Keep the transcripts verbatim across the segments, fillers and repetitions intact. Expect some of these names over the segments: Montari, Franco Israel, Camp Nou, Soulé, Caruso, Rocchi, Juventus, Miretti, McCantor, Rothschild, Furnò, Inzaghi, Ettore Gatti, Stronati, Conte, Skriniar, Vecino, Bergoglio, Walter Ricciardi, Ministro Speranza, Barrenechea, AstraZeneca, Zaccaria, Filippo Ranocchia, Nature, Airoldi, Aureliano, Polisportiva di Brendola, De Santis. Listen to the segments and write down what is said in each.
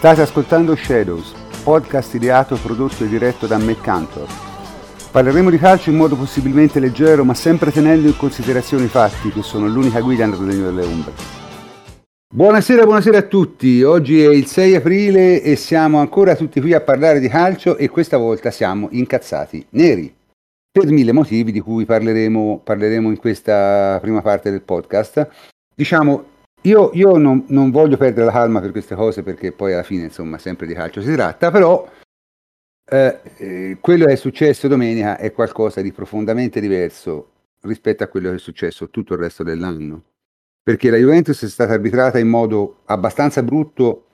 State ascoltando Shadows, podcast ideato, prodotto e diretto da McCantor. Parleremo di calcio in modo possibilmente leggero, ma sempre tenendo in considerazione i fatti, che sono l'unica guida nel regno delle ombre. Buonasera, buonasera a tutti. Oggi è il sei aprile e siamo ancora tutti qui a parlare di calcio, e questa volta siamo incazzati neri, per mille motivi di cui parleremo, parleremo in questa prima parte del podcast. Diciamo, io, io non, non voglio perdere la calma per queste cose, perché poi alla fine, insomma, sempre di calcio si tratta, però eh, eh, quello che è successo domenica è qualcosa di profondamente diverso rispetto a quello che è successo tutto il resto dell'anno, perché la Juventus è stata arbitrata in modo abbastanza brutto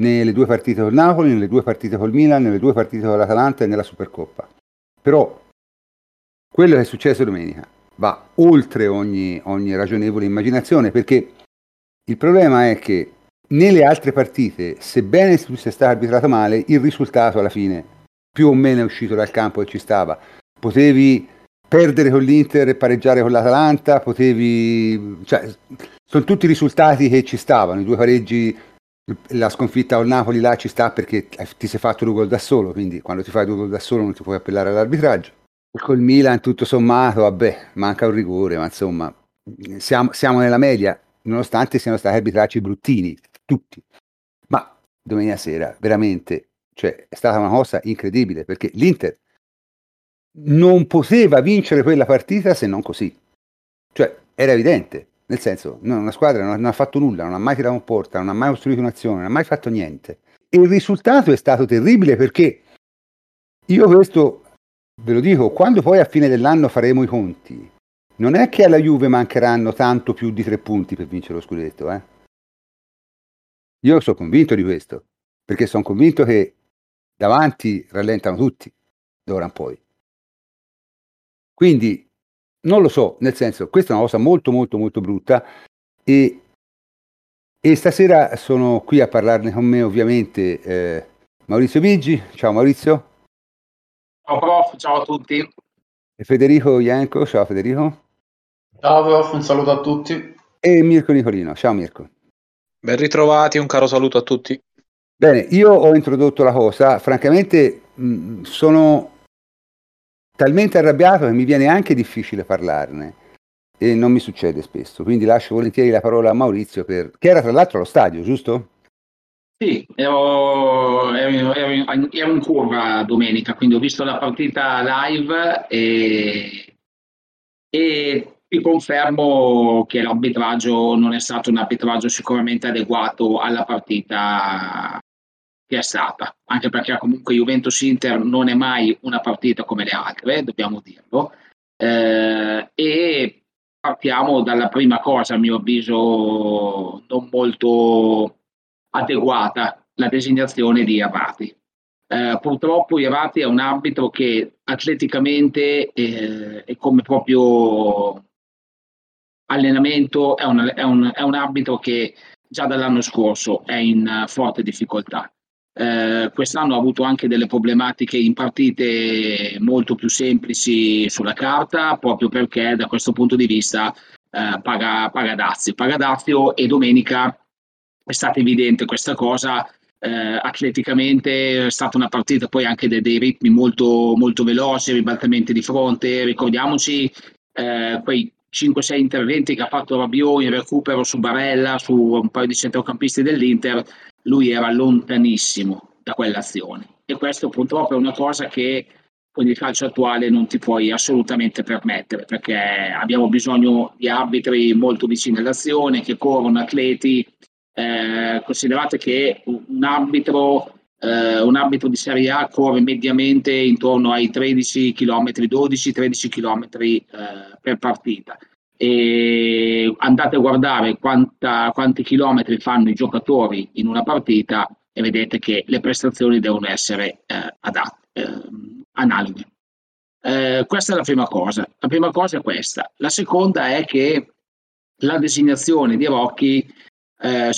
nelle due partite col Napoli, nelle due partite col Milan, nelle due partite con l'Atalanta e nella Supercoppa. Però quello che è successo domenica va oltre ogni, ogni ragionevole immaginazione, perché il problema è che nelle altre partite, sebbene si sia stato arbitrato male, il risultato alla fine più o meno è uscito dal campo e ci stava. Potevi perdere con l'Inter e pareggiare con l'Atalanta, potevi, cioè, sono tutti risultati che ci stavano, i due pareggi, la sconfitta al Napoli là ci sta perché ti sei fatto due gol da solo, quindi quando ti fai due gol da solo non ti puoi appellare all'arbitraggio. Col Milan tutto sommato, vabbè, manca un rigore, ma insomma, siamo, siamo nella media, nonostante siano stati arbitraggi bruttini, tutti. Ma domenica sera, veramente, cioè, è stata una cosa incredibile, perché l'Inter non poteva vincere quella partita se non così. Cioè, era evidente, nel senso, una squadra non ha fatto nulla, non ha mai tirato in porta, non ha mai costruito un'azione, non ha mai fatto niente. E il risultato è stato terribile, perché io questo... ve lo dico, quando poi a fine dell'anno faremo i conti, non è che alla Juve mancheranno tanto più di tre punti per vincere lo scudetto, eh? Io sono convinto di questo, perché sono convinto che davanti rallentano tutti, d'ora in poi. Quindi, non lo so, nel senso, questa è una cosa molto molto molto brutta, e, e stasera sono qui a parlarne con me ovviamente eh, Maurizio Biggi. Ciao Maurizio. Ciao prof, ciao a tutti. E Federico Ianco, ciao Federico. Ciao prof, un saluto a tutti. E Mirko Nicolino, ciao Mirko. Ben ritrovati, un caro saluto a tutti. Bene, io ho introdotto la cosa, francamente mh, sono talmente arrabbiato che mi viene anche difficile parlarne, e non mi succede spesso, quindi lascio volentieri la parola a Maurizio, per... che era tra l'altro allo stadio, giusto? Sì, ero, ero, ero, ero in curva domenica, quindi ho visto la partita live e, e vi confermo che l'arbitraggio non è stato un arbitraggio sicuramente adeguato alla partita che è stata, anche perché comunque Juventus-Inter non è mai una partita come le altre, dobbiamo dirlo, eh, e partiamo dalla prima cosa, a mio avviso non molto... adeguata, la designazione di Irrati. Eh, purtroppo Irrati è un arbitro che atleticamente eh, e come proprio allenamento è un, è, un, è un arbitro che già dall'anno scorso è in forte difficoltà. Eh, quest'anno ha avuto anche delle problematiche in partite molto più semplici sulla carta, proprio perché da questo punto di vista eh, paga, paga dazio. Paga dazio, e domenica è stata evidente questa cosa. Eh, atleticamente è stata una partita poi anche dei, dei ritmi molto molto veloci, ribaltamenti di fronte. Ricordiamoci eh, quei cinque sei interventi che ha fatto Rabiot in recupero su Barella, su un paio di centrocampisti dell'Inter. Lui era lontanissimo da quell'azione, e questo purtroppo è una cosa che con il calcio attuale non ti puoi assolutamente permettere, perché abbiamo bisogno di arbitri molto vicini all'azione, che corrono, atleti. Eh, considerate che un arbitro eh, un arbitro di Serie A corre mediamente intorno ai tredici chilometri, dodici tredici chilometri eh, per partita, e andate a guardare quanta, quanti chilometri fanno i giocatori in una partita e vedete che le prestazioni devono essere eh, adatte, eh, analoghe. Eh, questa è la prima cosa la prima cosa è questa. La seconda è che la designazione di Rocchi Eh,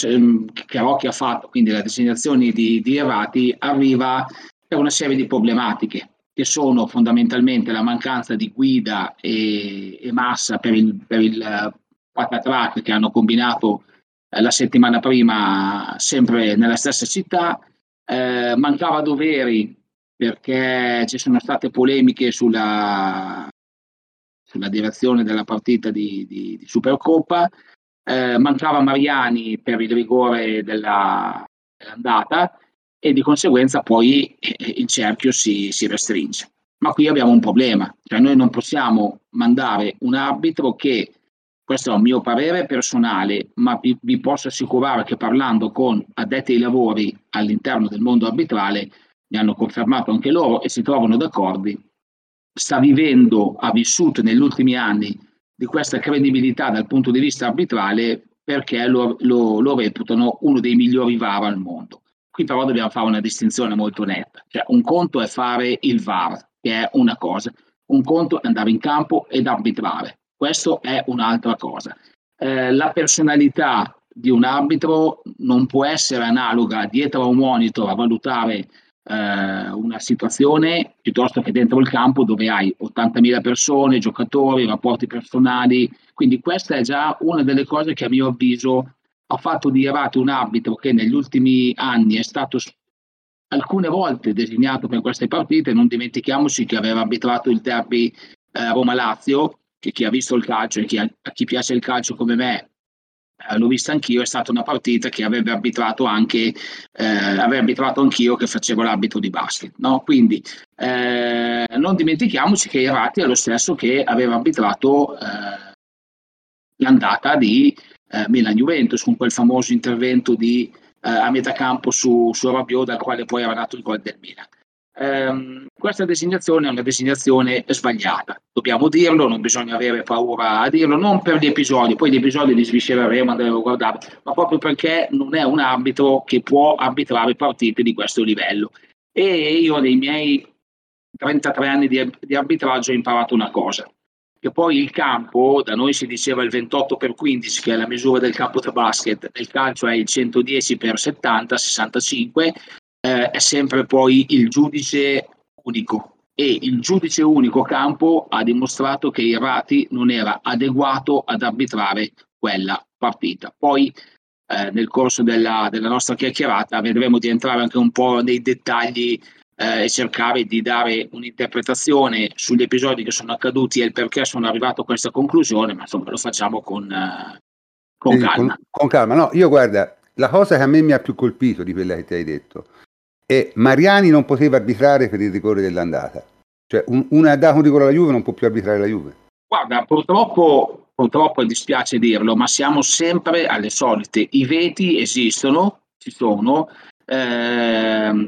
che Rocchi ha fatto, quindi la designazione di, di Irrati, arriva per una serie di problematiche che sono fondamentalmente la mancanza di Guida e, e Massa per il, per il patatrack che hanno combinato la settimana prima sempre nella stessa città, eh, mancava Doveri perché ci sono state polemiche sulla, sulla direzione della partita di, di, di Supercoppa, eh, mancava Mariani per il rigore della, dell'andata e di conseguenza poi il cerchio si, si restringe. Ma qui abbiamo un problema, cioè noi non possiamo mandare un arbitro che, questo è un mio parere personale, ma vi, vi posso assicurare che parlando con addetti ai lavori all'interno del mondo arbitrale, mi hanno confermato anche loro e si trovano d'accordo, sta vivendo, ha vissuto negli ultimi anni di questa credibilità dal punto di vista arbitrale perché lo, lo, lo reputano uno dei migliori V A R al mondo. Qui però dobbiamo fare una distinzione molto netta, cioè un conto è fare il V A R, che è una cosa, un conto è andare in campo ed arbitrare, questo è un'altra cosa. Eh, la personalità di un arbitro non può essere analoga dietro a un monitor a valutare eh, una situazione piuttosto che dentro il campo dove hai ottantamila persone, giocatori, rapporti personali, quindi questa è già una delle cose che a mio avviso ha fatto di Irrati un arbitro che negli ultimi anni è stato alcune volte designato per queste partite. Non dimentichiamoci che aveva arbitrato il derby eh, Roma-Lazio, che chi ha visto il calcio e chi ha, a chi piace il calcio come me, eh, l'ho vista anch'io, è stata una partita che avrebbe arbitrato anche eh, avrebbe arbitrato anch'io che facevo l'arbitro di basket, no? Quindi eh, non dimentichiamoci che Irrati è lo stesso che aveva arbitrato eh, l'andata di eh, Milan-Juventus con quel famoso intervento di a metà campo su, su Rabiot, dal quale poi era nato il gol del Milan. Ehm, questa designazione è una designazione sbagliata, dobbiamo dirlo, non bisogna avere paura a dirlo, non per gli episodi, poi gli episodi li sviscereremo, andremo a guardare, ma proprio perché non è un arbitro che può arbitrare partite di questo livello. E io nei miei trentatré anni di, di arbitraggio ho imparato una cosa, che poi il campo, da noi si diceva il ventotto per quindici, che è la misura del campo da basket, nel calcio è il centodieci per settanta, sessantacinque, eh, è sempre poi il giudice unico. E il giudice unico campo ha dimostrato che Irrati non era adeguato ad arbitrare quella partita. Poi eh, nel corso della, della nostra chiacchierata vedremo di entrare anche un po' nei dettagli Eh, e cercare di dare un'interpretazione sugli episodi che sono accaduti e il perché sono arrivato a questa conclusione, ma insomma lo facciamo con, eh, con calma. Con, con calma, no, io guarda, la cosa che a me mi ha più colpito di quella che ti hai detto è Mariani non poteva arbitrare per il rigore dell'andata, cioè un, una ha dato un rigore alla Juve, non può più arbitrare la Juve. Guarda, purtroppo, purtroppo dispiace dirlo, ma siamo sempre alle solite, i veti esistono, ci sono. Eh,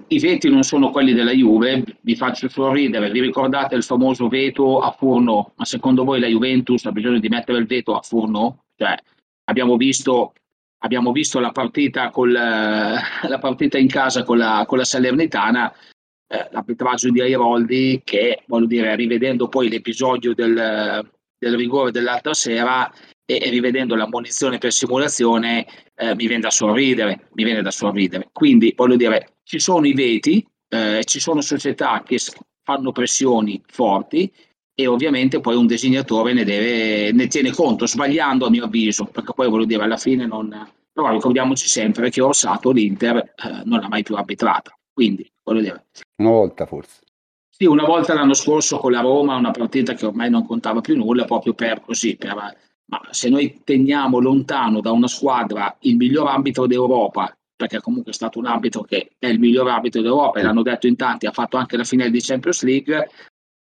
i veti non sono quelli della Juve, vi faccio sorridere, vi ricordate il famoso veto a Furnò? Ma secondo voi la Juventus ha bisogno di mettere il veto a Furnò? Cioè, abbiamo visto, abbiamo visto la partita col, la partita in casa con la, con la Salernitana, eh, l'arbitraggio di Airoldi che, voglio dire, rivedendo poi l'episodio del, del rigore dell'altra sera e rivedendo l'ammonizione per simulazione eh, mi viene da sorridere, mi viene da sorridere. Quindi voglio dire, ci sono i veti, eh, ci sono società che fanno pressioni forti e ovviamente poi un designatore ne deve, ne tiene conto, sbagliando a mio avviso, perché poi voglio dire alla fine non, però ricordiamoci sempre che Orsato l'Inter eh, non l'ha mai più arbitrata. Quindi voglio dire, una volta forse. Sì, una volta l'anno scorso con la Roma, una partita che ormai non contava più nulla, proprio per così, per ma se noi teniamo lontano da una squadra il miglior arbitro d'Europa, perché comunque è stato un arbitro che è il miglior arbitro d'Europa, e l'hanno detto in tanti, ha fatto anche la finale di Champions League,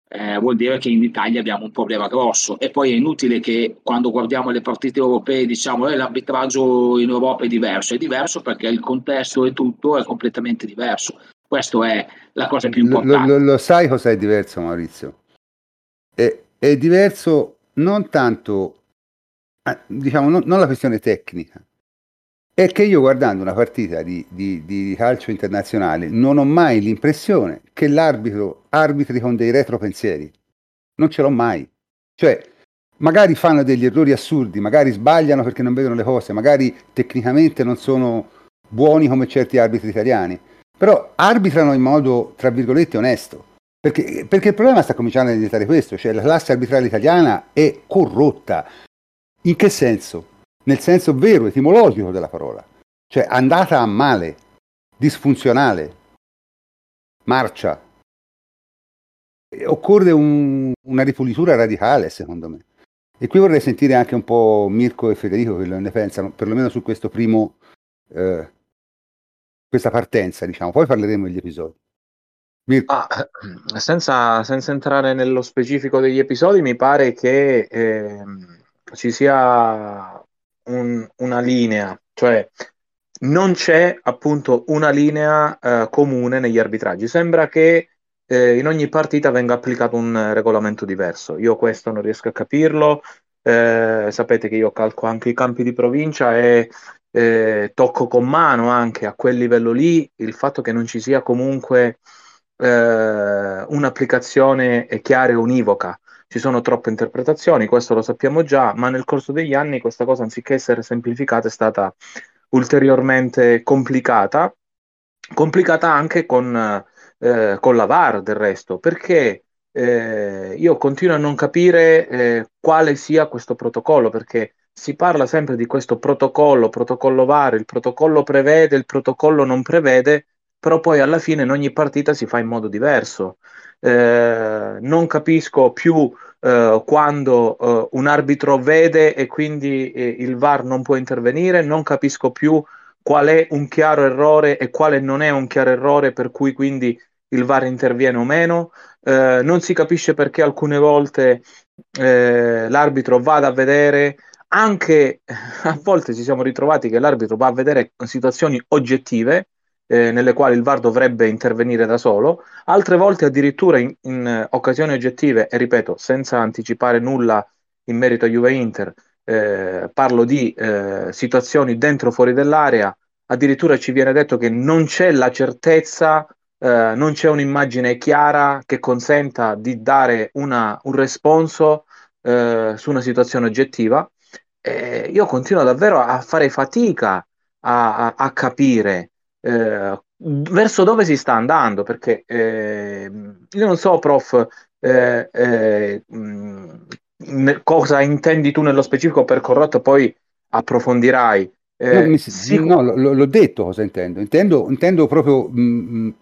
eh, vuol dire che in Italia abbiamo un problema grosso. E poi è inutile che quando guardiamo le partite europee diciamo che eh, l'arbitraggio in Europa è diverso, è diverso perché il contesto e tutto è completamente diverso. Questa è la cosa più importante. Lo, lo, lo sai cosa è diverso, Maurizio? È, è diverso non tanto... diciamo non, non la questione tecnica, è che io guardando una partita di, di, di calcio internazionale non ho mai l'impressione che l'arbitro arbitri con dei retropensieri, non ce l'ho mai, cioè magari fanno degli errori assurdi, magari sbagliano perché non vedono le cose, magari tecnicamente non sono buoni come certi arbitri italiani, però arbitrano in modo tra virgolette onesto, perché, perché il problema sta cominciando a diventare questo, cioè la classe arbitrale italiana è corrotta. In che senso? nel senso vero, etimologico della parola, cioè andata a male, disfunzionale, marcia. E occorre un, una ripulitura radicale, secondo me. E qui vorrei sentire anche un po' Mirko e Federico che ne pensano, perlomeno su questo primo, eh, questa partenza, diciamo. Poi parleremo degli episodi. Ah, senza, senza entrare nello specifico degli episodi, mi pare che eh, ci sia un, una linea, cioè non c'è appunto una linea eh, comune negli arbitraggi. Sembra che eh, in ogni partita venga applicato un regolamento diverso. Io questo non riesco a capirlo. Eh, sapete che io calco anche i campi di provincia e eh, tocco con mano anche a quel livello lì il fatto che non ci sia comunque un'applicazione chiara e univoca. Ci sono troppe interpretazioni, questo lo sappiamo già, ma nel corso degli anni questa cosa, anziché essere semplificata, è stata ulteriormente complicata complicata anche con, eh, con la V A R, del resto, perché eh, io continuo a non capire eh, quale sia questo protocollo, perché si parla sempre di questo protocollo protocollo V A R, il protocollo prevede, il protocollo non prevede, però poi alla fine in ogni partita si fa in modo diverso. Eh, non capisco più eh, quando eh, un arbitro vede e quindi eh, il V A R non può intervenire, non capisco più qual è un chiaro errore e quale non è un chiaro errore, per cui quindi il V A R interviene o meno. Eh, non si capisce perché alcune volte eh, l'arbitro vada a vedere, anche a volte ci siamo ritrovati che l'arbitro va a vedere situazioni oggettive, Eh, nelle quali il V A R dovrebbe intervenire da solo, altre volte addirittura in, in uh, occasioni oggettive, e ripeto, senza anticipare nulla in merito a Juve-Inter, eh, parlo di eh, situazioni dentro o fuori dell'area, addirittura ci viene detto che non c'è la certezza, eh, non c'è un'immagine chiara che consenta di dare una, un responso eh, su una situazione oggettiva. Eh, io continuo davvero a fare fatica a, a, a capire Eh, verso dove si sta andando, perché eh, io non so, prof, eh, eh, mh, cosa intendi tu nello specifico per corrotto, poi approfondirai. Eh, no, si... no l- l'ho detto cosa intendo intendo, intendo proprio mh,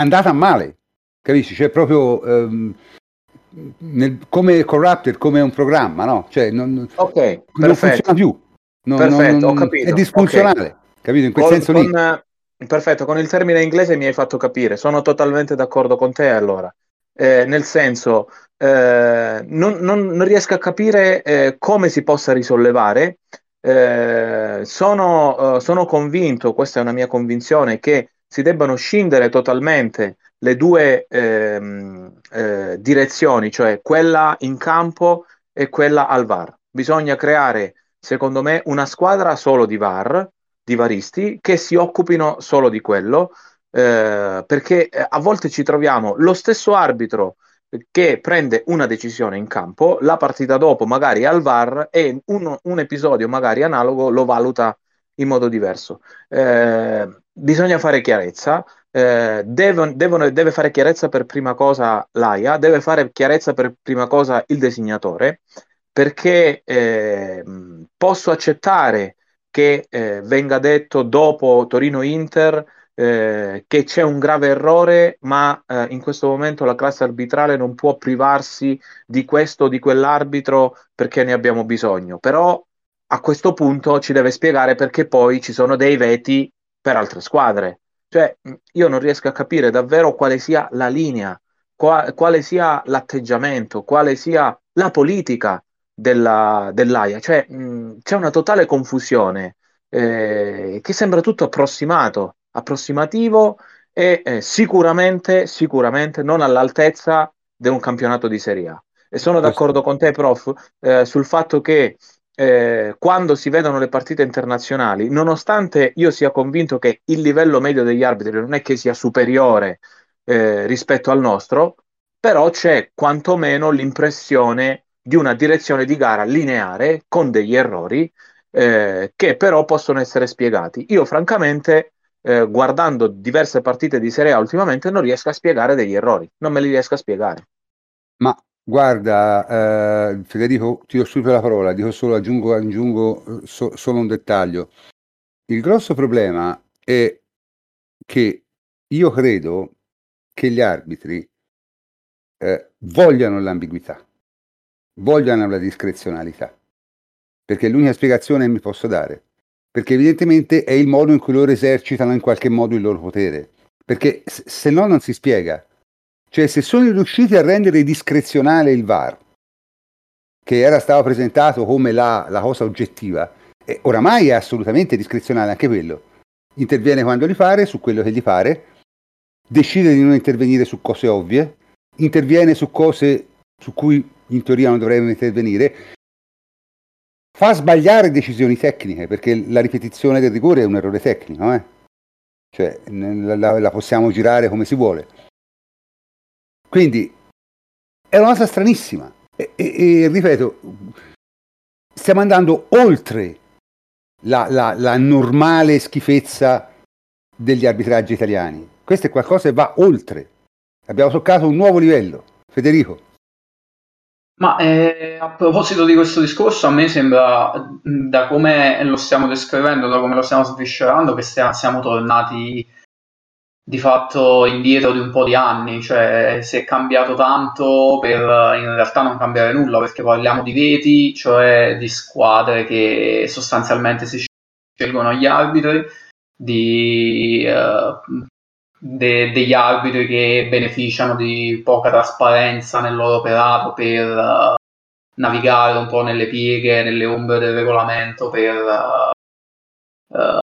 andata a male, capisci? Cioè proprio um, nel, come Corrupted, come un programma, no? Cioè non, okay, non funziona più, non, perfetto, non, non, ho capito. È disfunzionale, okay. Capito? In quel con, senso lì con, perfetto, con il termine inglese mi hai fatto capire, sono totalmente d'accordo con te allora, eh, nel senso eh, non, non, non riesco a capire eh, come si possa risollevare, eh, sono, eh, sono convinto, questa è una mia convinzione, che si debbano scindere totalmente le due eh, eh, direzioni, cioè quella in campo e quella al V A R. Bisogna creare, secondo me, una squadra solo di V A R, di varisti, che si occupino solo di quello, eh, perché a volte ci troviamo lo stesso arbitro che prende una decisione in campo, la partita dopo magari al V A R, e un, un episodio magari analogo lo valuta in modo diverso. Eh, bisogna fare chiarezza, eh, devono, devono, deve fare chiarezza per prima cosa l'A I A, deve fare chiarezza per prima cosa il designatore, perché eh, posso accettare che eh, venga detto dopo Torino-Inter eh, che c'è un grave errore, ma eh, in questo momento la classe arbitrale non può privarsi di questo o di quell'arbitro perché ne abbiamo bisogno, però a questo punto ci deve spiegare perché poi ci sono dei veti per altre squadre. Cioè io non riesco a capire davvero quale sia la linea, qua, quale sia l'atteggiamento, quale sia la politica Della, dell'A I A, cioè mh, c'è una totale confusione eh, che sembra tutto approssimato, approssimativo e eh, sicuramente, sicuramente non all'altezza di un campionato di Serie A. E sono d'accordo con te, prof, eh, sul fatto che eh, quando si vedono le partite internazionali, nonostante io sia convinto che il livello medio degli arbitri non è che sia superiore eh, rispetto al nostro, però c'è quantomeno l'impressione di una direzione di gara lineare con degli errori eh, che però possono essere spiegati. Io francamente, eh, guardando diverse partite di Serie A ultimamente, non riesco a spiegare degli errori, non me li riesco a spiegare. Ma Guarda, eh, Federico, ti ho subito la parola, dico solo, aggiungo, aggiungo so, solo un dettaglio. Il grosso problema è che io credo che gli arbitri eh, vogliano l'ambiguità, vogliano la discrezionalità, perché è l'unica spiegazione che mi posso dare, perché evidentemente è il modo in cui loro esercitano in qualche modo il loro potere, perché se no non si spiega. Cioè, se sono riusciti a rendere discrezionale il V A R, che era stato presentato come la, la cosa oggettiva, e oramai è assolutamente discrezionale anche quello. Interviene quando gli pare, su quello che gli pare, decide di non intervenire su cose ovvie, interviene su cose su cui in teoria non dovrebbe intervenire, fa sbagliare decisioni tecniche, perché la ripetizione del rigore è un errore tecnico, eh? Cioè, la, la possiamo girare come si vuole. Quindi è una cosa stranissima e, e, e ripeto, stiamo andando oltre la, la, la normale schifezza degli arbitraggi italiani. Questo è qualcosa che va oltre, abbiamo toccato un nuovo livello. Federico? Ma eh, a proposito di questo discorso, a me sembra, da come lo stiamo descrivendo, da come lo stiamo sviscerando, che stia, siamo tornati di fatto indietro di un po' di anni. Cioè, si è cambiato tanto per in realtà non cambiare nulla, perché parliamo di veti, cioè di squadre che sostanzialmente si scelgono gli arbitri, di, uh, de, degli arbitri che beneficiano di poca trasparenza nel loro operato per uh, navigare un po' nelle pieghe, nelle ombre del regolamento, per... Uh, uh,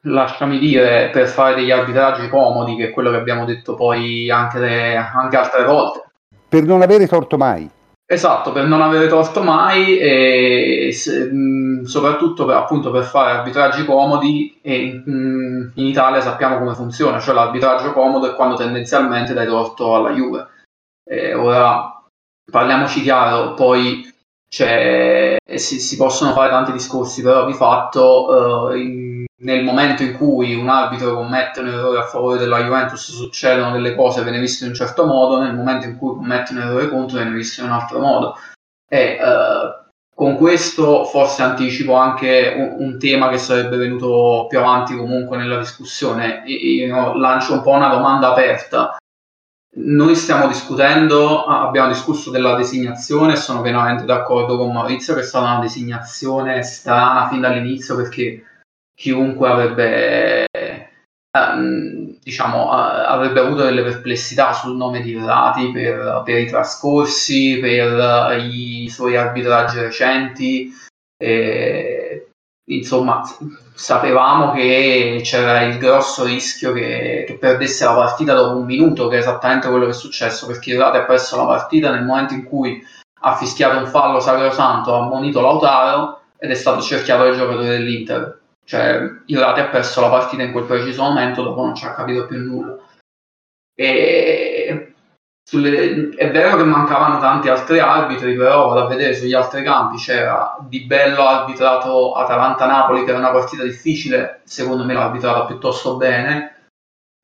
lasciami dire, per fare degli arbitraggi comodi, che è quello che abbiamo detto poi anche, le, anche altre volte, per non avere torto mai. Esatto, per non avere torto mai, e se, mh, soprattutto per, appunto, per fare arbitraggi comodi. E, mh, in Italia sappiamo come funziona, cioè l'arbitraggio comodo è quando tendenzialmente dai torto alla Juve. E ora parliamoci chiaro, poi c'è, si, si possono fare tanti discorsi, però di fatto uh, in, nel momento in cui un arbitro commette un errore a favore della Juventus succedono delle cose, viene visto in un certo modo, nel momento in cui commette un errore contro viene visto in un altro modo. E uh, con questo forse anticipo anche un, un tema che sarebbe venuto più avanti comunque nella discussione. Io, io lancio un po' una domanda aperta. Noi stiamo discutendo, abbiamo discusso della designazione, sono pienamente d'accordo con Maurizio che è stata una designazione strana fin dall'inizio, perché chiunque avrebbe ehm, diciamo avrebbe avuto delle perplessità sul nome di Irrati per, per i trascorsi, per i suoi arbitraggi recenti. E, insomma, sapevamo che c'era il grosso rischio che, che perdesse la partita dopo un minuto, che è esattamente quello che è successo, perché Irrati ha perso la partita nel momento in cui ha fischiato un fallo sacrosanto, ha ammonito Lautaro ed è stato cerchiato il giocatore dell'Inter. Cioè, Irrati ha perso la partita in quel preciso momento, dopo non ci ha capito più nulla. E sulle, è vero che mancavano tanti altri arbitri, però vado a vedere sugli altri campi. C'era Di Bello arbitrato Atalanta-Napoli, che era una partita difficile, secondo me l'ha arbitrata piuttosto bene.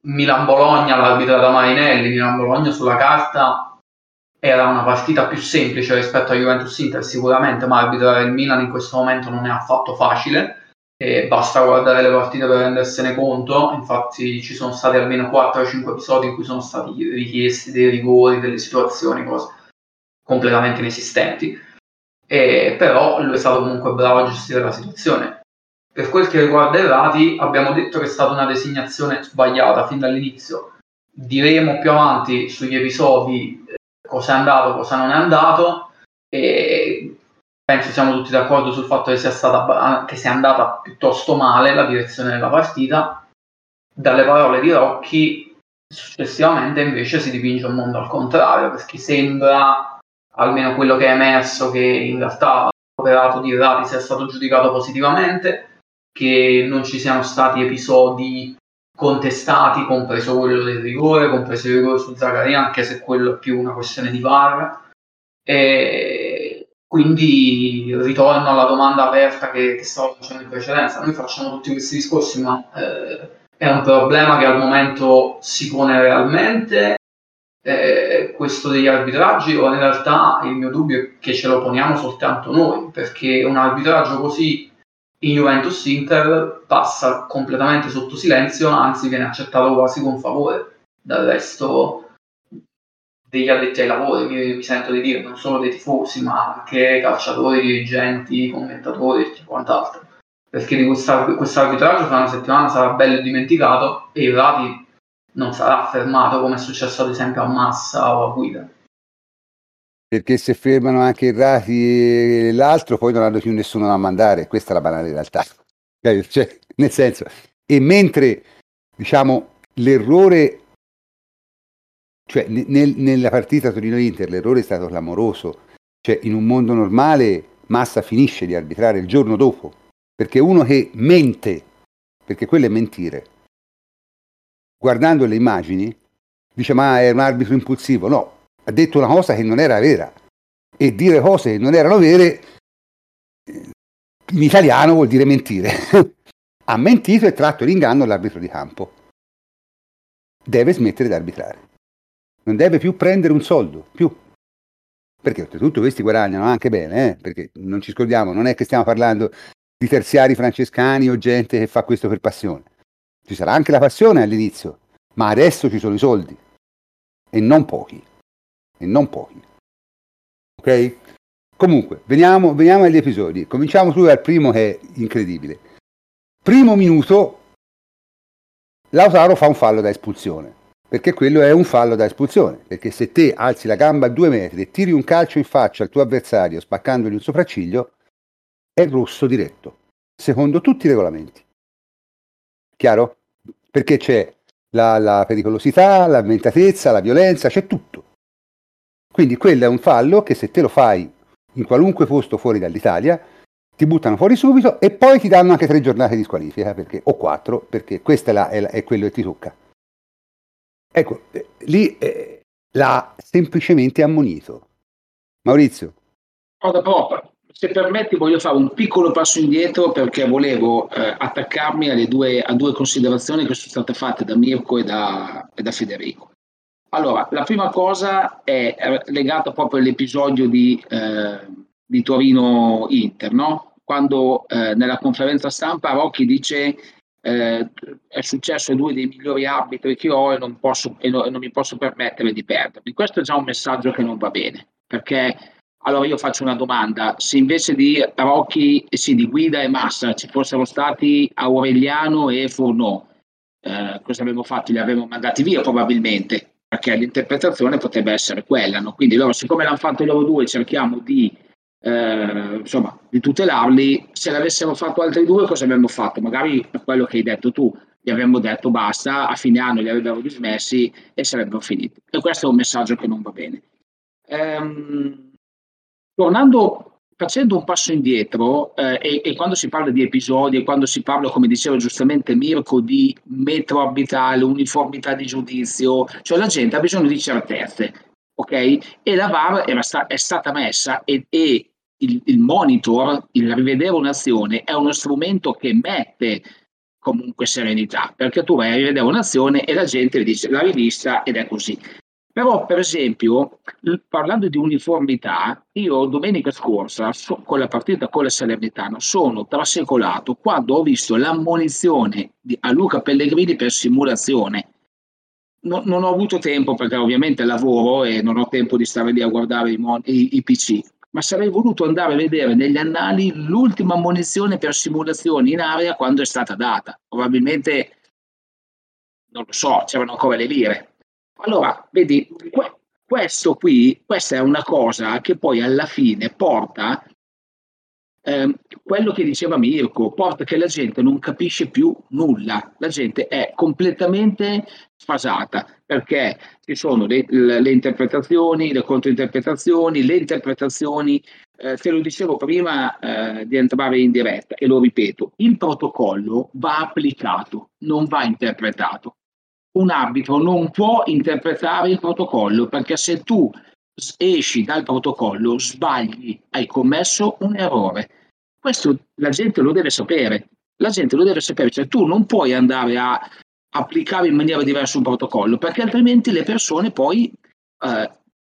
Milan-Bologna l'ha arbitrata Marinelli. Milan-Bologna sulla carta era una partita più semplice rispetto a Juventus-Inter sicuramente, ma arbitrare il Milan in questo momento non è affatto facile. E basta guardare le partite per rendersene conto. Infatti ci sono stati almeno quattro o cinque episodi in cui sono stati richiesti dei rigori, delle situazioni, cose completamente inesistenti, e però lui è stato comunque bravo a gestire la situazione. Per quel che riguarda Irrati, abbiamo detto che è stata una designazione sbagliata fin dall'inizio. Diremo più avanti sugli episodi cosa è andato, cosa non è andato, e penso siamo tutti d'accordo sul fatto che sia stata, che sia andata piuttosto male la direzione della partita. Dalle parole di Rocchi successivamente invece si dipinge un mondo al contrario, perché sembra, almeno quello che è emerso, che in realtà l'operato di Irrati sia stato giudicato positivamente, che non ci siano stati episodi contestati, compreso quello del rigore, compreso il rigore su Zaccaria, anche se quello è più una questione di V A R. E quindi ritorno alla domanda aperta che, che stavo facendo in precedenza. Noi facciamo tutti questi discorsi, ma eh, è un problema che al momento si pone realmente, eh, questo degli arbitraggi, o in realtà il mio dubbio è che ce lo poniamo soltanto noi, perché un arbitraggio così in Juventus-Inter passa completamente sotto silenzio, anzi viene accettato quasi con favore dal resto degli addetti ai lavori, mi, mi sento di dire, non solo dei tifosi, ma anche calciatori, dirigenti, commentatori e quant'altro, perché di questo arbitraggio fra una settimana sarà bello dimenticato e Irrati non sarà fermato, come è successo ad esempio a Massa o a Guida. Perché se fermano anche Irrati e l'altro, poi non hanno più nessuno da mandare, questa è la banale realtà. Cioè, nel senso, e mentre, diciamo, l'errore, cioè nel, nella partita Torino-Inter l'errore è stato clamoroso, cioè in un mondo normale Massa finisce di arbitrare il giorno dopo, perché uno che mente, perché quello è mentire, guardando le immagini dice ma è un arbitro impulsivo, no, ha detto una cosa che non era vera, e dire cose che non erano vere in italiano vuol dire mentire. Ha mentito e tratto in inganno l'arbitro di campo, deve smettere di arbitrare, non deve più prendere un soldo, più, perché oltretutto questi guadagnano anche bene, eh? Perché non ci scordiamo, non è che stiamo parlando di terziari francescani o gente che fa questo per passione. Ci sarà anche la passione all'inizio, ma adesso ci sono i soldi, e non pochi, e non pochi. Ok? Comunque, veniamo, veniamo agli episodi. Cominciamo subito dal primo, che è incredibile. Primo minuto, Lautaro fa un fallo da espulsione, perché quello è un fallo da espulsione, perché se te alzi la gamba a due metri e tiri un calcio in faccia al tuo avversario spaccandogli un sopracciglio, è rosso diretto, secondo tutti i regolamenti. Chiaro? Perché c'è la, la pericolosità, l'avventatezza, la violenza, c'è tutto. Quindi quello è un fallo che se te lo fai in qualunque posto fuori dall'Italia, ti buttano fuori subito e poi ti danno anche tre giornate di squalifica, perché, o quattro, perché questa è, la, è, la, è quello che ti tocca. Ecco, eh, lì eh, l'ha semplicemente ammonito. Maurizio? Cosa proprio? Se permetti voglio fare un piccolo passo indietro, perché volevo eh, attaccarmi alle due, a due considerazioni che sono state fatte da Mirko e da, e da Federico. Allora, la prima cosa è legata proprio all'episodio di, eh, di Torino-Inter, no? Quando eh, nella conferenza stampa Rocchi dice eh, è successo a due dei migliori arbitri che ho e non, posso, e, no, e non mi posso permettere di perdermi. Questo è già un messaggio che non va bene, perché... Allora io faccio una domanda, se invece di Rocchi, sì, di Guida e Massa ci fossero stati Aureliano e Furnò, eh, cosa avremmo fatto? Li avremmo mandati via probabilmente, perché l'interpretazione potrebbe essere quella, no? Quindi loro, siccome l'hanno fatto loro due, cerchiamo di, eh, insomma, di tutelarli. Se l'avessero fatto altri due, cosa avremmo fatto? Magari quello che hai detto tu, gli avremmo detto basta, a fine anno li avrebbero dismessi e sarebbero finiti. E questo è un messaggio che non va bene. Ehm... Tornando, facendo un passo indietro, eh, e, e quando si parla di episodi, e quando si parla, come diceva giustamente Mirko, di metro arbitrale, uniformità di giudizio, cioè la gente ha bisogno di certezze, ok? E la V A R era sta- è stata messa e, e il, il monitor, il rivedere un'azione, è uno strumento che mette comunque serenità, perché tu vai a rivedere un'azione e la gente le dice l'ha rivista ed è così. Però, per esempio, parlando di uniformità, io domenica scorsa, so, con la partita con la Salernitana, sono trasecolato quando ho visto l'ammonizione di, a Luca Pellegrini per simulazione. No, non ho avuto tempo, perché ovviamente lavoro e non ho tempo di stare lì a guardare i, mon- i, i P C, ma sarei voluto andare a vedere negli annali l'ultima ammonizione per simulazione in area quando è stata data. Probabilmente, non lo so, c'erano ancora le lire. Allora, vedi, questo qui, questa è una cosa che poi alla fine porta ehm, quello che diceva Mirko, porta che la gente non capisce più nulla, la gente è completamente sfasata, perché ci sono le, le interpretazioni, le controinterpretazioni, le interpretazioni, eh, te lo dicevo prima eh, di entrare in diretta e lo ripeto, il protocollo va applicato, non va interpretato. Un arbitro non può interpretare il protocollo, perché se tu esci dal protocollo sbagli, hai commesso un errore. Questo la gente lo deve sapere, la gente lo deve sapere, cioè tu non puoi andare a applicare in maniera diversa un protocollo, perché altrimenti le persone poi eh,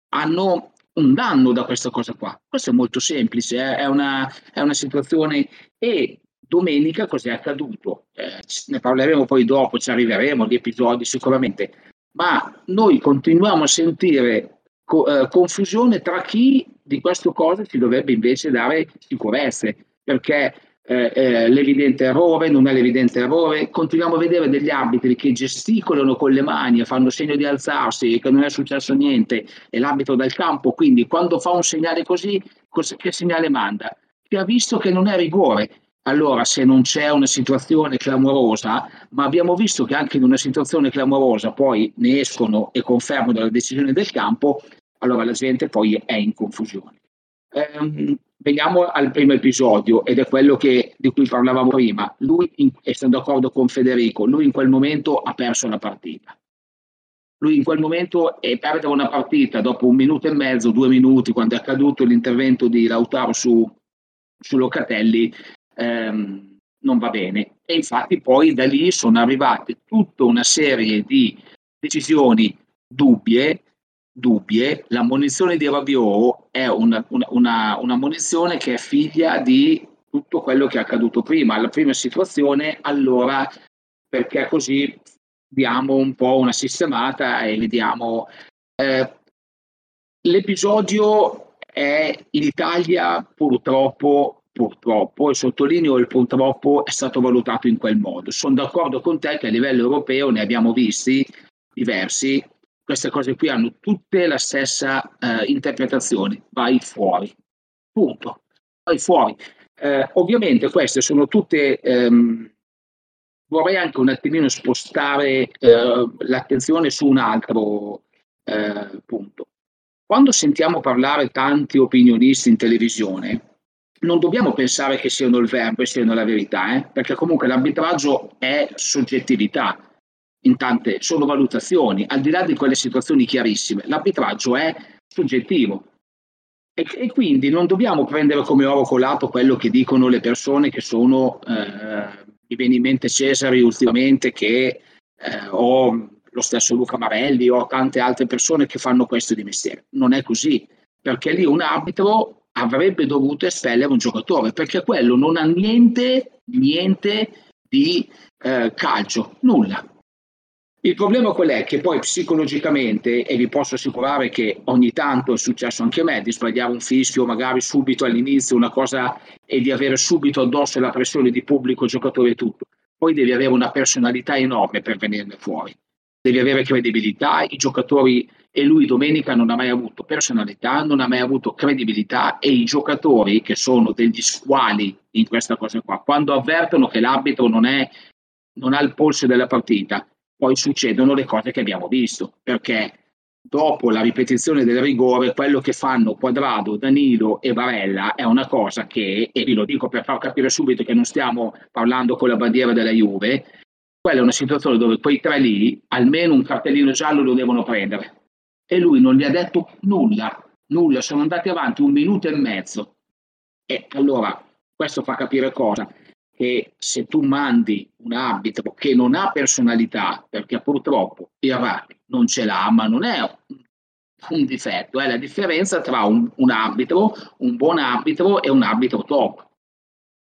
hanno un danno da questa cosa qua. Questo è molto semplice, eh? è, una, è una situazione. E domenica cos'è accaduto? Eh, ne parleremo poi dopo, ci arriveremo agli episodi sicuramente, ma noi continuiamo a sentire co- eh, confusione tra chi di queste cose ci dovrebbe invece dare sicurezze, perché eh, eh, l'evidente errore non è l'evidente errore, continuiamo a vedere degli arbitri che gesticolano con le mani e fanno segno di alzarsi, che non è successo niente, e l'arbitro dal campo, quindi quando fa un segnale così, cos- che segnale manda? Che ha visto che non è rigore. Allora, se non c'è una situazione clamorosa, ma abbiamo visto che anche in una situazione clamorosa poi ne escono e confermano la decisione del campo, allora la gente poi è in confusione. Ehm, veniamo al primo episodio, ed è quello che, di cui parlavamo prima. Lui, in, e sono d'accordo con Federico, lui in quel momento ha perso la partita. Lui in quel momento, e perdere una partita dopo un minuto e mezzo, due minuti, quando è accaduto l'intervento di Lautaro su, su Locatelli, Ehm, non va bene, e infatti poi da lì sono arrivate tutta una serie di decisioni dubbie dubbie. L'ammonizione di Rabiot è una, una, una, un'ammonizione che è figlia di tutto quello che è accaduto prima, la prima situazione. Allora, perché così diamo un po' una sistemata e vediamo eh, l'episodio è in Italia, purtroppo purtroppo, e sottolineo il purtroppo, è stato valutato in quel modo. Sono d'accordo con te che a livello europeo ne abbiamo visti diversi, queste cose qui hanno tutte la stessa eh, interpretazione, vai fuori, punto, vai fuori. Eh, ovviamente queste sono tutte, ehm, vorrei anche un attimino spostare eh, l'attenzione su un altro eh, punto. Quando sentiamo parlare tanti opinionisti in televisione, non dobbiamo pensare che siano il verbo e siano la verità, eh? Perché comunque l'arbitraggio è soggettività, in tante sono valutazioni, al di là di quelle situazioni chiarissime, l'arbitraggio è soggettivo e, e quindi non dobbiamo prendere come oro colato quello che dicono le persone che sono, eh, mi viene in mente Cesari ultimamente, che eh, ho lo stesso Luca Marelli, o tante altre persone che fanno questo di mestiere. Non è così, perché lì un arbitro avrebbe dovuto espellere un giocatore, perché quello non ha niente, niente di eh, calcio, nulla. Il problema qual è? Che poi psicologicamente, e vi posso assicurare che ogni tanto è successo anche a me, di sbagliare un fischio magari subito all'inizio, una cosa, e di avere subito addosso la pressione di pubblico, giocatore e tutto. Poi devi avere una personalità enorme per venirne fuori, devi avere credibilità, i giocatori... E lui domenica non ha mai avuto personalità, non ha mai avuto credibilità, e i giocatori, che sono degli squali in questa cosa qua, quando avvertono che l'arbitro non è, non ha il polso della partita, poi succedono le cose che abbiamo visto, perché dopo la ripetizione del rigore, quello che fanno Quadrado, Danilo e Barella è una cosa che, e vi lo dico per far capire subito che non stiamo parlando con la bandiera della Juve, quella è una situazione dove quei tre lì almeno un cartellino giallo lo devono prendere. E lui non gli ha detto nulla, nulla, sono andati avanti un minuto e mezzo. E allora, questo fa capire cosa? Che se tu mandi un arbitro che non ha personalità, perché purtroppo Irrati non ce l'ha, ma non è un, un difetto, è la differenza tra un, un arbitro, un buon arbitro e un arbitro top.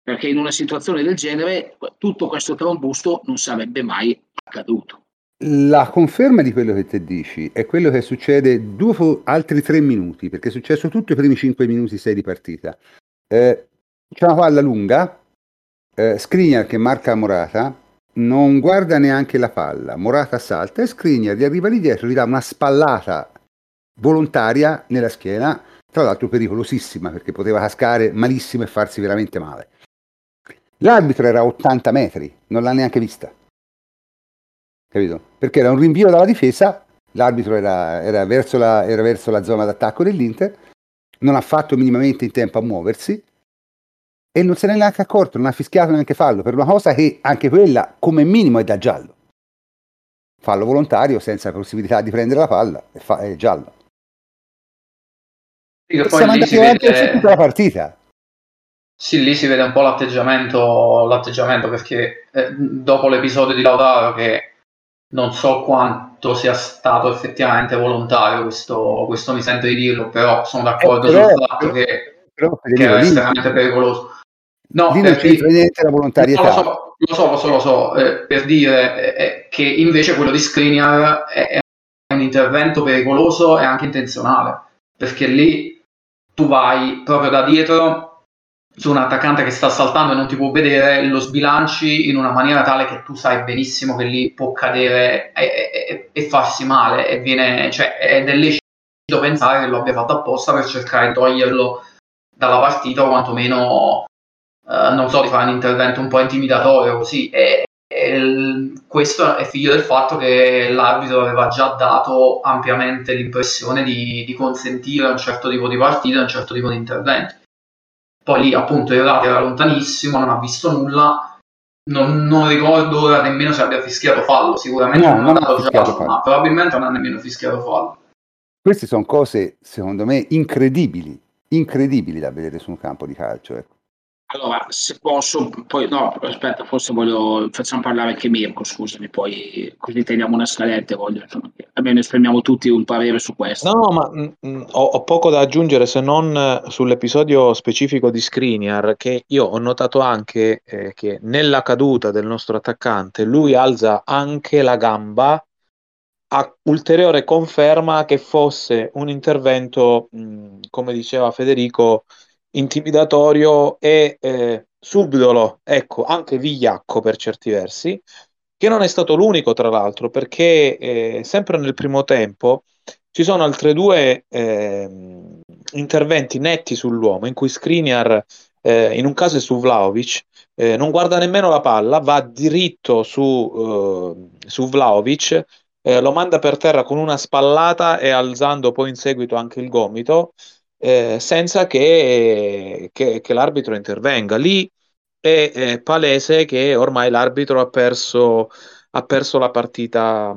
Perché in una situazione del genere tutto questo trombusto non sarebbe mai accaduto. La conferma di quello che te dici è quello che succede dopo altri tre minuti, perché è successo tutto i primi cinque minuti, sei di partita. Eh, c'è una palla lunga, eh, Skriniar che marca Morata, non guarda neanche la palla, Morata salta e Skriniar gli arriva lì dietro, gli dà una spallata volontaria nella schiena, tra l'altro pericolosissima, perché poteva cascare malissimo e farsi veramente male. L'arbitro era a ottanta metri, non l'ha neanche vista. Capito? Perché era un rinvio dalla difesa, l'arbitro era, era, verso la, era verso la zona d'attacco dell'Inter, non ha fatto minimamente in tempo a muoversi e non se ne è neanche accorto, non ha fischiato neanche fallo, per una cosa che anche quella come minimo è da giallo, fallo volontario senza possibilità di prendere la palla, è, fa- è giallo. Sì, che poi siamo andati avanti vede... tutta la partita. Sì, lì si vede un po' l'atteggiamento l'atteggiamento perché eh, dopo l'episodio di Lautaro, che non so quanto sia stato effettivamente volontario, questo, questo mi sento di dirlo, però sono d'accordo eh, però, sul fatto però, che, però, che era estremamente pericoloso. No, non c'è niente la volontarietà. Lo so, lo so, lo so, lo so eh, per dire eh, che invece quello di Skriniar è, è un intervento pericoloso e anche intenzionale, perché lì tu vai proprio da dietro su un attaccante che sta saltando e non ti può vedere, lo sbilanci in una maniera tale che tu sai benissimo che lì può cadere e, e, e farsi male, e viene, cioè, ed è lecito pensare che lo abbia fatto apposta per cercare di toglierlo dalla partita, o quantomeno Uh, non so, di fare un intervento un po' intimidatorio così, e, e il, questo è figlio del fatto che l'arbitro aveva già dato ampiamente l'impressione di, di consentire un certo tipo di partita, un certo tipo di intervento. Poi lì appunto Irrati era lontanissimo, non ha visto nulla, non, non ricordo ora nemmeno se abbia fischiato fallo, sicuramente no, non, non ha dato giallo, fallo. Ma probabilmente non ha nemmeno fischiato fallo. Queste sono cose secondo me incredibili, incredibili da vedere su un campo di calcio, ecco. Allora, se posso, poi no, aspetta, forse voglio, facciamo parlare anche Mirko, scusami, poi così teniamo una scaletta, voglio, almeno esprimiamo tutti un parere su questo. No, ma mh, ho, ho poco da aggiungere, se non sull'episodio specifico di Skriniar, che io ho notato anche eh, che nella caduta del nostro attaccante lui alza anche la gamba, a ulteriore conferma che fosse un intervento, mh, come diceva Federico, intimidatorio e eh, subdolo, ecco, anche vigliacco per certi versi, che non è stato l'unico tra l'altro, perché eh, sempre nel primo tempo ci sono altri due eh, interventi netti sull'uomo in cui Skriniar eh, in un caso è su Vlaovic, eh, non guarda nemmeno la palla, va diritto su, eh, su Vlaovic, eh, lo manda per terra con una spallata e alzando poi in seguito anche il gomito, Eh, senza che, che, che l'arbitro intervenga. Lì è, è palese che ormai l'arbitro ha perso, ha perso la partita,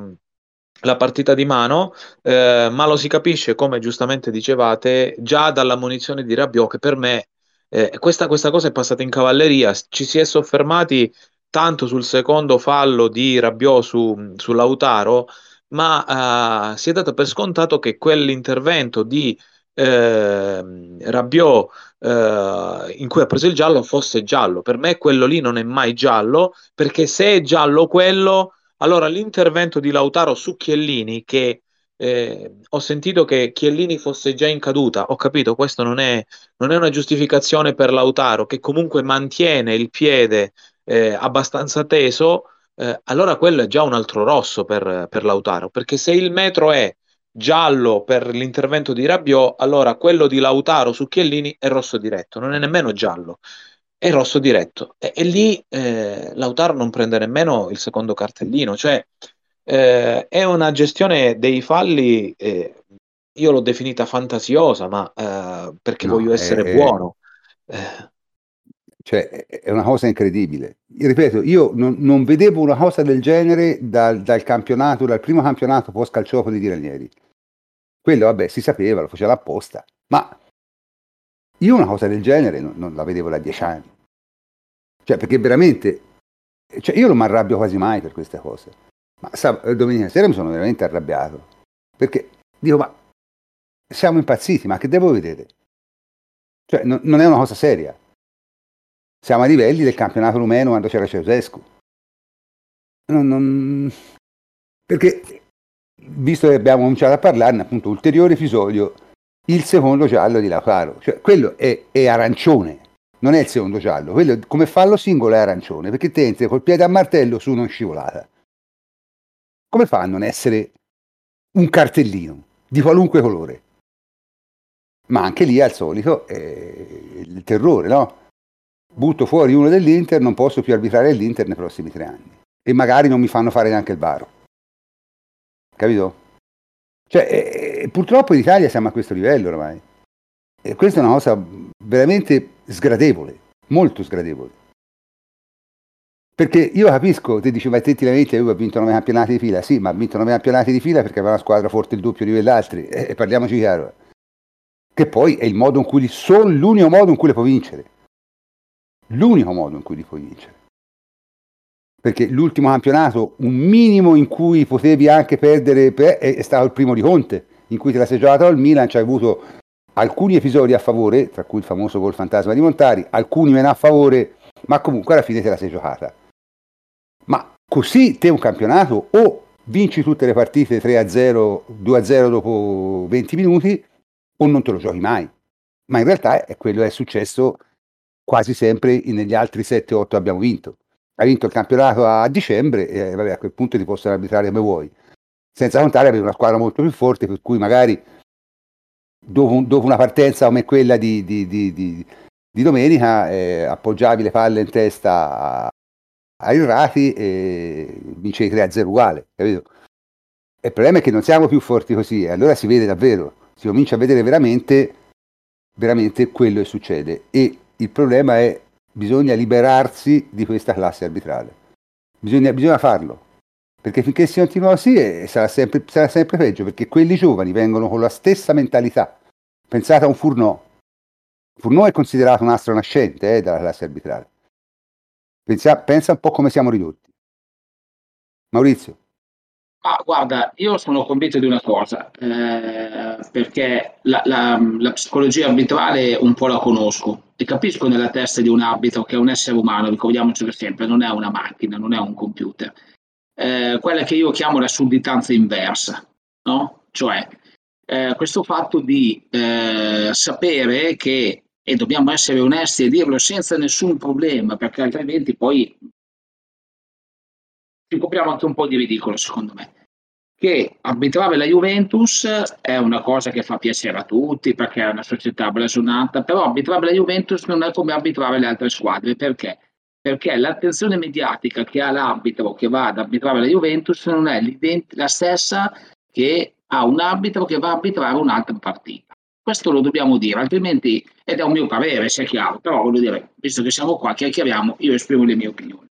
la partita di mano, eh, ma lo si capisce, come giustamente dicevate, già dalla munizione di Rabiot, che per me eh, questa, questa cosa è passata in cavalleria. Ci si è soffermati tanto sul secondo fallo di Rabiot su, su Lautaro, ma eh, si è dato per scontato che quell'intervento di Eh, Rabiot eh, in cui ha preso il giallo fosse giallo. Per me quello lì non è mai giallo, perché se è giallo quello, allora l'intervento di Lautaro su Chiellini, che eh, ho sentito che Chiellini fosse già in caduta, ho capito, questo non è, non è una giustificazione per Lautaro, che comunque mantiene il piede eh, abbastanza teso, eh, allora quello è già un altro rosso per, per Lautaro, perché se il metro è giallo per l'intervento di Rabiot, allora quello di Lautaro su Chiellini è rosso diretto, non è nemmeno giallo, è rosso diretto, e, e lì eh, Lautaro non prende nemmeno il secondo cartellino, cioè eh, è una gestione dei falli, eh, io l'ho definita fantasiosa, ma eh, perché no, voglio essere è, buono eh. Cioè è una cosa incredibile, io ripeto, io non, non vedevo una cosa del genere dal, dal campionato, dal primo campionato post calciopoli di Ranieri. Quello vabbè, si sapeva, lo faceva apposta, ma io una cosa del genere non, non la vedevo da dieci anni, cioè perché veramente, cioè io non mi arrabbio quasi mai per queste cose, ma sab- domenica sera mi sono veramente arrabbiato, perché dico, ma siamo impazziti, ma che devo vedere? Cioè no, non è una cosa seria. Siamo a livelli del campionato rumeno quando c'era Ceausescu. Non, non... Perché, visto che abbiamo cominciato a parlarne, appunto, ulteriore episodio, il secondo giallo di Lautaro. Cioè, quello è, è arancione, non è il secondo giallo. Quello, come fallo singolo, è arancione, perché te entri col piede a martello su non scivolata. Come fa a non essere un cartellino di qualunque colore? Ma anche lì, al solito, è il terrore, no? Butto fuori uno dell'Inter, non posso più arbitrare l'Inter nei prossimi tre anni. E magari non mi fanno fare neanche il VAR. Capito? Cioè, eh, purtroppo in Italia siamo a questo livello ormai. E questa è una cosa veramente sgradevole, molto sgradevole. Perché io capisco, te dici, ma te ti lamenti, lui ha vinto nove campionati di fila. Sì, ma ha vinto nove campionati di fila perché aveva una squadra forte il doppio di quell'altri. E eh, parliamoci chiaro. Che poi è il modo in cui, solo l'unico modo in cui le può vincere. L'unico modo in cui li puoi vincere. perché l'ultimo campionato, un minimo in cui potevi anche perdere, è stato il primo di Conte, in cui te la sei giocata al Milan, ci hai avuto alcuni episodi a favore, tra cui il famoso gol fantasma di Montari, alcuni meno a favore, ma comunque alla fine te la sei giocata. Ma così te un campionato o vinci tutte le partite tre a zero, due a zero dopo venti minuti, o non te lo giochi mai. Ma in realtà è quello che è successo quasi sempre negli altri sette otto abbiamo vinto. Hai vinto il campionato a dicembre e vabbè, a quel punto ti possono arbitrare come vuoi. Senza contare avevi una squadra molto più forte, per cui magari dopo, dopo una partenza come quella di, di, di, di, di domenica eh, appoggiavi le palle in testa a, a Irrati e vincevi tre a zero uguale, capito? E il problema è che non siamo più forti così, e allora si vede davvero, si comincia a vedere veramente veramente quello che succede. E il problema è: bisogna liberarsi di questa classe arbitrale, bisogna, bisogna farlo, perché finché si continua così eh, sarà, sempre, sarà sempre peggio, perché quelli giovani vengono con la stessa mentalità. Pensate a un Furnò. Furnò è considerato un astro nascente eh, dalla classe arbitrale. Pensa, pensa un po' come siamo ridotti. Maurizio? Ah, guarda, io sono convinto di una cosa, eh, perché la, la, la psicologia arbitrale un po' la conosco e capisco nella testa di un arbitro che è un essere umano, ricordiamocelo sempre, non è una macchina, non è un computer. Eh, quella che io chiamo la sudditanza inversa, no? Cioè eh, questo fatto di eh, sapere che, e dobbiamo essere onesti e dirlo senza nessun problema, perché altrimenti poi ci copriamo anche un po' di ridicolo, secondo me, che arbitrare la Juventus è una cosa che fa piacere a tutti perché è una società blasonata, però arbitrare la Juventus non è come arbitrare le altre squadre. Perché? Perché l'attenzione mediatica che ha l'arbitro che va ad arbitrare la Juventus non è la stessa che ha un arbitro che va a arbitrare un'altra partita. Questo lo dobbiamo dire, altrimenti, ed è un mio parere, sia chiaro, però voglio dire, visto che siamo qua, chiacchieriamo, io esprimo le mie opinioni.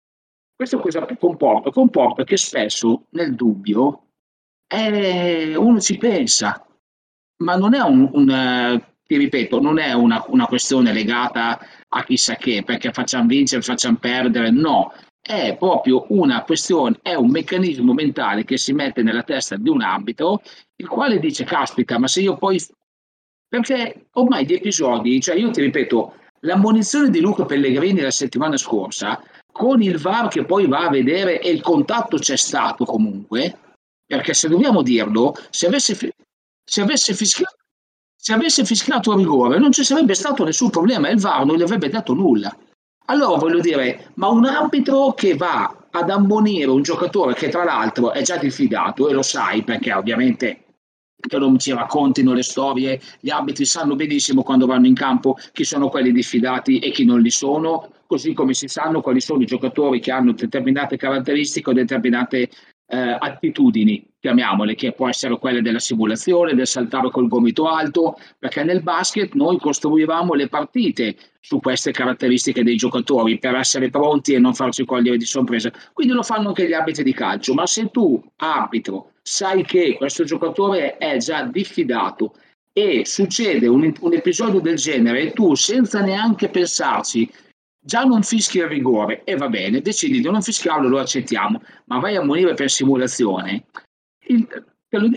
Questo cosa comporta? Comporta che spesso nel dubbio eh, uno ci pensa, ma non è un, un uh, ti ripeto, non è una, una questione legata a chissà che, perché facciamo vincere, facciamo perdere, no, è proprio una questione, è un meccanismo mentale che si mette nella testa di un arbitro, il quale dice: caspita, ma se io poi, perché ormai gli episodi, cioè io ti ripeto, l'ammonizione di Luca Pellegrini la settimana scorsa, con il V A R che poi va a vedere, e il contatto c'è stato comunque, perché se dobbiamo dirlo, se avesse, fi- se avesse, fischiato, se avesse fischiato a rigore non ci sarebbe stato nessun problema, il V A R non gli avrebbe dato nulla. Allora voglio dire, ma un arbitro che va ad ammonire un giocatore che tra l'altro è già diffidato, e lo sai perché ovviamente che non ci raccontino le storie, gli arbitri sanno benissimo quando vanno in campo chi sono quelli diffidati e chi non li sono, così come si sanno quali sono i giocatori che hanno determinate caratteristiche o determinate eh, attitudini, chiamiamole, che può essere quelle della simulazione, del saltare col gomito alto, perché nel basket noi costruivamo le partite su queste caratteristiche dei giocatori per essere pronti e non farci cogliere di sorpresa. Quindi lo fanno anche gli arbitri di calcio, ma se tu, arbitro, sai che questo giocatore è già diffidato e succede un, un episodio del genere e tu, senza neanche pensarci, già non fischi il rigore, e va bene, decidi di non fischiarlo, lo accettiamo, ma vai a ammonire per simulazione. Il,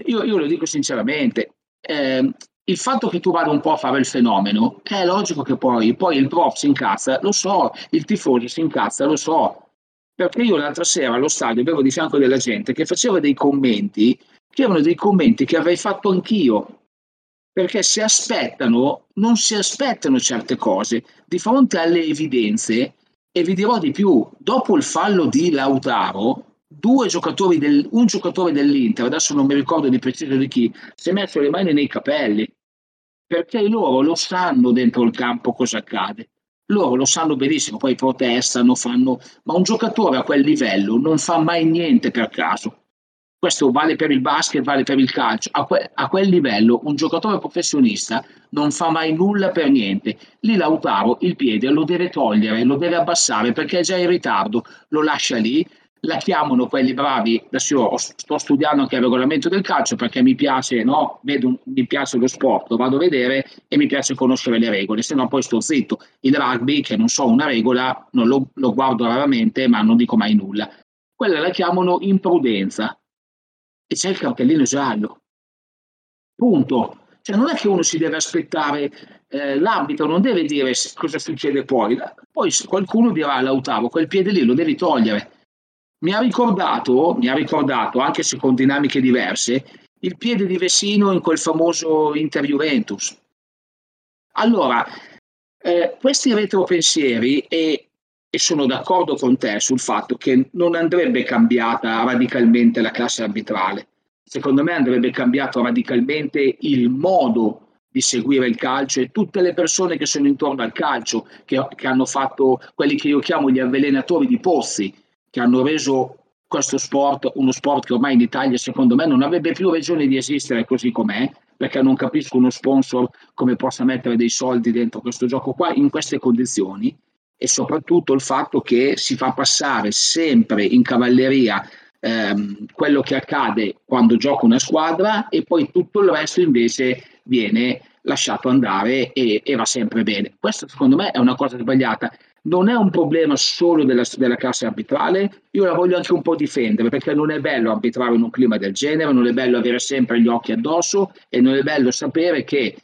io, io lo dico sinceramente, eh, il fatto che tu vada un po' a fare il fenomeno è logico che poi, poi il prof si incazza, lo so, il tifoso si incazza, lo so, perché io l'altra sera allo stadio avevo di fianco della gente che faceva dei commenti che erano dei commenti che avrei fatto anch'io, perché si aspettano, non si aspettano certe cose di fronte alle evidenze. E vi dirò di più, dopo il fallo di Lautaro, due giocatori del, un giocatore dell'Inter, adesso non mi ricordo di preciso di chi, si è messo le mani nei capelli, perché loro lo sanno dentro il campo cosa accade, loro lo sanno benissimo, poi protestano, fanno, ma un giocatore a quel livello non fa mai niente per caso. Questo vale per il basket, vale per il calcio. A, que- a quel livello un giocatore professionista non fa mai nulla per niente. Lì Lautaro il piede lo deve togliere, lo deve abbassare perché è già in ritardo. Lo lascia lì, la chiamano quelli bravi. Adesso io sto studiando anche il regolamento del calcio perché mi piace, no? Vedo, mi piace lo sport, lo vado a vedere e mi piace conoscere le regole, se no poi sto zitto. Il rugby, che non so una regola, non lo, lo guardo raramente ma non dico mai nulla. quella la chiamano imprudenza e c'è il cartellino giallo, punto. Cioè non è che uno si deve aspettare, eh, l'arbitro non deve dire cosa succede poi, poi qualcuno dirà all'Lautaro quel piede lì lo devi togliere. Mi ha ricordato, mi ha ricordato anche se con dinamiche diverse, il piede di Vecino in quel famoso Inter-Juventus. Allora, eh, questi retropensieri, e, e sono d'accordo con te sul fatto che non andrebbe cambiata radicalmente la classe arbitrale, secondo me andrebbe cambiato radicalmente il modo di seguire il calcio e tutte le persone che sono intorno al calcio, che, che hanno fatto quelli che io chiamo gli avvelenatori di pozzi, che hanno reso questo sport uno sport che ormai in Italia secondo me non avrebbe più ragione di esistere così com'è, perché non capisco uno sponsor come possa mettere dei soldi dentro questo gioco qua in queste condizioni, e soprattutto il fatto che si fa passare sempre in cavalleria ehm, quello che accade quando gioca una squadra e poi tutto il resto invece viene lasciato andare e, e va sempre bene. Questo secondo me è una cosa sbagliata. Non è un problema solo della, della classe arbitrale, io la voglio anche un po' difendere, perché non è bello arbitrare in un clima del genere, non è bello avere sempre gli occhi addosso e non è bello sapere che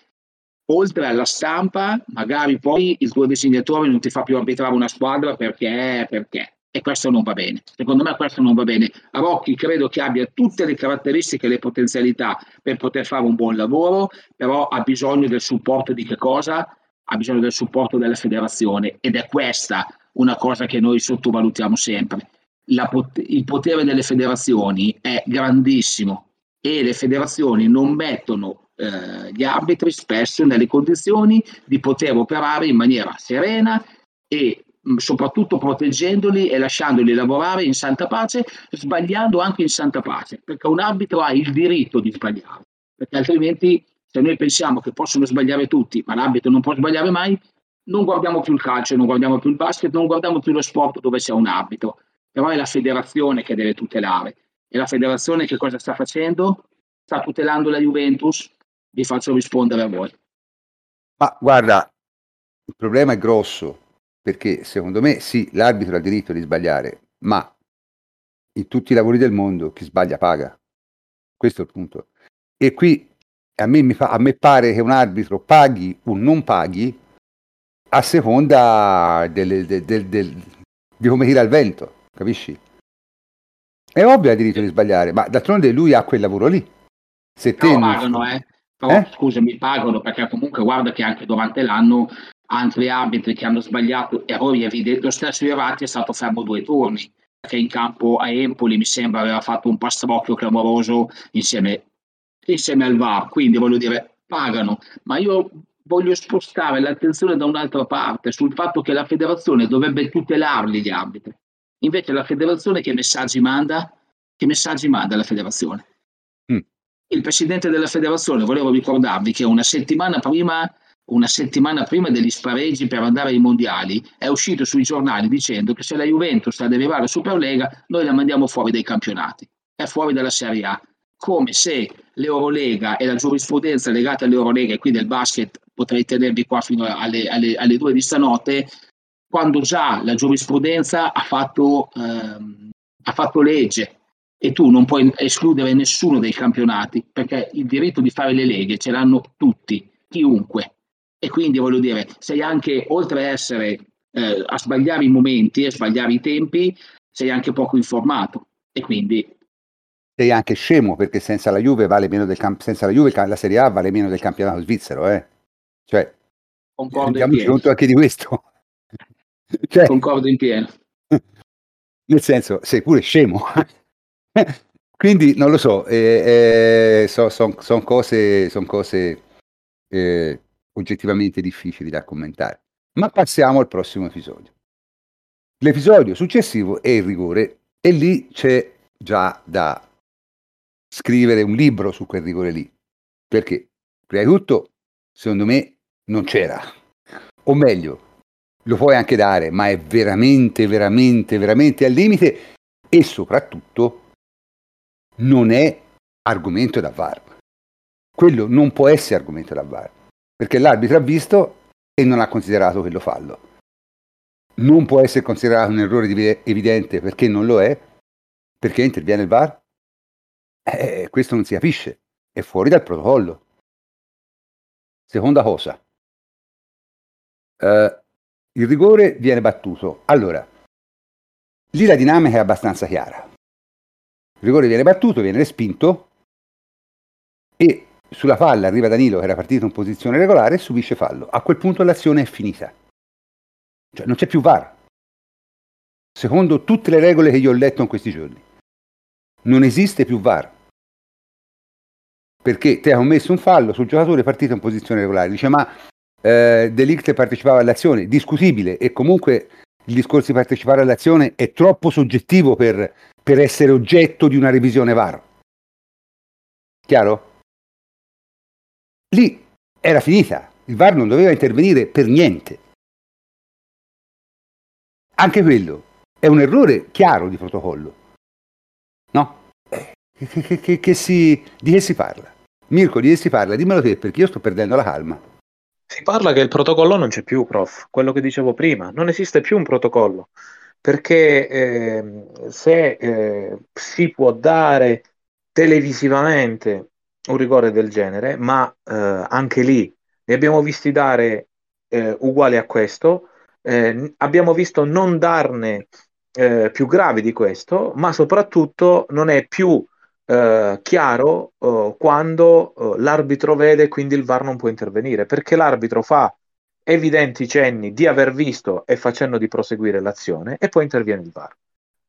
oltre alla stampa magari poi il tuo disegnatore non ti fa più arbitrare una squadra perché, perché, e questo non va bene. Secondo me questo non va bene. Rocchi credo che abbia tutte le caratteristiche e le potenzialità per poter fare un buon lavoro, però ha bisogno del supporto di che cosa? Ha bisogno del supporto della federazione, ed è questa una cosa che noi sottovalutiamo sempre. La pot- il potere delle federazioni è grandissimo e le federazioni non mettono eh, gli arbitri spesso nelle condizioni di poter operare in maniera serena e mh, soprattutto proteggendoli e lasciandoli lavorare in santa pace, sbagliando anche in santa pace, perché un arbitro ha il diritto di sbagliare, perché altrimenti se noi pensiamo che possono sbagliare tutti, ma l'arbitro non può sbagliare mai, non guardiamo più il calcio, non guardiamo più il basket, non guardiamo più lo sport dove c'è un arbitro. Però è la federazione che deve tutelare. E la federazione che cosa sta facendo? Sta tutelando la Juventus? Vi faccio rispondere a voi. Ma guarda, il problema è grosso, perché secondo me sì, l'arbitro ha diritto di sbagliare, ma in tutti i lavori del mondo chi sbaglia paga. Questo è il punto. E qui A me, mi fa, a me pare che un arbitro paghi o non paghi a seconda del, del, del, del, di come tira il vento, capisci? È ovvio il diritto di sbagliare, ma d'altronde lui ha quel lavoro lì. Se te non pagano, eh? Però, eh? Scusami, pagano, perché comunque guarda che anche durante l'anno altri arbitri che hanno sbagliato errori evidenti, lo stesso Irrati è stato fermo due turni, perché in campo a Empoli mi sembra aveva fatto un pastrocchio clamoroso insieme insieme al V A R, quindi voglio dire pagano, ma io voglio spostare l'attenzione da un'altra parte sul fatto che la federazione dovrebbe tutelarli gli arbitri, invece la federazione che messaggi manda? Che messaggi manda la federazione? Mm. Il presidente della federazione, volevo ricordarvi che una settimana prima una settimana prima degli spareggi per andare ai mondiali è uscito sui giornali dicendo che se la Juventus sta ad arrivare alla Superlega noi la mandiamo fuori dai campionati, è fuori dalla Serie A, come se l'Eurolega e la giurisprudenza legata all'Eurolega, e qui del basket potrei tenervi qua fino alle, alle, alle due di stanotte, quando già la giurisprudenza ha fatto, ehm, ha fatto legge e tu non puoi escludere nessuno dei campionati, perché il diritto di fare le leghe ce l'hanno tutti, chiunque, e quindi voglio dire, sei anche, oltre a essere eh, a sbagliare i momenti e sbagliare i tempi, sei anche poco informato e quindi sei anche scemo, perché senza la Juve vale meno del camp- senza la Juve la Serie A vale meno del campionato svizzero, eh. Cioè, rendiamoci conto anche di questo. Cioè, concordo in pieno. Nel senso, sei pure scemo. Quindi non lo so, eh, eh, so, son, son cose, son cose eh, oggettivamente difficili da commentare. Ma passiamo al prossimo episodio. L'episodio successivo è il rigore, e lì c'è già da scrivere un libro su quel rigore lì, perché prima di tutto secondo me non c'era, o meglio lo puoi anche dare, ma è veramente veramente veramente al limite, e soprattutto non è argomento da V A R, quello non può essere argomento da V A R, perché l'arbitro ha visto e non ha considerato quello fallo, non può essere considerato un errore evidente perché non lo è, Perché interviene il V A R? Eh, questo non si capisce, è fuori dal protocollo. Seconda cosa, eh, il rigore viene battuto. Allora, lì la dinamica è abbastanza chiara. Il rigore viene battuto, viene respinto e sulla palla arriva Danilo, che era partito in posizione regolare, e subisce fallo. A quel punto l'azione è finita. Cioè non c'è più V A R. Secondo tutte le regole che io ho letto in questi giorni, non esiste più V A R. Perché te ha commesso un fallo sul giocatore partito in posizione regolare. Dice, ma eh, De Ligt partecipava all'azione, discutibile, e comunque il discorso di partecipare all'azione è troppo soggettivo per, per essere oggetto di una revisione V A R. Chiaro? Lì era finita, il V A R non doveva intervenire per niente. Anche quello è un errore chiaro di protocollo, no? Che, che, che, che si, di che si parla? Mirko, di che si parla? Dimmelo te, perché io sto perdendo la calma. Si parla che il protocollo non c'è più, prof, quello che dicevo prima, non esiste più un protocollo, perché eh, se eh, si può dare televisivamente un rigore del genere, ma eh, anche lì ne abbiamo visti dare eh, uguali a questo, eh, abbiamo visto non darne eh, più gravi di questo, ma soprattutto non è più Uh, chiaro uh, quando uh, l'arbitro vede, quindi il V A R non può intervenire, perché l'arbitro fa evidenti cenni di aver visto e facendo di proseguire l'azione e poi interviene il V A R.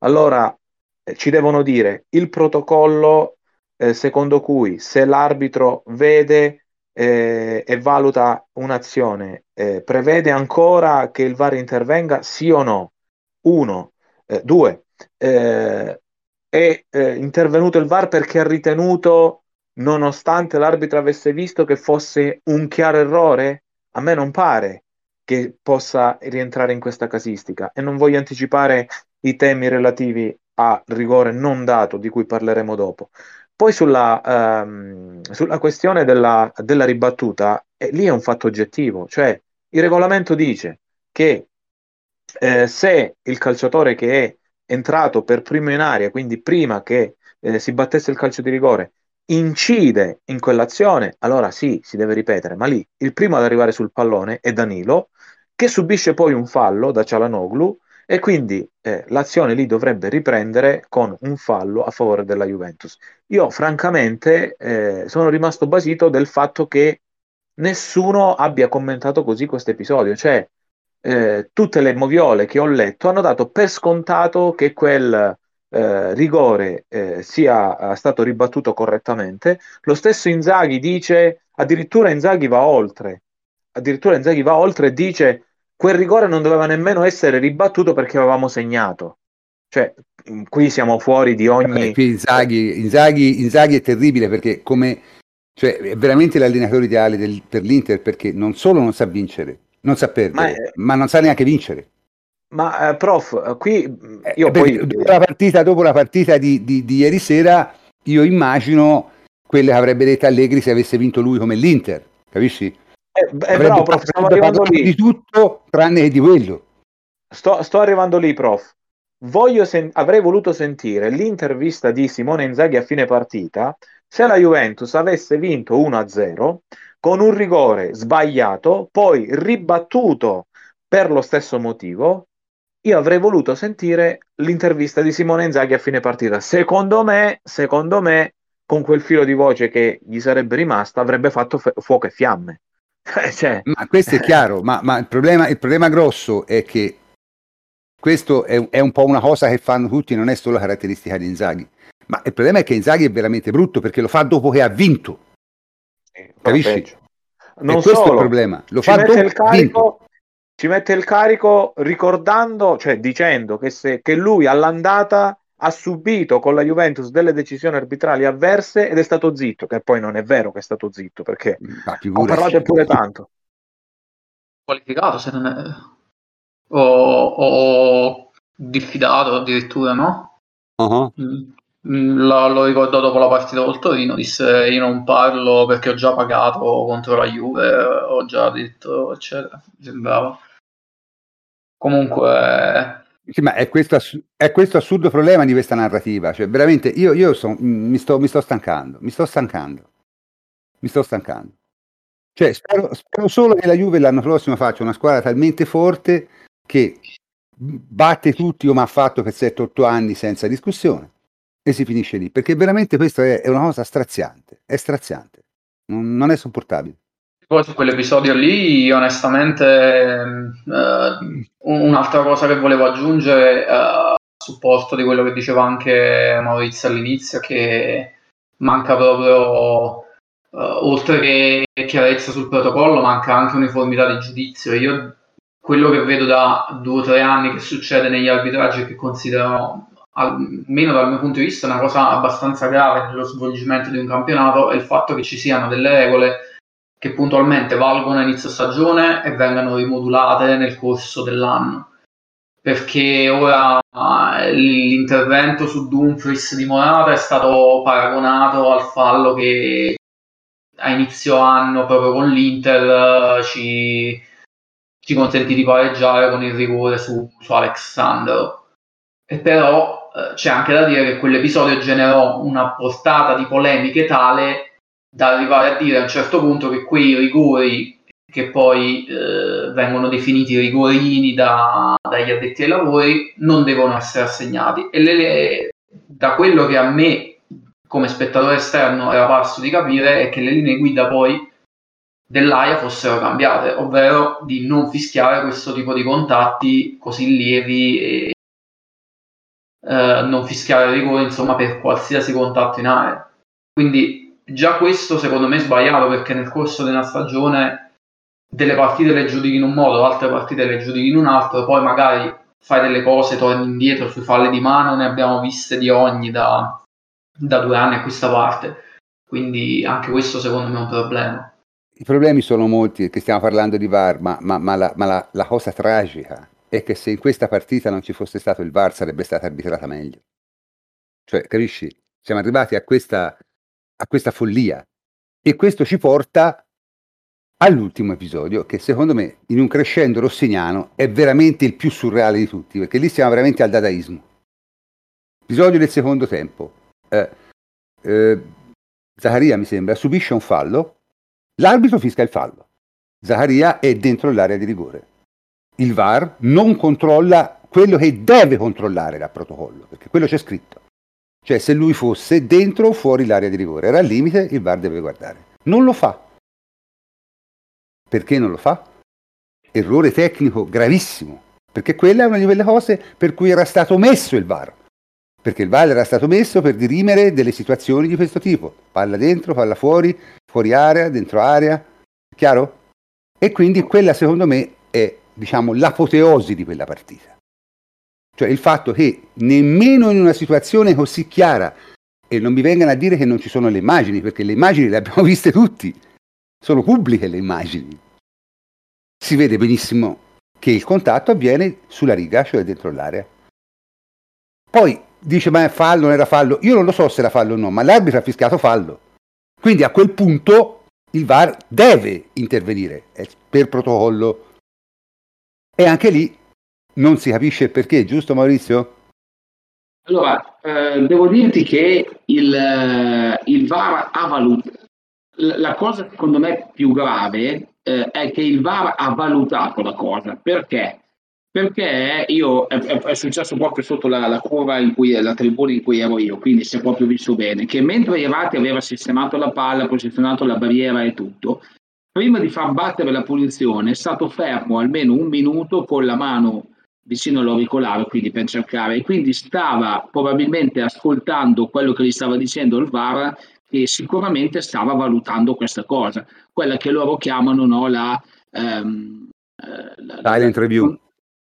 Allora eh, ci devono dire il protocollo eh, secondo cui se l'arbitro vede eh, e valuta un'azione eh, prevede ancora che il V A R intervenga, sì o no? Uno, eh, due eh, è eh, intervenuto il V A R perché ha ritenuto, nonostante l'arbitro avesse visto, che fosse un chiaro errore? A me non pare che possa rientrare in questa casistica, e non voglio anticipare i temi relativi al rigore non dato, di cui parleremo dopo. Poi sulla, ehm, sulla questione della, della ribattuta, eh, lì è un fatto oggettivo, cioè il regolamento dice che eh, se il calciatore che è entrato per primo in area, quindi prima che eh, si battesse il calcio di rigore, incide in quell'azione, allora sì, si deve ripetere, ma lì il primo ad arrivare sul pallone è Danilo, che subisce poi un fallo da Çalhanoğlu, e quindi eh, l'azione lì dovrebbe riprendere con un fallo a favore della Juventus. Io francamente eh, sono rimasto basito del fatto che nessuno abbia commentato così questo episodio, cioè Eh, tutte le moviole che ho letto hanno dato per scontato che quel eh, rigore eh, sia stato ribattuto correttamente. Lo stesso Inzaghi dice, addirittura Inzaghi va oltre addirittura Inzaghi va oltre e dice quel rigore non doveva nemmeno essere ribattuto perché avevamo segnato. Cioè qui siamo fuori di ogni... Inzaghi, Inzaghi, Inzaghi è terribile, perché come, cioè, è veramente l'allenatore ideale del, per l'Inter, perché non solo non sa vincere, non sa perdere, ma, ma non sa neanche vincere. Ma eh, prof, qui io eh, poi... dopo la partita, dopo la partita di, di, di ieri sera, io immagino quelle che avrebbe detto Allegri se avesse vinto lui come l'Inter, capisci? Eh, eh, bravo, prof, stavo arrivando lì. Di tutto tranne che di quello. Sto, sto arrivando lì, prof. Voglio sen- avrei voluto sentire l'intervista di Simone Inzaghi a fine partita se la Juventus avesse vinto uno a zero con un rigore sbagliato, poi ribattuto per lo stesso motivo. Io avrei voluto sentire l'intervista di Simone Inzaghi a fine partita. Secondo me, secondo me, con quel filo di voce che gli sarebbe rimasta, avrebbe fatto fe- fuoco e fiamme. Cioè... Ma questo è chiaro, ma, ma il problema, il problema grosso è che questo è, è un po' una cosa che fanno tutti, non è solo la caratteristica di Inzaghi. Ma il problema è che Inzaghi è veramente brutto, perché lo fa dopo che ha vinto. Capisci? Non e questo solo, è il problema. Lo ci, fa mette il carico, ci mette il carico ricordando, cioè dicendo che, se, che lui all'andata ha subito con la Juventus delle decisioni arbitrali avverse ed è stato zitto, che poi non è vero che è stato zitto, perché ho parlato pure tanto. Qualificato, se non è... o, o diffidato addirittura, no? Uh-huh. Mm. Lo, lo ricordo dopo la partita col Torino, disse io non parlo perché ho già pagato contro la Juve, ho già detto eccetera, sembrava. Comunque Sì, ma è questo, ass- è questo assurdo problema di questa narrativa, cioè veramente io, io son, mi, sto, mi sto stancando, mi sto stancando, mi sto stancando. Cioè spero, spero solo che la Juve l'anno prossimo faccia una squadra talmente forte che batte tutti come ha fatto per sette otto anni senza discussione e si finisce lì, perché veramente questa è, è una cosa straziante, è straziante, non, non è sopportabile. Su quell'episodio lì, onestamente, eh, un'altra cosa che volevo aggiungere eh, a supporto di quello che diceva anche Maurizio all'inizio, che manca proprio, eh, oltre che chiarezza sul protocollo, manca anche uniformità di giudizio. Io quello che vedo da due o tre anni che succede negli arbitraggi, che considero, almeno dal mio punto di vista, una cosa abbastanza grave nello svolgimento di un campionato, è il fatto che ci siano delle regole che puntualmente valgono a inizio stagione e vengano rimodulate nel corso dell'anno, perché ora l'intervento su Dumfries di Morata è stato paragonato al fallo che a inizio anno proprio con l'Inter ci, ci consentì di pareggiare con il rigore su, su Alexandro. E però eh, c'è anche da dire che quell'episodio generò una portata di polemiche tale da arrivare a dire a un certo punto che quei rigori, che poi eh, vengono definiti rigorini da, dagli addetti ai lavori, non devono essere assegnati. E le, le, da quello che a me come spettatore esterno era parso di capire, è che le linee guida poi dell'AIA fossero cambiate, ovvero di non fischiare questo tipo di contatti così lievi e eh, non fischiare rigori, insomma, per qualsiasi contatto in area. Quindi già questo secondo me è sbagliato, perché nel corso di una stagione delle partite le giudichi in un modo, altre partite le giudichi in un altro, poi magari fai delle cose, torni indietro sui falli di mano, ne abbiamo viste di ogni da, da due anni a questa parte, quindi anche questo secondo me è un problema. I problemi sono molti, che stiamo parlando di V A R, ma, ma, ma, la, ma la, la cosa tragica è che se in questa partita non ci fosse stato il V A R sarebbe stata arbitrata meglio, cioè capisci? Siamo arrivati a questa... a questa follia, e questo ci porta all'ultimo episodio, che secondo me in un crescendo rossiniano è veramente il più surreale di tutti, perché lì siamo veramente al dadaismo. Episodio del secondo tempo, eh, eh, Zaccaria mi sembra subisce un fallo, l'arbitro fischia il fallo, Zaccaria è dentro l'area di rigore, il V A R non controlla quello che deve controllare dal protocollo, perché quello c'è scritto. Cioè se lui fosse dentro o fuori l'area di rigore, era al limite, il V A R deve guardare. Non lo fa. Perché non lo fa? Errore tecnico gravissimo. Perché quella è una di quelle cose per cui era stato messo il V A R. Perché il V A R era stato messo per dirimere delle situazioni di questo tipo. Palla dentro, palla fuori, fuori area, dentro area. Chiaro? E quindi quella secondo me è, diciamo, l'apoteosi di quella partita. Cioè il fatto che nemmeno in una situazione così chiara, e non mi vengano a dire che non ci sono le immagini, perché le immagini le abbiamo viste tutti, sono pubbliche le immagini, si vede benissimo che il contatto avviene sulla riga, cioè dentro l'area. Poi dice ma è fallo, non era fallo, io non lo so se era fallo o no, ma l'arbitro ha fischiato fallo, quindi a quel punto il V A R deve intervenire per protocollo, e anche lì non si capisce il perché, giusto Maurizio? Allora, eh, devo dirti che il, il V A R ha valutato. La cosa secondo me più grave eh, è che il V A R ha valutato la cosa. Perché? Perché io è, è successo proprio sotto la, la curva in cui la tribuna in cui ero io, quindi si è proprio visto bene che mentre Irrati aveva sistemato la palla, posizionato la barriera e tutto, prima di far battere la punizione è stato fermo almeno un minuto con la mano vicino all'auricolare, quindi per cercare, quindi stava probabilmente ascoltando quello che gli stava dicendo il V A R, e sicuramente stava valutando questa cosa, quella che loro chiamano no la ehm, la, silent review,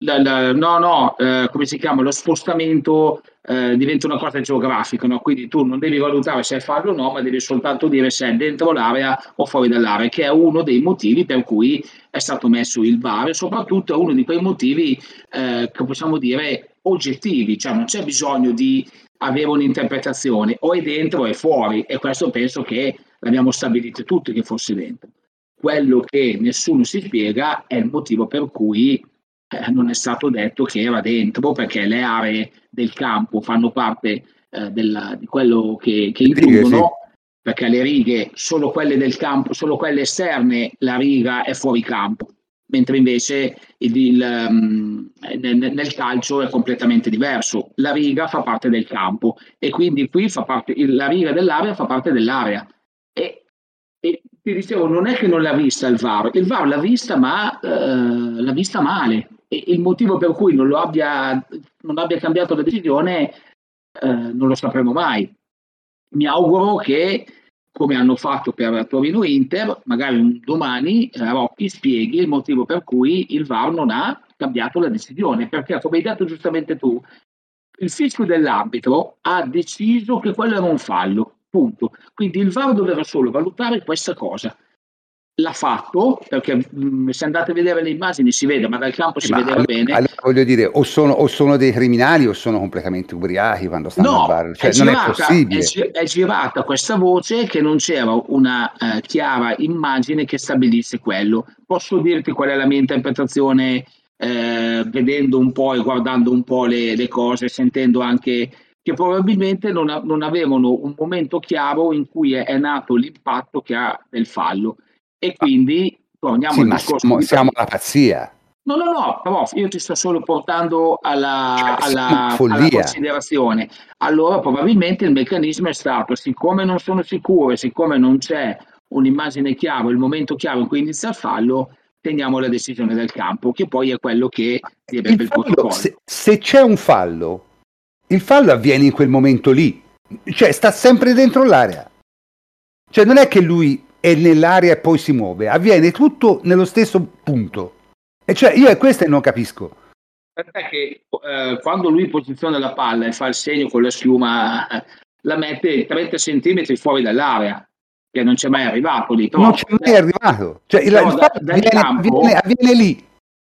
la, la, no no eh, come si chiama, lo spostamento eh, diventa una cosa geografica, no? Quindi tu non devi valutare se è fallo o no, ma devi soltanto dire se è dentro l'area o fuori dall'area, che è uno dei motivi per cui è stato messo il V A R, e soprattutto è uno di quei motivi eh, che possiamo dire oggettivi, cioè non c'è bisogno di avere un'interpretazione, o è dentro o è fuori, e questo penso che l'abbiamo stabilito tutti che fosse dentro. Quello che nessuno si spiega è il motivo per cui eh, non è stato detto che era dentro, perché le aree del campo fanno parte eh, della, di quello che, che includono, sì. Perché le righe, solo quelle del campo, solo quelle esterne, la riga è fuori campo, mentre invece il, il, um, nel, nel calcio è completamente diverso. La riga fa parte del campo e quindi qui fa parte, la riga dell'area fa parte dell'area. E, e ti dicevo, non è che non l'ha vista il V A R, il V A R l'ha vista ma eh, l'ha vista male, e il motivo per cui non lo abbia, non abbia cambiato la decisione eh, non lo sapremo mai. Mi auguro che, come hanno fatto per Torino-Inter, magari un domani eh, Rocchi spieghi il motivo per cui il V A R non ha cambiato la decisione, perché, come hai detto giustamente tu, il fischio dell'arbitro ha deciso che quello era un fallo, punto. Quindi il V A R doveva solo valutare questa cosa. L'ha fatto, perché mh, se andate a vedere le immagini si vede, ma dal campo si ma vedeva all- bene. Allora, voglio dire, o sono, o sono dei criminali o sono completamente ubriachi quando stanno no, al bar. Cioè, è girata, non è possibile. È, gi- è girata questa voce che non c'era una eh, chiara immagine che stabilisse quello. Posso dirti qual è la mia interpretazione, eh, vedendo un po' e guardando un po' le, le cose, sentendo anche che probabilmente non, a- non avevano un momento chiaro in cui è, è nato l'impatto che ha del fallo. E quindi torniamo sì, al discorso. Siamo, siamo alla pazzia. No, no, no, però io ti sto solo portando alla, cioè, alla, alla considerazione. Allora, probabilmente il meccanismo è stato: siccome non sono sicuro, siccome non c'è un'immagine chiara, il momento chiaro in cui inizia il fallo, teniamo la decisione del campo, che poi è quello che deve il, il protocollo. Se, se c'è un fallo, il fallo avviene in quel momento lì, cioè sta sempre dentro l'area, cioè non è che lui e nell'area poi si muove, avviene tutto nello stesso punto. E cioè io è questo e non capisco. Perché eh, quando lui posiziona la palla e fa il segno con la schiuma, la mette trenta centimetri fuori dall'area, che non c'è mai arrivato lì. Però, non c'è mai eh, arrivato. Cioè il, il da, dal viene, campo, viene, avviene lì.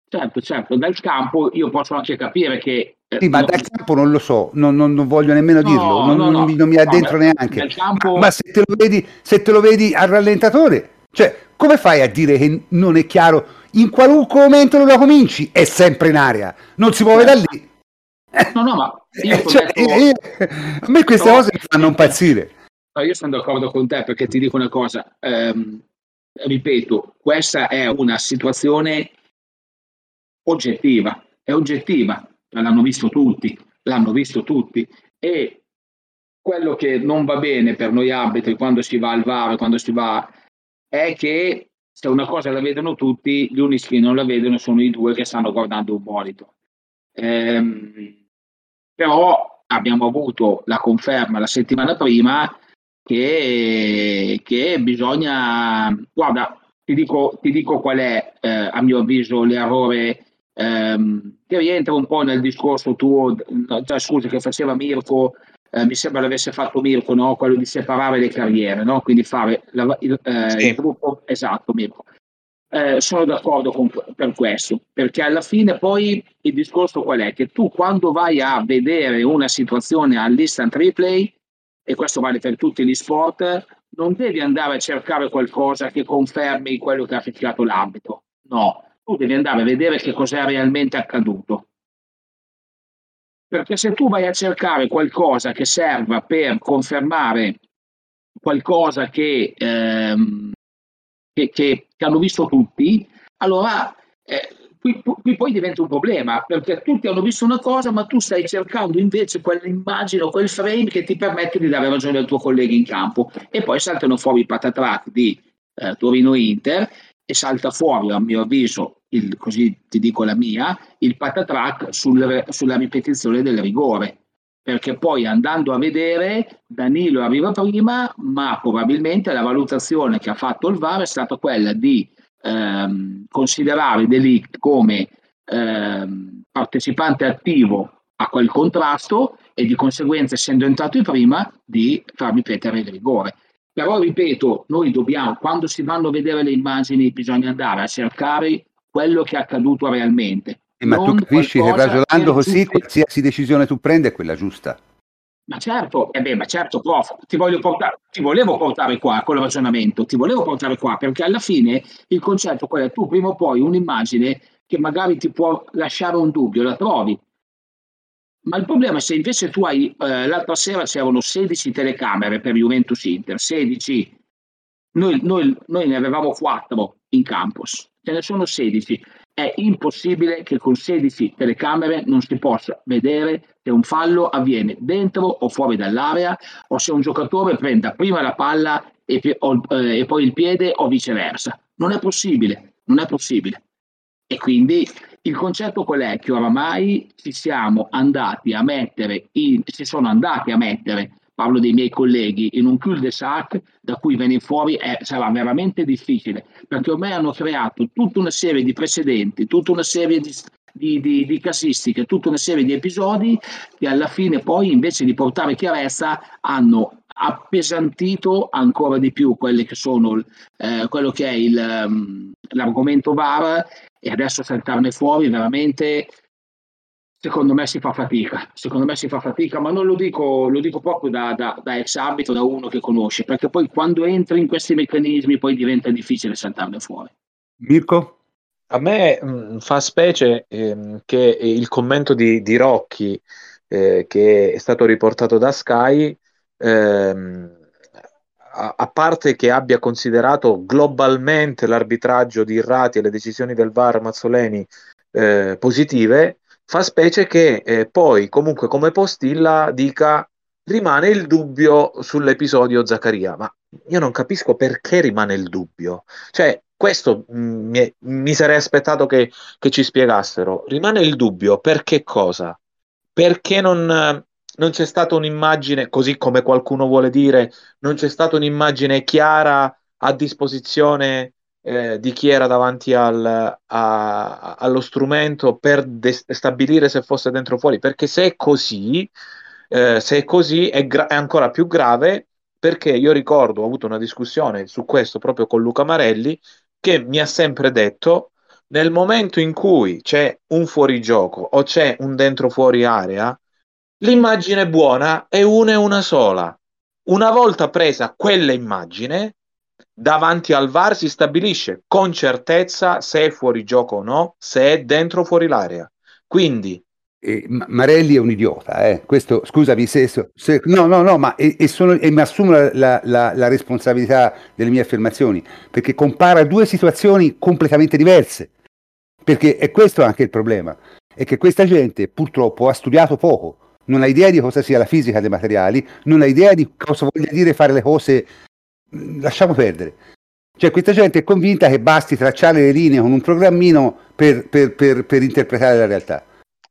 Certo, certo, dal campo io posso anche capire che... Sì, ma dal campo non lo so, non, non, non voglio nemmeno no, dirlo, non, no, non, no, non mi addentro no, neanche. Campo... Ma se te lo vedi, se te lo vedi al rallentatore, cioè come fai a dire che non è chiaro? In qualunque momento lo cominci, è sempre in aria, non si muove da lì. No, no, ma io cioè, detto... io, a me queste no, cose mi fanno impazzire. No, io sono d'accordo con te, perché ti dico una cosa, ehm, ripeto, questa è una situazione oggettiva, è oggettiva. L'hanno visto tutti, l'hanno visto tutti, e quello che non va bene per noi arbitri quando si va al V A R, quando si va, è che se una cosa la vedono tutti, gli unici che non la vedono sono i due che stanno guardando un monito. Ehm, però abbiamo avuto la conferma la settimana prima che, che bisogna, guarda, ti dico, ti dico qual è eh, a mio avviso l'errore Ehm, che rientra un po' nel discorso tuo, cioè, scusa, che faceva Mirko, eh, mi sembra l'avesse fatto Mirko, no? Quello di separare le carriere, no? Quindi fare la, il, eh, sì. il gruppo, esatto Mirko, eh, sono d'accordo con, per questo, perché alla fine poi il discorso qual è? Che tu quando vai a vedere una situazione all'instant replay, e questo vale per tutti gli sport, non devi andare a cercare qualcosa che confermi quello che ha fischiato l'arbitro, no. Tu devi andare a vedere che cos'è realmente accaduto, perché se tu vai a cercare qualcosa che serva per confermare qualcosa che, ehm, che, che, che hanno visto tutti, allora eh, qui, qui poi diventa un problema, perché tutti hanno visto una cosa ma tu stai cercando invece quell'immagine o quel frame che ti permette di dare ragione al tuo collega in campo, e poi saltano fuori i patatrac di eh, Torino-Inter. E salta fuori, a mio avviso, il, così ti dico la mia, il patatrac sul, sulla ripetizione del rigore, perché poi andando a vedere Danilo arriva prima, ma probabilmente la valutazione che ha fatto il V A R è stata quella di ehm, considerare De Ligt come ehm, partecipante attivo a quel contrasto e di conseguenza, essendo entrato in prima, di far ripetere il rigore. Però ripeto, noi dobbiamo, quando si vanno a vedere le immagini, bisogna andare a cercare quello che è accaduto realmente. Eh, ma tu capisci che ragionando così, qualsiasi decisione tu prendi è quella giusta. Ma certo, eh beh, ma certo, prof, ti voglio portare, ti volevo portare qua con il ragionamento, ti volevo portare qua, perché alla fine il concetto è quello, tu prima o poi un'immagine che magari ti può lasciare un dubbio, la trovi. Ma il problema è se invece tu hai, eh, l'altra sera c'erano sedici telecamere per Juventus Inter, sedici, noi, noi, noi ne avevamo quattro in campus, ce ne sono sedici, è impossibile che con sedici telecamere non si possa vedere se un fallo avviene dentro o fuori dall'area, o se un giocatore prenda prima la palla e, o, eh, e poi il piede o viceversa. Non è possibile, non è possibile. E quindi il concetto qual è? Che oramai ci siamo andati a mettere, in, ci sono andati a mettere, parlo dei miei colleghi, in un cul-de-sac da cui venire fuori è, sarà veramente difficile, perché ormai hanno creato tutta una serie di precedenti, tutta una serie di, di, di, di casistiche, tutta una serie di episodi che alla fine poi invece di portare chiarezza hanno appesantito ancora di più quelle che sono, eh, quello che è il, um, l'argomento V A R, e adesso saltarne fuori veramente secondo me si fa fatica, secondo me si fa fatica, ma non lo dico, lo dico proprio da, da, da ex arbitro, da uno che conosce, perché poi quando entri in questi meccanismi poi diventa difficile saltarne fuori. Mirko? A me mh, fa specie ehm, che il commento di, di Rocchi eh, che è stato riportato da Sky, ehm, a parte che abbia considerato globalmente l'arbitraggio di Irrati e le decisioni del V A R Mazzoleni eh, positive, fa specie che eh, poi comunque come postilla dica rimane il dubbio sull'episodio Zaccaria. Ma io non capisco perché rimane il dubbio, cioè questo mi, è, mi sarei aspettato che, che ci spiegassero. Rimane il dubbio perché cosa? Perché non... non c'è stata un'immagine, così come qualcuno vuole dire, non c'è stata un'immagine chiara a disposizione eh, di chi era davanti al, a, a, allo strumento per de- stabilire se fosse dentro o fuori, perché se è così, eh, se è, così è, gra- è ancora più grave, perché io ricordo, ho avuto una discussione su questo proprio con Luca Marelli, che mi ha sempre detto, nel momento in cui c'è un fuorigioco o c'è un dentro fuori area, l'immagine buona è una e una sola. Una volta presa quella immagine, davanti al V A R si stabilisce con certezza se è fuori gioco o no, se è dentro o fuori l'area. Quindi eh, Marelli è un idiota, eh. Questo, scusami se, se no no no, ma e, e sono e mi assumo la, la, la responsabilità delle mie affermazioni, perché compara due situazioni completamente diverse. Perché è questo anche il problema, è che questa gente purtroppo ha studiato poco. Non ha idea di cosa sia la fisica dei materiali, non ha idea di cosa voglia dire fare le cose, lasciamo perdere. Cioè questa gente è convinta che basti tracciare le linee con un programmino per, per, per, per interpretare la realtà.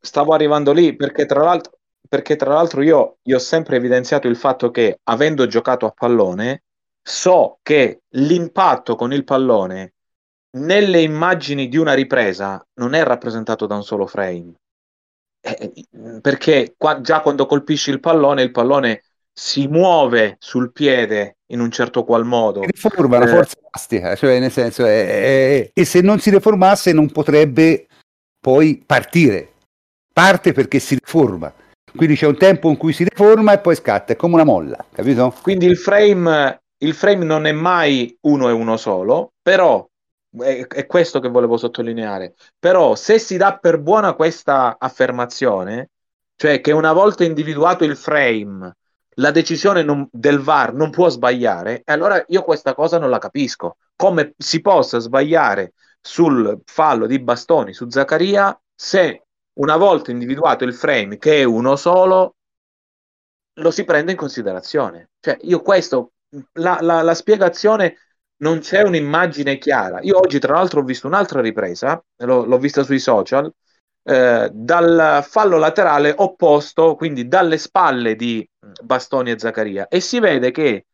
Stavo arrivando lì, perché tra l'altro, perché tra l'altro io, io ho sempre evidenziato il fatto che, avendo giocato a pallone, so che l'impatto con il pallone nelle immagini di una ripresa non è rappresentato da un solo frame. Eh, perché qua, già quando colpisci il pallone, il pallone si muove sul piede in un certo qual modo. Riforma la eh. forza elastica, cioè nel senso è, è, è, e se non si riformasse non potrebbe poi partire. Parte perché si riforma. Quindi c'è un tempo in cui si riforma e poi scatta, è come una molla, capito? Quindi il frame, il frame non è mai uno e uno solo, però è questo che volevo sottolineare. Però se si dà per buona questa affermazione, cioè che una volta individuato il frame la decisione non, del V A R non può sbagliare, allora io questa cosa non la capisco, come si possa sbagliare sul fallo di Bastoni su Zaccaria se una volta individuato il frame che è uno solo lo si prende in considerazione. Cioè io questo la, la, la spiegazione, non c'è un'immagine chiara. Io oggi tra l'altro ho visto un'altra ripresa, l'ho, l'ho vista sui social, eh, dal fallo laterale opposto, quindi dalle spalle di Bastoni e Zaccaria, e si vede che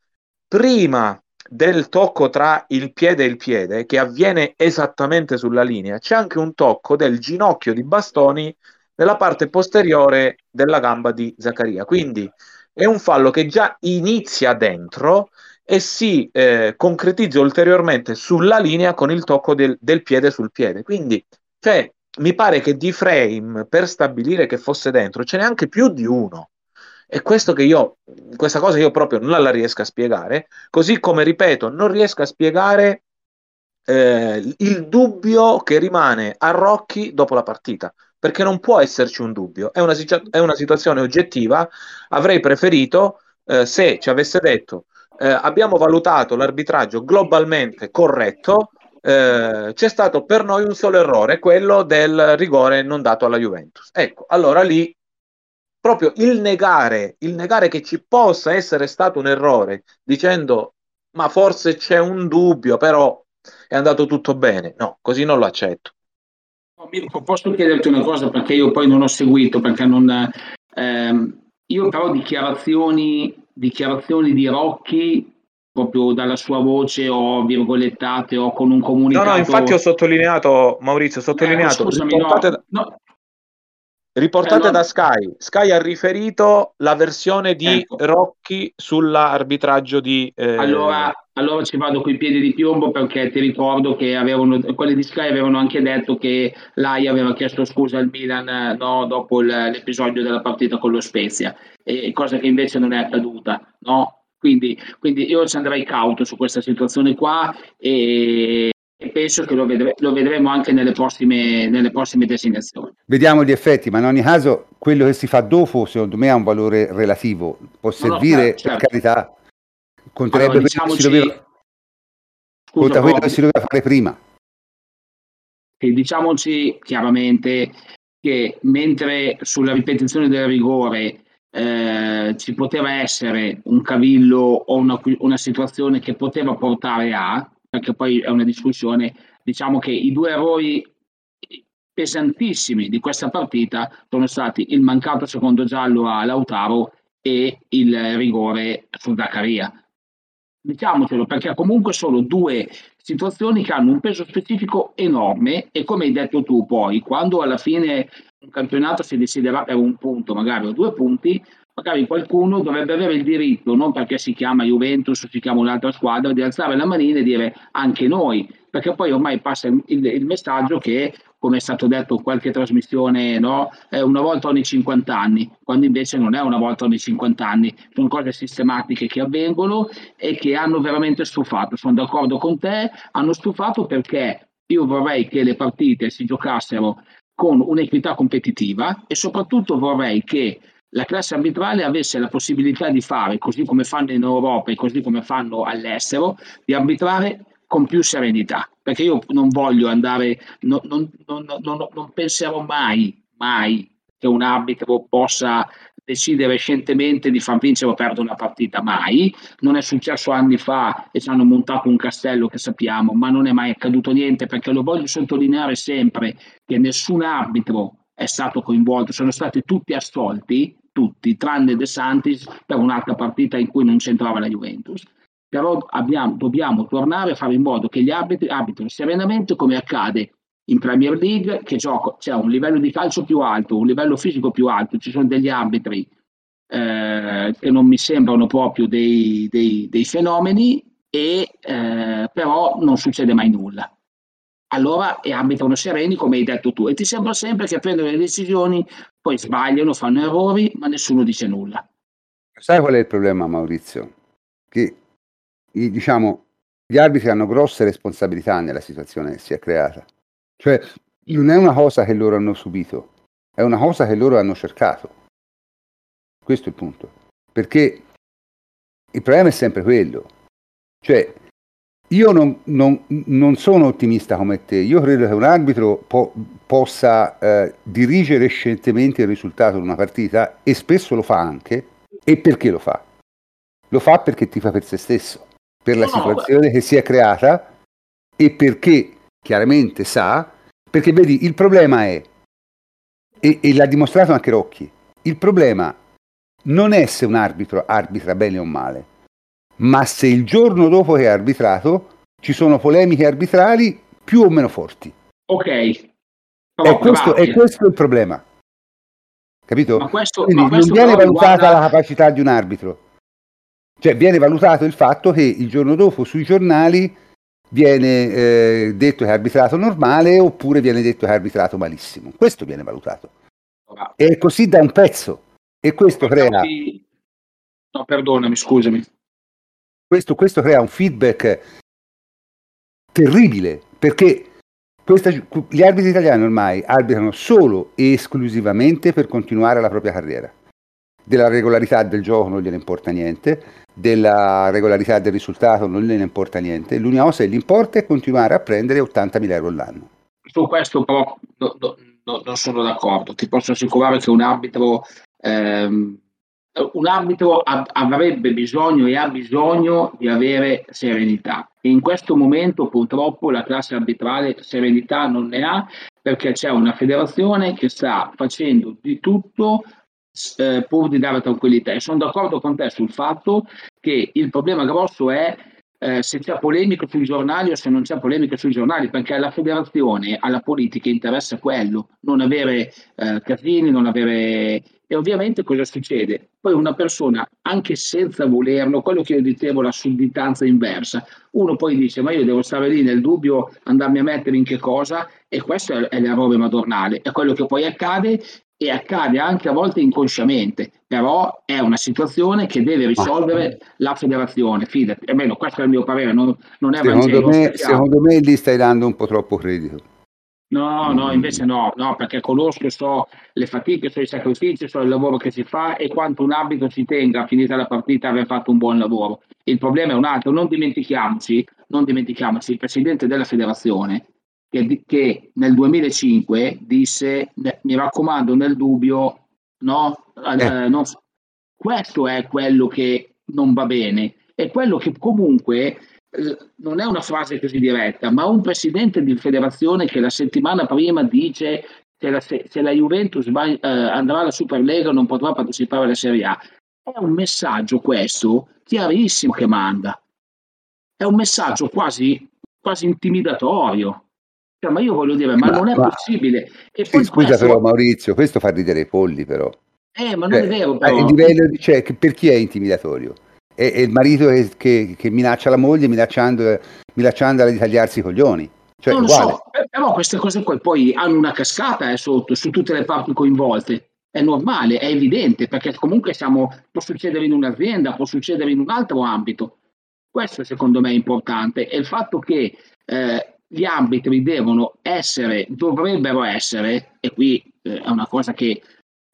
prima del tocco tra il piede e il piede, che avviene esattamente sulla linea, c'è anche un tocco del ginocchio di Bastoni nella parte posteriore della gamba di Zaccaria. Quindi è un fallo che già inizia dentro e si eh, concretizza ulteriormente sulla linea con il tocco del, del piede sul piede. Quindi cioè, mi pare che di frame per stabilire che fosse dentro ce n'è anche più di uno, e questo che io questa cosa io proprio non la riesco a spiegare, così come ripeto non riesco a spiegare eh, il dubbio che rimane a Rocchi dopo la partita, perché non può esserci un dubbio, è una, è una situazione oggettiva. Avrei preferito eh, se ci avesse detto eh, abbiamo valutato l'arbitraggio globalmente corretto, eh, c'è stato per noi un solo errore, quello del rigore non dato alla Juventus. Ecco, allora lì proprio il negare, il negare che ci possa essere stato un errore dicendo ma forse c'è un dubbio, però è andato tutto bene, no, così non lo accetto. Mirko, posso chiederti una cosa, perché io poi non ho seguito, perché non ehm, io però dichiarazioni dichiarazioni di Rocchi proprio dalla sua voce o virgolettate o con un comunicato. No, no, infatti ho sottolineato, Maurizio, ho sottolineato, eh, scusami, riportate, no, da, no. riportate eh, non... da Sky. Sky ha riferito la versione di ecco. Rocchi sull'arbitraggio di eh... Allora Allora ci vado coi piedi di piombo, perché ti ricordo che avevano, quelli di Sky avevano anche detto che l'A I A aveva chiesto scusa al Milan, no, dopo l'episodio della partita con lo Spezia, e cosa che invece non è accaduta, no? Quindi, quindi io ci andrei cauto su questa situazione qua, e e penso che lo, vedre- lo vedremo anche nelle prossime, nelle prossime destinazioni. Vediamo gli effetti, ma in ogni caso quello che si fa dopo secondo me ha un valore relativo, può servire, no, no, certo, per carità. Conta allora, diciamo quello, doveva... quello che si doveva fare prima. E diciamoci chiaramente che mentre sulla ripetizione del rigore eh, ci poteva essere un cavillo o una, una situazione che poteva portare a, perché poi è una discussione, diciamo che i due errori pesantissimi di questa partita sono stati il mancato secondo giallo a Lautaro e il rigore su Zaccaria. Diciamocelo, perché comunque sono due situazioni che hanno un peso specifico enorme, e come hai detto tu poi, quando alla fine un campionato si deciderà per un punto magari o due punti, magari qualcuno dovrebbe avere il diritto, non perché si chiama Juventus o si chiama un'altra squadra, di alzare la manina e dire anche noi, perché poi ormai passa il, il, il messaggio che, come è stato detto in qualche trasmissione, no, è una volta ogni cinquanta anni, quando invece non è una volta ogni cinquanta anni, sono cose sistematiche che avvengono e che hanno veramente stufato. Sono d'accordo con te, hanno stufato, perché io vorrei che le partite si giocassero con un'equità competitiva, e soprattutto vorrei che la classe arbitrale avesse la possibilità di fare, così come fanno in Europa e così come fanno all'estero, di arbitrare con più serenità, perché io non voglio andare, non, non, non, non, non penserò mai, mai che un arbitro possa decidere scientemente di far vincere o perdere una partita, mai. Non è successo anni fa e ci hanno montato un castello che sappiamo, ma non è mai accaduto niente, perché lo voglio sottolineare sempre che nessun arbitro è stato coinvolto, sono stati tutti assolti, tutti, tranne De Santis per un'altra partita in cui non c'entrava la Juventus. Però abbiamo, dobbiamo tornare a fare in modo che gli arbitri arbitrino serenamente, come accade in Premier League, che gioco, c'è un livello di calcio più alto, un livello fisico più alto, ci sono degli arbitri eh, che non mi sembrano proprio dei, dei, dei fenomeni, e eh, però non succede mai nulla. Allora e arbitrano sereni, come hai detto tu, e ti sembra sempre che prendono le decisioni, poi sbagliano, fanno errori, ma nessuno dice nulla. Sai qual è il problema, Maurizio? Che diciamo gli arbitri hanno grosse responsabilità nella situazione che si è creata, cioè non è una cosa che loro hanno subito, è una cosa che loro hanno cercato. Questo è il punto, perché il problema è sempre quello, cioè io non, non, non sono ottimista come te, io credo che un arbitro po- possa eh, dirigere scientemente il risultato di una partita, e spesso lo fa anche, e perché lo fa? Lo fa perché tifa per se stesso, per la situazione che si è creata, e perché chiaramente sa, perché vedi il problema è, e, e l'ha dimostrato anche Rocchi, il problema non è se un arbitro arbitra bene o male, ma se il giorno dopo che ha arbitrato ci sono polemiche arbitrali più o meno forti. Ok. Però, è, questo, è questo il problema, capito? Ma questo, Quindi ma questo non viene valutata guarda... la capacità di un arbitro. Cioè viene valutato il fatto che il giorno dopo sui giornali viene eh, detto che è arbitrato normale, oppure viene detto che è arbitrato malissimo. Questo viene valutato. Allora, e così da un pezzo. E questo crea... Di... No, perdonami, scusami. Questo, questo crea un feedback terribile perché questa, gli arbitri italiani ormai arbitrano solo e esclusivamente per continuare la propria carriera. Della regolarità del gioco non gliene importa niente, della regolarità del risultato non gliene importa niente, l'unica cosa che gli importa è continuare a prendere ottantamila euro all'anno. Su questo però no, no, no, non sono d'accordo, ti posso assicurare che un arbitro ehm, un arbitro av- avrebbe bisogno e ha bisogno di avere serenità. In questo momento purtroppo la classe arbitrale serenità non ne ha, perché c'è una federazione che sta facendo di tutto eh, pur di dare tranquillità, e sono d'accordo con te sul fatto che il problema grosso è Eh, se c'è polemica sui giornali o se non c'è polemica sui giornali, perché alla federazione, alla politica interessa quello, non avere eh, casini, non avere... E ovviamente cosa succede? Poi una persona, anche senza volerlo, quello che io dicevo, la sudditanza inversa, uno poi dice ma io devo stare lì nel dubbio, andarmi a mettere in che cosa, e questo è, è l'errore madornale, è quello che poi accade, e accade anche a volte inconsciamente, però è una situazione che deve risolvere la federazione, fidati, almeno questo è il mio parere, non, non è secondo me, secondo me lì stai dando un po' troppo credito. No, no, invece no, no, perché conosco, so le fatiche, so i sacrifici, so il lavoro che si fa e quanto un arbitro ci tenga, finita la partita, aver fatto un buon lavoro. Il problema è un altro, non dimentichiamoci, non dimentichiamoci il presidente della federazione che, che nel duemilacinque disse, mi raccomando nel dubbio, no, eh. Eh, non, questo è quello che non va bene, è quello che comunque... non è una frase così diretta, ma un presidente di federazione che la settimana prima dice che la, se la Juventus va, eh, andrà alla Superlega non potrà partecipare alla Serie A, è un messaggio questo chiarissimo che manda, è un messaggio quasi, quasi intimidatorio, cioè, ma io voglio dire ma, ma non è ma... possibile. E sì, poi scusa questo... però Maurizio, questo fa ridere i polli però, eh ma non cioè, è vero però. Il livello, cioè, per chi è intimidatorio? È il marito che, che, che minaccia la moglie minacciando, minacciandola di tagliarsi i coglioni. Cioè, non lo uguale. So, però queste cose qua poi hanno una cascata eh, sotto, su tutte le parti coinvolte. È normale, è evidente, perché comunque siamo, può succedere in un'azienda, può succedere in un altro ambito. Questo secondo me è importante. E il fatto che eh, gli arbitri devono essere, dovrebbero essere, e qui eh, è una cosa che...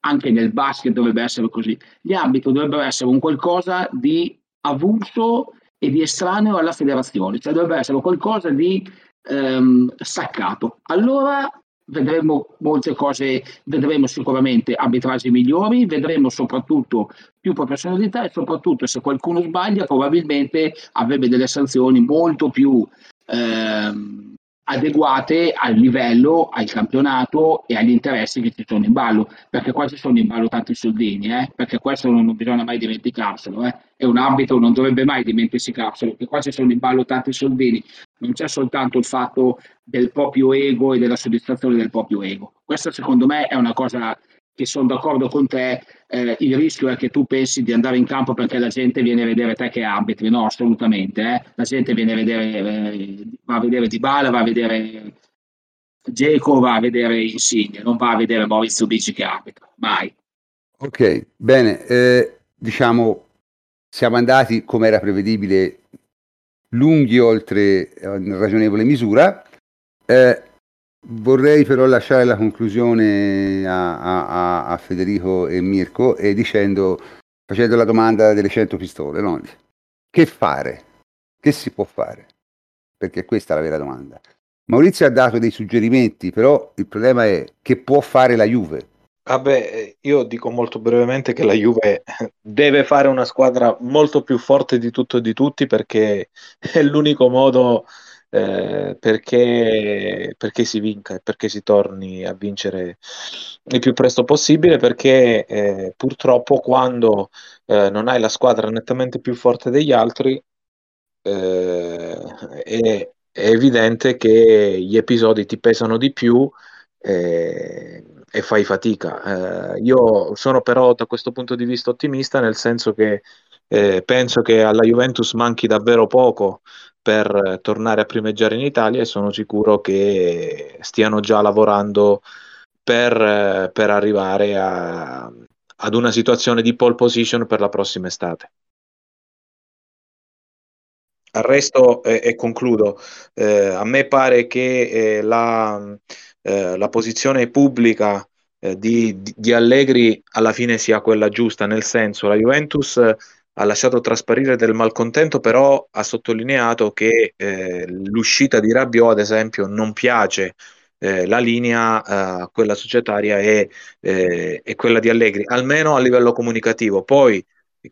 anche nel basket dovrebbe essere così, gli arbitri dovrebbero essere un qualcosa di avulso e di estraneo alla federazione, cioè dovrebbe essere qualcosa di ehm, staccato. Allora vedremo molte cose, vedremo sicuramente arbitraggi migliori, vedremo soprattutto più professionalità e soprattutto se qualcuno sbaglia probabilmente avrebbe delle sanzioni molto più ehm, adeguate al livello, al campionato e agli interessi che ci sono in ballo, perché qua ci sono in ballo tanti soldini, eh? Perché questo non, non bisogna mai dimenticarselo, eh? E un arbitro non dovrebbe mai dimenticarselo, che qua ci sono in ballo tanti soldini, non c'è soltanto il fatto del proprio ego e della soddisfazione del proprio ego. Questa secondo me è una cosa che sono d'accordo con te, eh, il rischio è che tu pensi di andare in campo perché la gente viene a vedere te che arbitri, no assolutamente, eh. La gente viene a vedere, eh, va a vedere Dybala, va a vedere Dzeko, va a vedere Insigne, non va a vedere Maurizio Biggi che arbitra, mai. Ok, bene, eh, diciamo siamo andati come era prevedibile lunghi oltre eh, ragionevole misura, eh, vorrei però lasciare la conclusione a, a, a Federico e Mirko e dicendo, facendo la domanda delle cento pistole, no? Che fare? Che si può fare? Perché questa è la vera domanda. Maurizio ha dato dei suggerimenti, però il problema è che può fare la Juve. Vabbè, io dico molto brevemente che la Juve deve fare una squadra molto più forte di tutto e di tutti, perché è l'unico modo... Eh, perché, perché si vinca e perché si torni a vincere il più presto possibile, perché eh, purtroppo quando eh, non hai la squadra nettamente più forte degli altri eh, è, è evidente che gli episodi ti pesano di più eh, e fai fatica. Eh, io sono però da questo punto di vista ottimista, nel senso che eh, penso che alla Juventus manchi davvero poco per tornare a primeggiare in Italia e sono sicuro che stiano già lavorando per, per arrivare a, ad una situazione di pole position per la prossima estate. Al resto, eh, e concludo, eh, a me pare che eh, la, eh, la posizione pubblica eh, di, di Allegri alla fine sia quella giusta, nel senso, la Juventus ha lasciato trasparire del malcontento, però ha sottolineato che eh, l'uscita di Rabiot, ad esempio, non piace. Eh, la linea, eh, quella societaria, è, eh, è quella di Allegri, almeno a livello comunicativo. Poi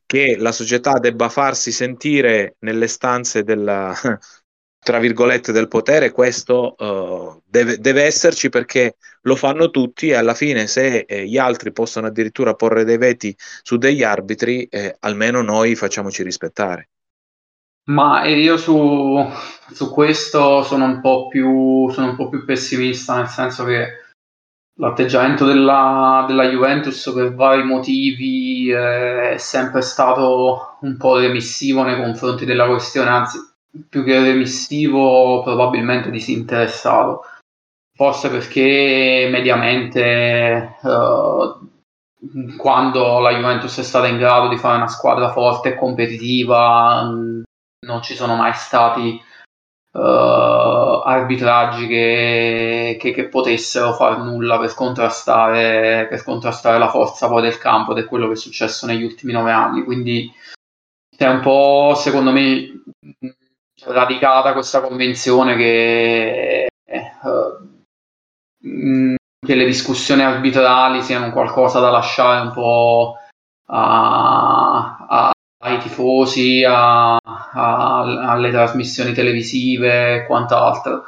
che la società debba farsi sentire nelle stanze della, tra virgolette, del potere, questo uh, deve, deve esserci, perché lo fanno tutti, e alla fine se eh, gli altri possono addirittura porre dei veti su degli arbitri, eh, almeno noi facciamoci rispettare. Ma io su, su questo sono un po' più sono un po' più pessimista, nel senso che l'atteggiamento della, della Juventus per vari motivi eh, è sempre stato un po' remissivo nei confronti della questione, anzi più che remissivo probabilmente disinteressato, forse perché mediamente eh, quando la Juventus è stata in grado di fare una squadra forte e competitiva non ci sono mai stati Uh, arbitraggi che, che, che potessero far nulla per contrastare per contrastare la forza poi del campo, ed è quello che è successo negli ultimi nove anni. Quindi è un po', secondo me, radicata questa convinzione che, uh, che le discussioni arbitrali siano qualcosa da lasciare un po' a, a ai tifosi, a, a, alle trasmissioni televisive e quant'altro.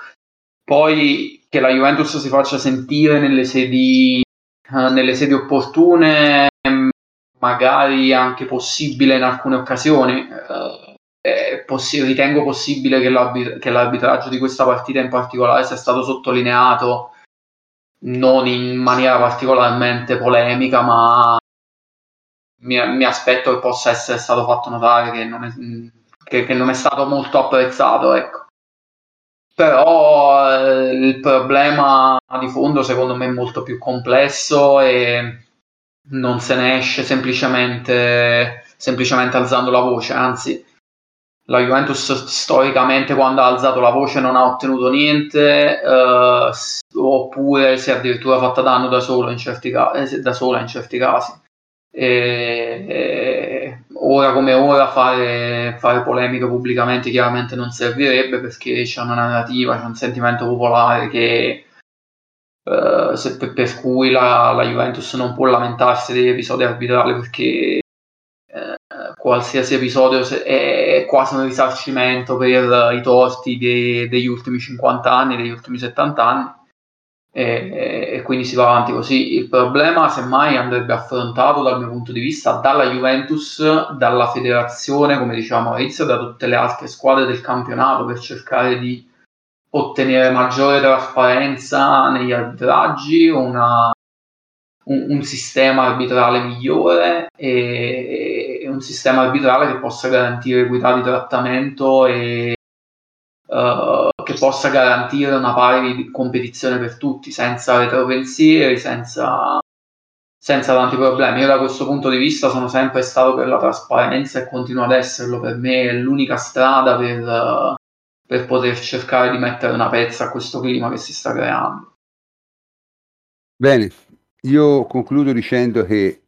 Poi che la Juventus si faccia sentire nelle sedi, eh, nelle sedi opportune, magari anche possibile in alcune occasioni. Eh, è possi- ritengo possibile che, l'arbit- che l'arbitraggio di questa partita in particolare sia stato sottolineato non in maniera particolarmente polemica, ma Mi, mi aspetto che possa essere stato fatto notare che non è, che, che non è stato molto apprezzato, ecco. Però eh, il problema di fondo secondo me è molto più complesso e non se ne esce semplicemente, semplicemente alzando la voce. Anzi, la Juventus storicamente quando ha alzato la voce non ha ottenuto niente, eh, oppure si è addirittura fatta danno da sola in certi, da sola in certi casi. E, e ora come ora fare, fare polemica pubblicamente chiaramente non servirebbe, perché c'è una narrativa, c'è un sentimento popolare che, eh, se, per, per cui la, la Juventus non può lamentarsi degli episodi arbitrali, perché eh, qualsiasi episodio è quasi un risarcimento per i torti de, degli ultimi cinquanta anni, degli ultimi settanta anni. E, e quindi si va avanti così. Il problema semmai andrebbe affrontato, dal mio punto di vista, dalla Juventus, dalla federazione, come diceva Maurizio, da tutte le altre squadre del campionato, per cercare di ottenere maggiore trasparenza negli arbitraggi, una, un, un sistema arbitrale migliore e, e un sistema arbitrale che possa garantire equità di trattamento e Uh, che possa garantire una pari competizione per tutti, senza retropensieri, senza, senza tanti problemi. Io da questo punto di vista sono sempre stato per la trasparenza e continuo ad esserlo. Per me è l'unica strada per, uh, per poter cercare di mettere una pezza a questo clima che si sta creando. Bene, io concludo dicendo che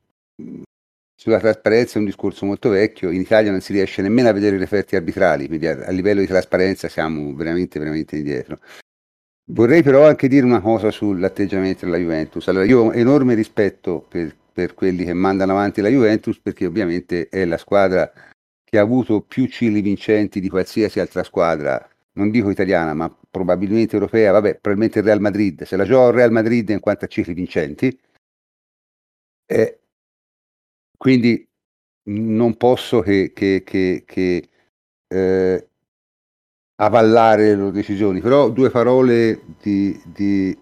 sulla trasparenza è un discorso molto vecchio, in Italia non si riesce nemmeno a vedere gli effetti arbitrali, quindi a, a livello di trasparenza siamo veramente veramente indietro. Vorrei però anche dire una cosa sull'atteggiamento della Juventus. Allora, io ho enorme rispetto per, per quelli che mandano avanti la Juventus, perché ovviamente è la squadra che ha avuto più cili vincenti di qualsiasi altra squadra, non dico italiana ma probabilmente europea, vabbè, probabilmente il Real Madrid, se la gioca il Real Madrid in quanto a cicli vincenti. Eh, Quindi non posso che, che, che, che eh, avallare le loro decisioni, però due parole di, di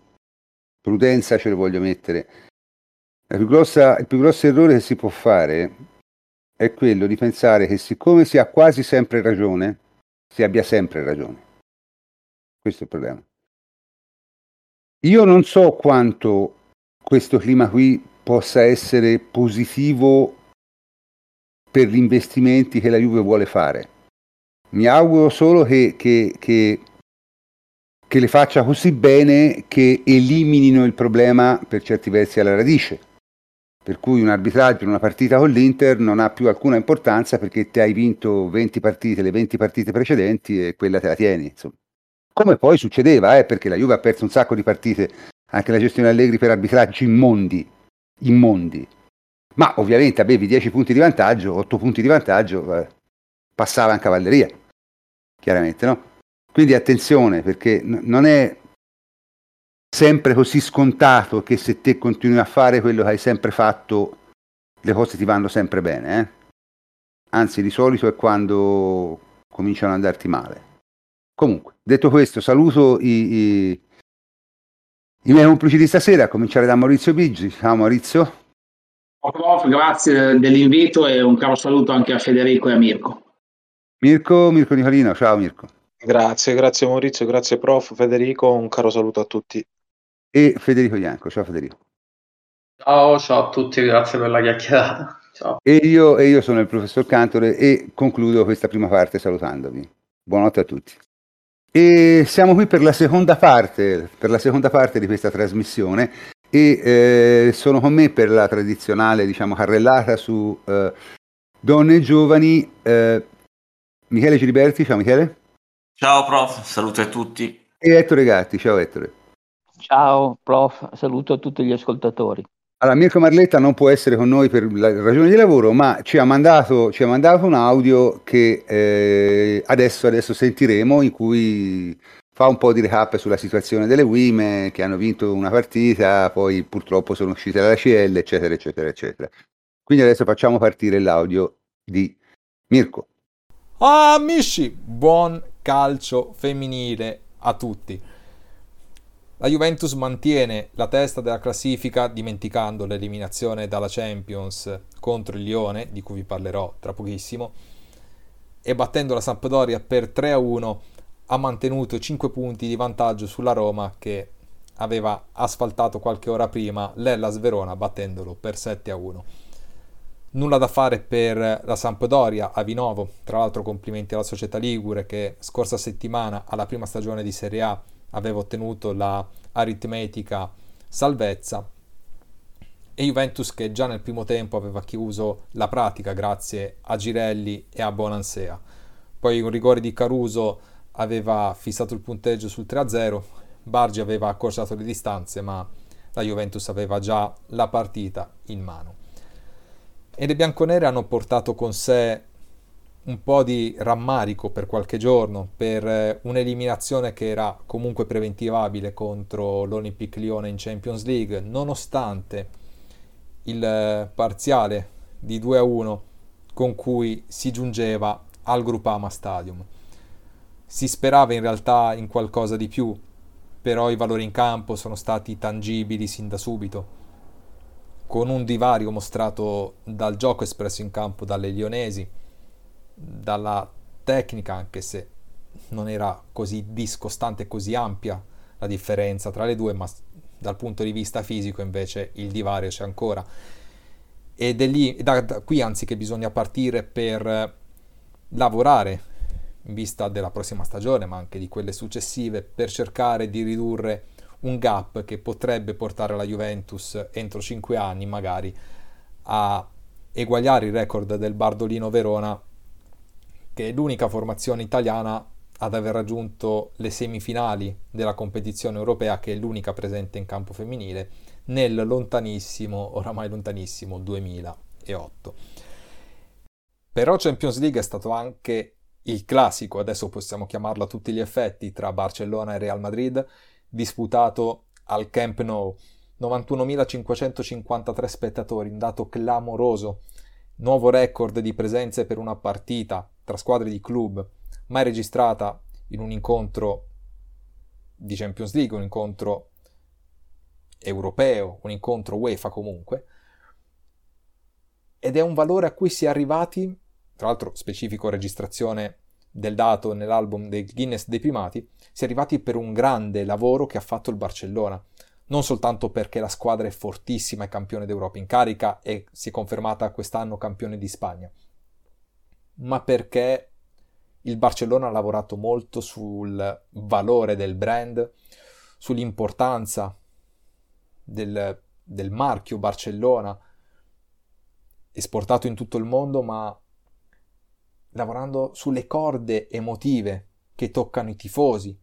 prudenza ce le voglio mettere. La più grossa, il più grosso errore che si può fare è quello di pensare che, siccome si ha quasi sempre ragione, si abbia sempre ragione. Questo è il problema. Io non so quanto questo clima qui possa essere positivo per gli investimenti che la Juve vuole fare. Mi auguro solo che, che, che, che le faccia così bene che eliminino il problema per certi versi alla radice, per cui un arbitraggio in una partita con l'Inter non ha più alcuna importanza, perché te hai vinto venti partite, le venti partite precedenti, e quella te la tieni, insomma. Come poi succedeva, eh, perché la Juve ha perso un sacco di partite, anche la gestione Allegri, per arbitraggi immondi, immondi. Ma ovviamente avevi dieci punti di vantaggio, otto punti di vantaggio, eh, passava in cavalleria, chiaramente, no? Quindi attenzione, perché n- non è sempre così scontato che se te continui a fare quello che hai sempre fatto, le cose ti vanno sempre bene, eh? Anzi, di solito è quando cominciano ad andarti male. Comunque, detto questo, saluto i, i, i miei complici di stasera, a cominciare da Maurizio Biggi. Ciao Maurizio. Ciao prof, grazie dell'invito e un caro saluto anche a Federico e a Mirko. Mirko, Mirko Nicolino, ciao Mirko. Grazie, grazie Maurizio, grazie prof, Federico, un caro saluto a tutti. E Federico Ianco, ciao Federico. Ciao, ciao a tutti, grazie per la chiacchierata. Ciao. E io, e io sono il professor Cantore e concludo questa prima parte salutandovi. Buonanotte a tutti. E siamo qui per la seconda parte, per la seconda parte di questa trasmissione, e eh, sono con me per la tradizionale, diciamo, carrellata su eh, donne e giovani, eh, Michele Ciriberti. Ciao Michele. Ciao prof, saluto a tutti. E Ettore Gatti. Ciao Ettore. Ciao prof, saluto a tutti gli ascoltatori. Allora, Mirko Marletta non può essere con noi per la ragione di lavoro, ma ci ha mandato, ci ha mandato un audio che eh, adesso, adesso sentiremo, in cui fa un po' di recap sulla situazione delle women che hanno vinto una partita, poi purtroppo sono uscite dalla C L, eccetera, eccetera, eccetera. Quindi adesso facciamo partire l'audio di Mirko. Amici, buon calcio femminile a tutti. La Juventus mantiene la testa della classifica dimenticando l'eliminazione dalla Champions contro il Lione, di cui vi parlerò tra pochissimo, e battendo la Sampdoria per tre a uno ha mantenuto cinque punti di vantaggio sulla Roma, che aveva asfaltato qualche ora prima l'Hellas Verona battendolo per sette a uno. Nulla da fare per la Sampdoria a Vinovo, tra l'altro complimenti alla società ligure che scorsa settimana alla prima stagione di Serie A aveva ottenuto la aritmetica salvezza, e Juventus che già nel primo tempo aveva chiuso la pratica grazie a Girelli e a Bonansea. Poi un rigore di Caruso aveva fissato il punteggio sul tre a zero, Bargi aveva accorciato le distanze, ma la Juventus aveva già la partita in mano. E le bianconere hanno portato con sé un po' di rammarico per qualche giorno, per un'eliminazione che era comunque preventivabile contro l'Olympique Lione in Champions League, nonostante il parziale di due a uno con cui si giungeva al Groupama Stadium. Si sperava in realtà in qualcosa di più, però i valori in campo sono stati tangibili sin da subito, con un divario mostrato dal gioco espresso in campo dalle lionesi, dalla tecnica, anche se non era così discostante, così ampia la differenza tra le due, ma dal punto di vista fisico invece il divario c'è ancora, ed è lì, da, da qui anzi che bisogna partire per lavorare in vista della prossima stagione, ma anche di quelle successive, per cercare di ridurre un gap che potrebbe portare la Juventus entro cinque anni magari a eguagliare il record del Bardolino Verona, che è l'unica formazione italiana ad aver raggiunto le semifinali della competizione europea, che è l'unica presente in campo femminile, nel lontanissimo, oramai lontanissimo, duemilaotto. Però Champions League è stato anche il classico, adesso possiamo chiamarlo a tutti gli effetti, tra Barcellona e Real Madrid, disputato al Camp Nou. novantunomilacinquecentocinquantatré spettatori, un dato clamoroso, nuovo record di presenze per una partita tra squadre di club mai registrata in un incontro di Champions League, un incontro europeo, un incontro UEFA comunque, ed è un valore a cui si è arrivati, tra l'altro specifico registrazione del dato nell'album dei Guinness dei primati, si è arrivati per un grande lavoro che ha fatto il Barcellona, non soltanto perché la squadra è fortissima, è campione d'Europa in carica e si è confermata quest'anno campione di Spagna, ma perché Il Barcellona ha lavorato molto sul valore del brand, sull'importanza del, del marchio Barcellona, esportato in tutto il mondo, ma lavorando sulle corde emotive che toccano i tifosi,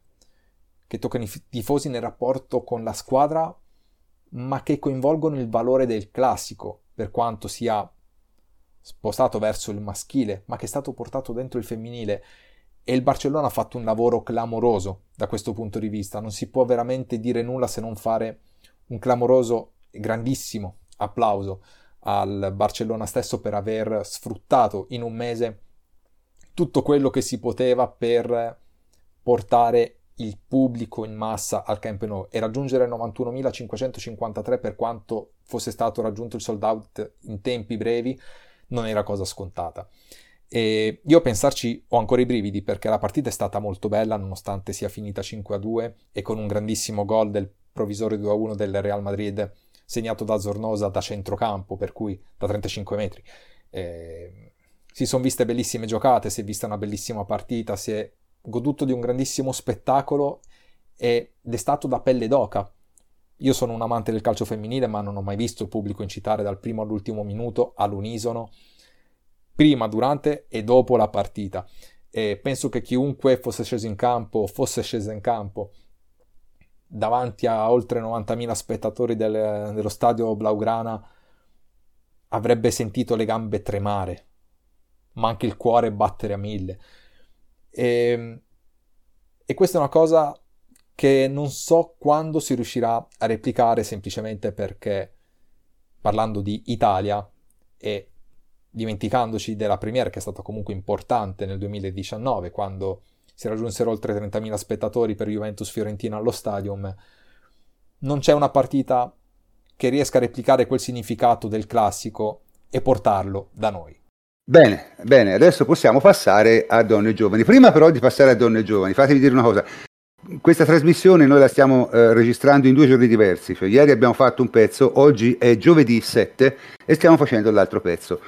che toccano i tifosi nel rapporto con la squadra, ma che coinvolgono il valore del classico, per quanto sia spostato verso il maschile, ma che è stato portato dentro il femminile. E il Barcellona ha fatto un lavoro clamoroso da questo punto di vista. Non si può veramente dire nulla se non fare un clamoroso e grandissimo applauso al Barcellona stesso per aver sfruttato in un mese tutto quello che si poteva per portare il pubblico in massa al Camp Nou e raggiungere novantunomilacinquecentocinquantatré, per quanto fosse stato raggiunto il sold out in tempi brevi. Non era cosa scontata. E io a pensarci ho ancora i brividi, perché la partita è stata molto bella nonostante sia finita cinque a due e con un grandissimo gol del provvisorio due a uno del Real Madrid segnato da Zornosa da centrocampo, per cui da trentacinque metri. Eh, si sono viste bellissime giocate, si è vista una bellissima partita, si è goduto di un grandissimo spettacolo ed è stato da pelle d'oca. Io sono un amante del calcio femminile, ma non ho mai visto il pubblico incitare dal primo all'ultimo minuto all'unisono, prima, durante e dopo la partita. E penso che chiunque fosse sceso in campo, fosse sceso in campo davanti a oltre novantamila spettatori del, dello stadio Blaugrana, avrebbe sentito le gambe tremare, ma anche il cuore battere a mille. E, e questa è una cosa che non so quando si riuscirà a replicare, semplicemente perché, parlando di Italia e dimenticandoci della Premier, che è stata comunque importante nel duemiladiciannove, quando si raggiunsero oltre trentamila spettatori per Juventus-Fiorentina allo Stadium, non c'è una partita che riesca a replicare quel significato del classico e portarlo da noi. Bene, bene, adesso possiamo passare a Donne Giovani. Prima però di passare a Donne Giovani, fatemi dire una cosa. Questa trasmissione noi la stiamo eh, registrando in due giorni diversi, cioè ieri abbiamo fatto un pezzo, oggi è giovedì sette e stiamo facendo l'altro pezzo.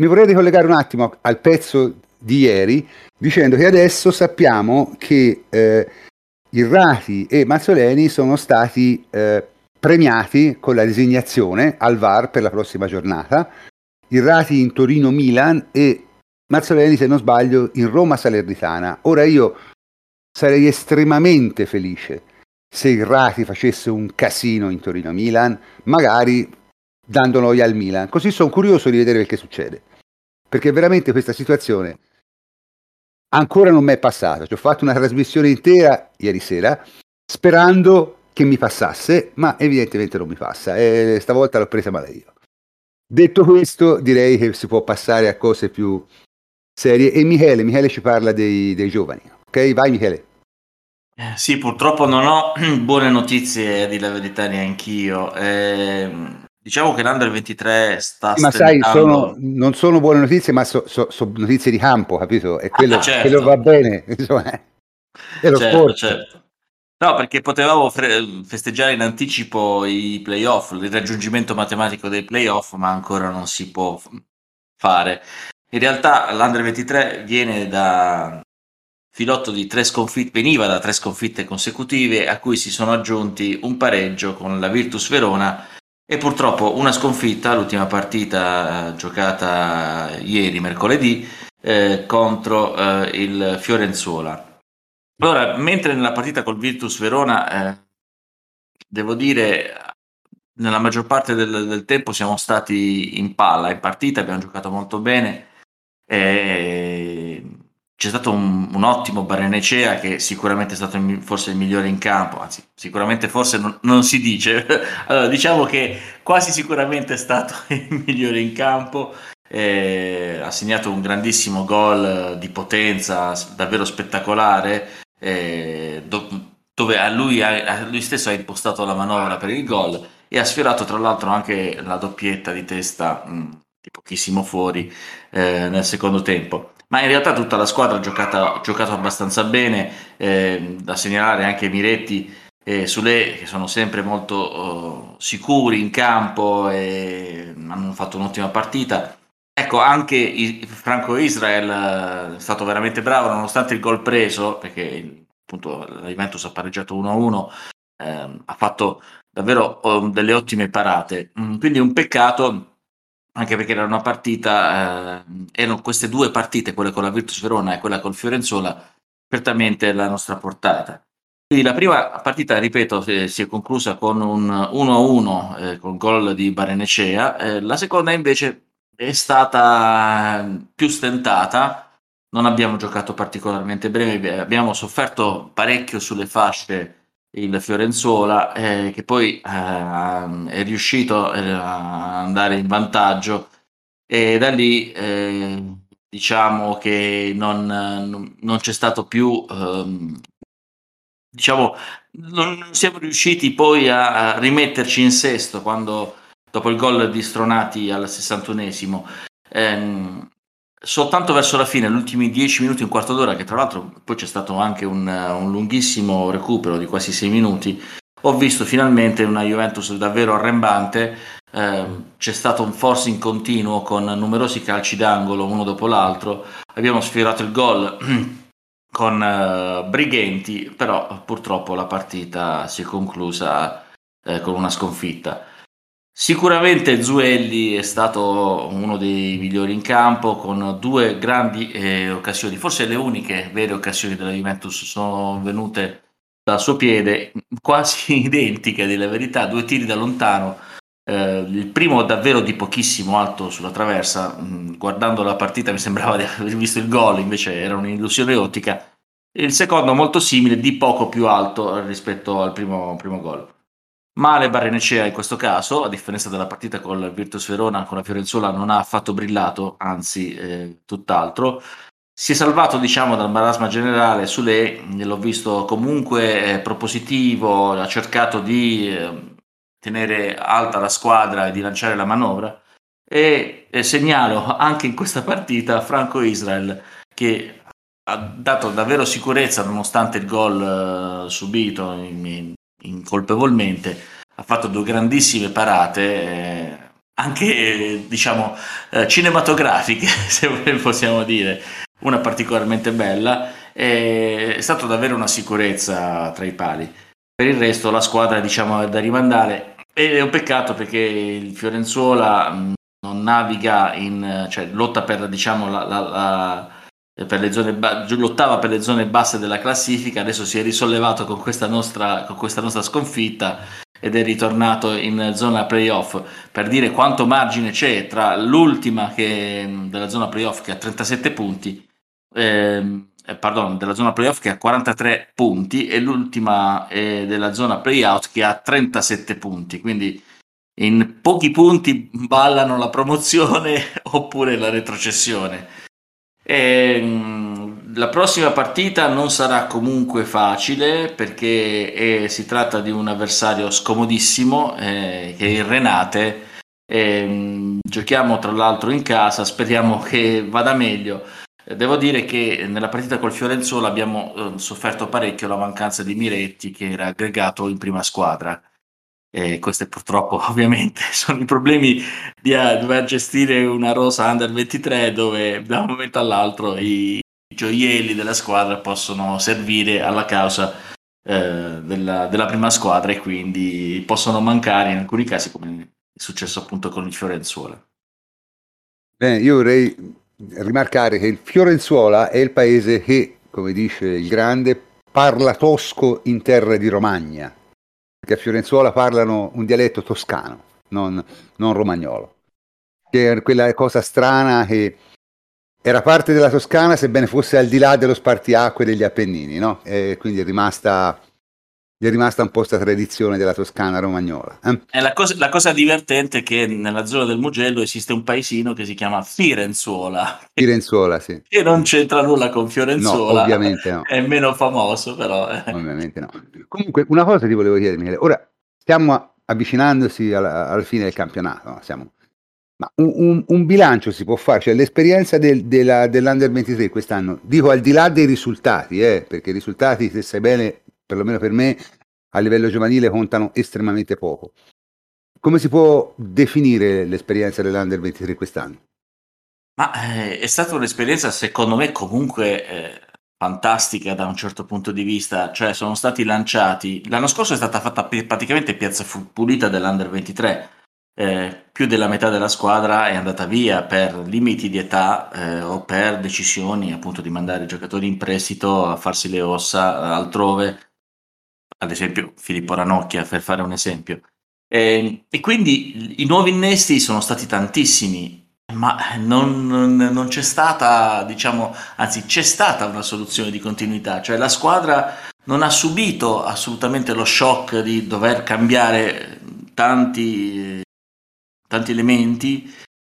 Mi vorrei ricollegare un attimo al pezzo di ieri dicendo che adesso sappiamo che eh, Irrati e Mazzoleni sono stati eh, premiati con la designazione al V A R per la prossima giornata. Irrati in Torino-Milan e Mazzoleni, se non sbaglio, in Roma-Salernitana. Ora io sarei estremamente felice se Irrati facesse un casino in Torino-Milan, magari dando noia al Milan. Così sono curioso di vedere che succede, perché veramente questa situazione ancora non mi è passata. Ci ho fatto una trasmissione intera ieri sera sperando che mi passasse, ma evidentemente non mi passa e stavolta l'ho presa male io. Detto questo, direi che si può passare a cose più serie e Michele, Michele ci parla dei, dei giovani. Ok, vai Michele. Sì, purtroppo non ho buone notizie, di la verità, neanch'io. Eh, diciamo che l'Under ventitré sta... Ma stentando... sai, sono, non sono buone notizie, ma sono so, so notizie di campo, capito? E quello, ah, certo. Quello va bene, insomma. È lo certo, sport. Certo. No, perché potevamo fre- festeggiare in anticipo i playoff, il raggiungimento matematico dei playoff, ma ancora non si può f- fare. In realtà l'Under ventitré viene da... Filotto di tre sconfitte, veniva da tre sconfitte consecutive a cui si sono aggiunti un pareggio con la Virtus Verona e purtroppo una sconfitta, l'ultima partita giocata ieri mercoledì eh, contro eh, il Fiorenzuola. Allora, mentre nella partita col Virtus Verona eh, devo dire nella maggior parte del, del tempo siamo stati in palla in partita, abbiamo giocato molto bene e c'è stato un, un ottimo Barrenechea che sicuramente è stato il, forse il migliore in campo, anzi sicuramente forse non, non si dice, allora, diciamo che quasi sicuramente è stato il migliore in campo, eh, ha segnato un grandissimo gol di potenza davvero spettacolare, eh, do, dove a lui, a lui stesso ha impostato la manovra per il gol e ha sfiorato tra l'altro anche la doppietta di testa mh, di pochissimo fuori eh, nel secondo tempo. Ma in realtà tutta la squadra ha giocata, giocato abbastanza bene, eh, da segnalare anche Miretti e Soulé, che sono sempre molto uh, sicuri in campo e hanno fatto un'ottima partita. Ecco, anche Franco Israel è stato veramente bravo, nonostante il gol preso, perché appunto la Juventus ha pareggiato uno a uno, ehm, ha fatto davvero um, delle ottime parate, mm, quindi un peccato, anche perché era una partita, eh, erano queste due partite, quella con la Virtus Verona e quella col Fiorenzuola, certamente alla nostra portata. Quindi la prima partita, ripeto, si è conclusa con un uno a uno, eh, con gol di Barrenechea, eh, la seconda invece è stata più stentata, non abbiamo giocato particolarmente bene, abbiamo sofferto parecchio sulle fasce il Fiorenzuola, eh, che poi eh, è riuscito a andare in vantaggio, e da lì eh, diciamo che non, non c'è stato più, ehm, diciamo non siamo riusciti poi a rimetterci in sesto quando, dopo il gol di Stronati al sessantunesimo, ehm, soltanto verso la fine, gli ultimi dieci minuti, un quarto d'ora, che tra l'altro poi c'è stato anche un, un lunghissimo recupero di quasi sei minuti, ho visto finalmente una Juventus davvero arrembante, ehm, c'è stato un forcing continuo con numerosi calci d'angolo uno dopo l'altro, abbiamo sfiorato il gol con eh, Brighenti, però purtroppo la partita si è conclusa eh, con una sconfitta. Sicuramente Zuelli è stato uno dei migliori in campo, con due grandi eh, occasioni, forse le uniche vere occasioni della Juventus sono venute dal suo piede, quasi identiche della verità, due tiri da lontano, eh, il primo davvero di pochissimo alto sulla traversa, guardando la partita mi sembrava di aver visto il gol, invece era un'illusione ottica, e il secondo molto simile, di poco più alto rispetto al primo, primo gol. Male Barrenechea in questo caso, a differenza della partita col Virtus Verona, con la Fiorenzuola non ha affatto brillato, anzi eh, tutt'altro. Si è salvato, diciamo, dal marasma generale. Soulé l'ho visto comunque eh, propositivo, ha cercato di eh, tenere alta la squadra e di lanciare la manovra, e eh, segnalo anche in questa partita Franco Israel, che ha dato davvero sicurezza nonostante il gol eh, subito in, in, incolpevolmente, ha fatto due grandissime parate, eh, anche eh, diciamo eh, cinematografiche, se possiamo dire, una particolarmente bella, eh, è stata davvero una sicurezza tra i pali. Per il resto la squadra, diciamo, è da rimandare, ed è un peccato perché il Fiorenzuola mh, non naviga in, cioè lotta per, diciamo, la, la, la per le zone ba- lottava per le zone basse della classifica, adesso si è risollevato con questa nostra, con questa nostra sconfitta, ed è ritornato in zona playoff, per dire quanto margine c'è tra l'ultima che, della zona playoff che ha trentasette punti, eh, pardon, della zona playoff che ha quarantatré punti, e l'ultima eh, della zona playout che ha trentasette punti, quindi in pochi punti ballano la promozione oppure la retrocessione. E la prossima partita non sarà comunque facile, perché è, si tratta di un avversario scomodissimo, eh, che è il Renate, e giochiamo tra l'altro in casa, speriamo che vada meglio. Devo dire che nella partita col Fiorenzuola abbiamo eh, sofferto parecchio la mancanza di Miretti, che era aggregato in prima squadra, e questi purtroppo ovviamente sono i problemi di dover gestire una rosa under ventitré, dove da un momento all'altro i gioielli della squadra possono servire alla causa eh, della, della prima squadra, e quindi possono mancare in alcuni casi, come è successo appunto con il Fiorenzuola. Bene, io vorrei rimarcare che il Fiorenzuola è il paese che, come dice il grande, parla tosco in terra di Romagna, perché a Fiorenzuola parlano un dialetto toscano, non, non romagnolo, che è quella cosa strana che era parte della Toscana, sebbene fosse al di là dello spartiacque degli Appennini, no? E quindi è rimasta, è rimasta un po' questa tradizione della Toscana romagnola. Eh? È la, cosa, la cosa divertente è che nella zona del Mugello esiste un paesino che si chiama Firenzuola. Firenzuola, sì. Che non c'entra nulla con Fiorenzuola. No, ovviamente no. È meno famoso, però. Ovviamente no. Comunque, una cosa ti volevo chiedere, Michele. Ora, stiamo avvicinandosi alla, alla fine del campionato, no? Siamo... ma un, un, un bilancio si può fare, cioè l'esperienza del, della, dell'Under ventitré quest'anno, dico al di là dei risultati, eh, perché i risultati, se sai bene, perlomeno per me, a livello giovanile contano estremamente poco. Come si può definire l'esperienza dell'Under ventitré quest'anno? Ma eh, è stata un'esperienza, secondo me, comunque eh, fantastica da un certo punto di vista. Cioè, sono stati lanciati. L'anno scorso è stata fatta pi- praticamente piazza fu- pulita dell'Under ventitré. Eh, più della metà della squadra è andata via per limiti di età eh, o per decisioni, appunto, di mandare i giocatori in prestito a farsi le ossa altrove. Ad esempio, Filippo Ranocchia, per fare un esempio. Eh, e quindi i nuovi innesti sono stati tantissimi. Ma non, non, non c'è stata, diciamo, anzi c'è stata una soluzione di continuità, cioè la squadra non ha subito assolutamente lo shock di dover cambiare tanti, tanti elementi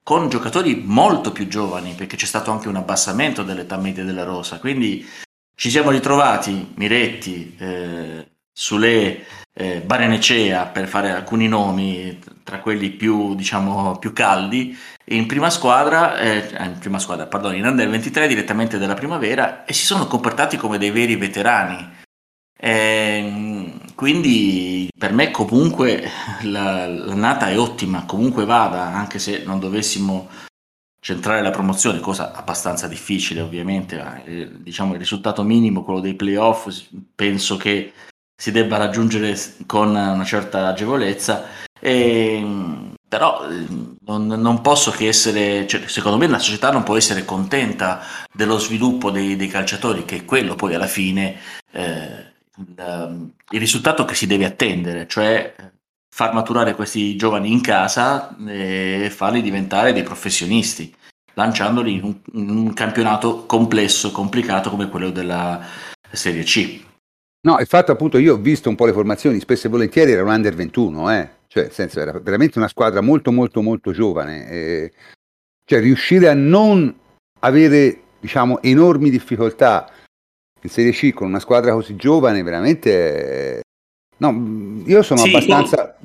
con giocatori molto più giovani, perché c'è stato anche un abbassamento dell'età media della rosa, quindi ci siamo ritrovati Miretti, eh, Soulé, eh, Barrenechea, per fare alcuni nomi tra quelli più, diciamo, più caldi, in prima squadra, eh, in prima squadra, pardon, in Under ventitré direttamente dalla primavera, e si sono comportati come dei veri veterani. E quindi per me comunque la, l'annata è ottima, comunque vada, anche se non dovessimo centrare la promozione, cosa abbastanza difficile ovviamente, ma, eh, diciamo il risultato minimo, quello dei playoff, penso che si debba raggiungere con una certa agevolezza. E però non, non posso che essere, cioè, secondo me la società non può essere contenta dello sviluppo dei, dei calciatori, che è quello poi alla fine eh, il, il risultato che si deve attendere, cioè far maturare questi giovani in casa e farli diventare dei professionisti, lanciandoli in un, in un campionato complesso, complicato come quello della Serie C. No, infatti appunto io ho visto un po' le formazioni, spesso e volentieri era un Under ventuno, eh. Cioè, nel senso, era veramente una squadra molto molto molto giovane, eh, cioè riuscire a non avere, diciamo, enormi difficoltà in Serie C con una squadra così giovane, veramente, eh, no, io sono sì, abbastanza...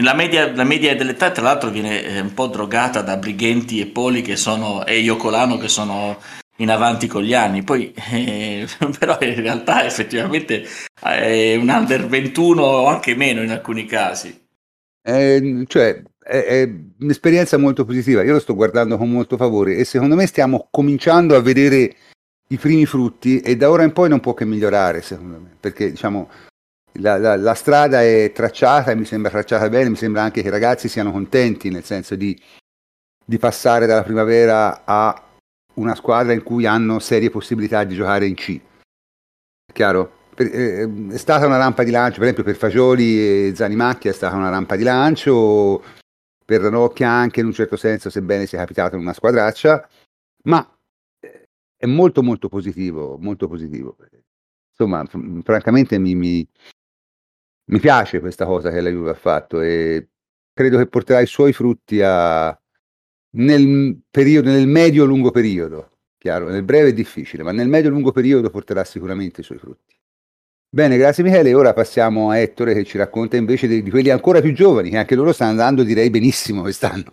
La media, la media dell'età, tra l'altro, viene eh, un po' drogata da Brighenti e Poli, che sono, e Iocolano, che sono in avanti con gli anni, poi eh, però in realtà effettivamente è un Under ventuno o anche meno in alcuni casi. Eh, cioè è, è un'esperienza molto positiva, io lo sto guardando con molto favore e secondo me stiamo cominciando a vedere i primi frutti, e da ora in poi non può che migliorare, secondo me, perché, diciamo, la, la, la strada è tracciata e mi sembra tracciata bene, mi sembra anche che i ragazzi siano contenti, nel senso di, di passare dalla primavera a una squadra in cui hanno serie possibilità di giocare in C, chiaro? È stata una rampa di lancio, per esempio per Fagioli e Zanimacchia è stata una rampa di lancio, per Ranocchia anche in un certo senso, sebbene sia capitato in una squadraccia, ma è molto molto positivo, molto positivo. Insomma, fr- francamente mi, mi, mi piace questa cosa che la Juve ha fatto, e credo che porterà i suoi frutti a, nel periodo, nel medio-lungo periodo, chiaro, nel breve è difficile, ma nel medio-lungo periodo porterà sicuramente i suoi frutti. Bene, grazie Michele. Ora passiamo a Ettore, che ci racconta invece di, di quelli ancora più giovani, che anche loro stanno andando, direi, benissimo quest'anno.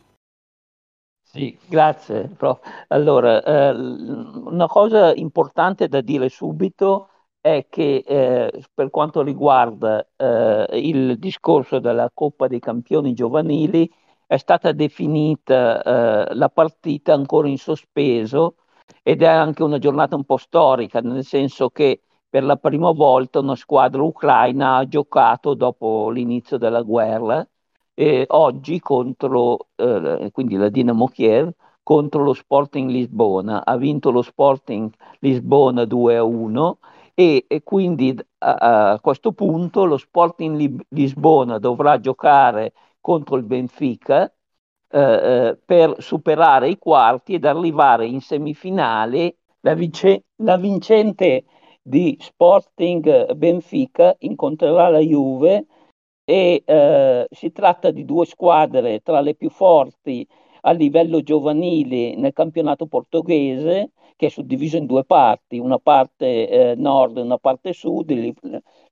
Sì, grazie, prof. Allora, eh, una cosa importante da dire subito è che eh, per quanto riguarda eh, il discorso della Coppa dei Campioni giovanili, è stata definita eh, la partita ancora in sospeso, ed è anche una giornata un po' storica, nel senso che per la prima volta una squadra ucraina ha giocato dopo l'inizio della guerra, eh, oggi contro, eh, quindi la Dinamo Kiev, contro lo Sporting Lisbona. Ha vinto lo Sporting Lisbona due a uno e, e quindi a, a questo punto lo Sporting Lib- Lisbona dovrà giocare contro il Benfica eh, per superare i quarti ed arrivare in semifinale la, vice- la vincente di Sporting Benfica incontrerà la Juve, e eh, si tratta di due squadre tra le più forti a livello giovanile nel campionato portoghese, che è suddiviso in due parti, una parte eh, nord e una parte sud. Li,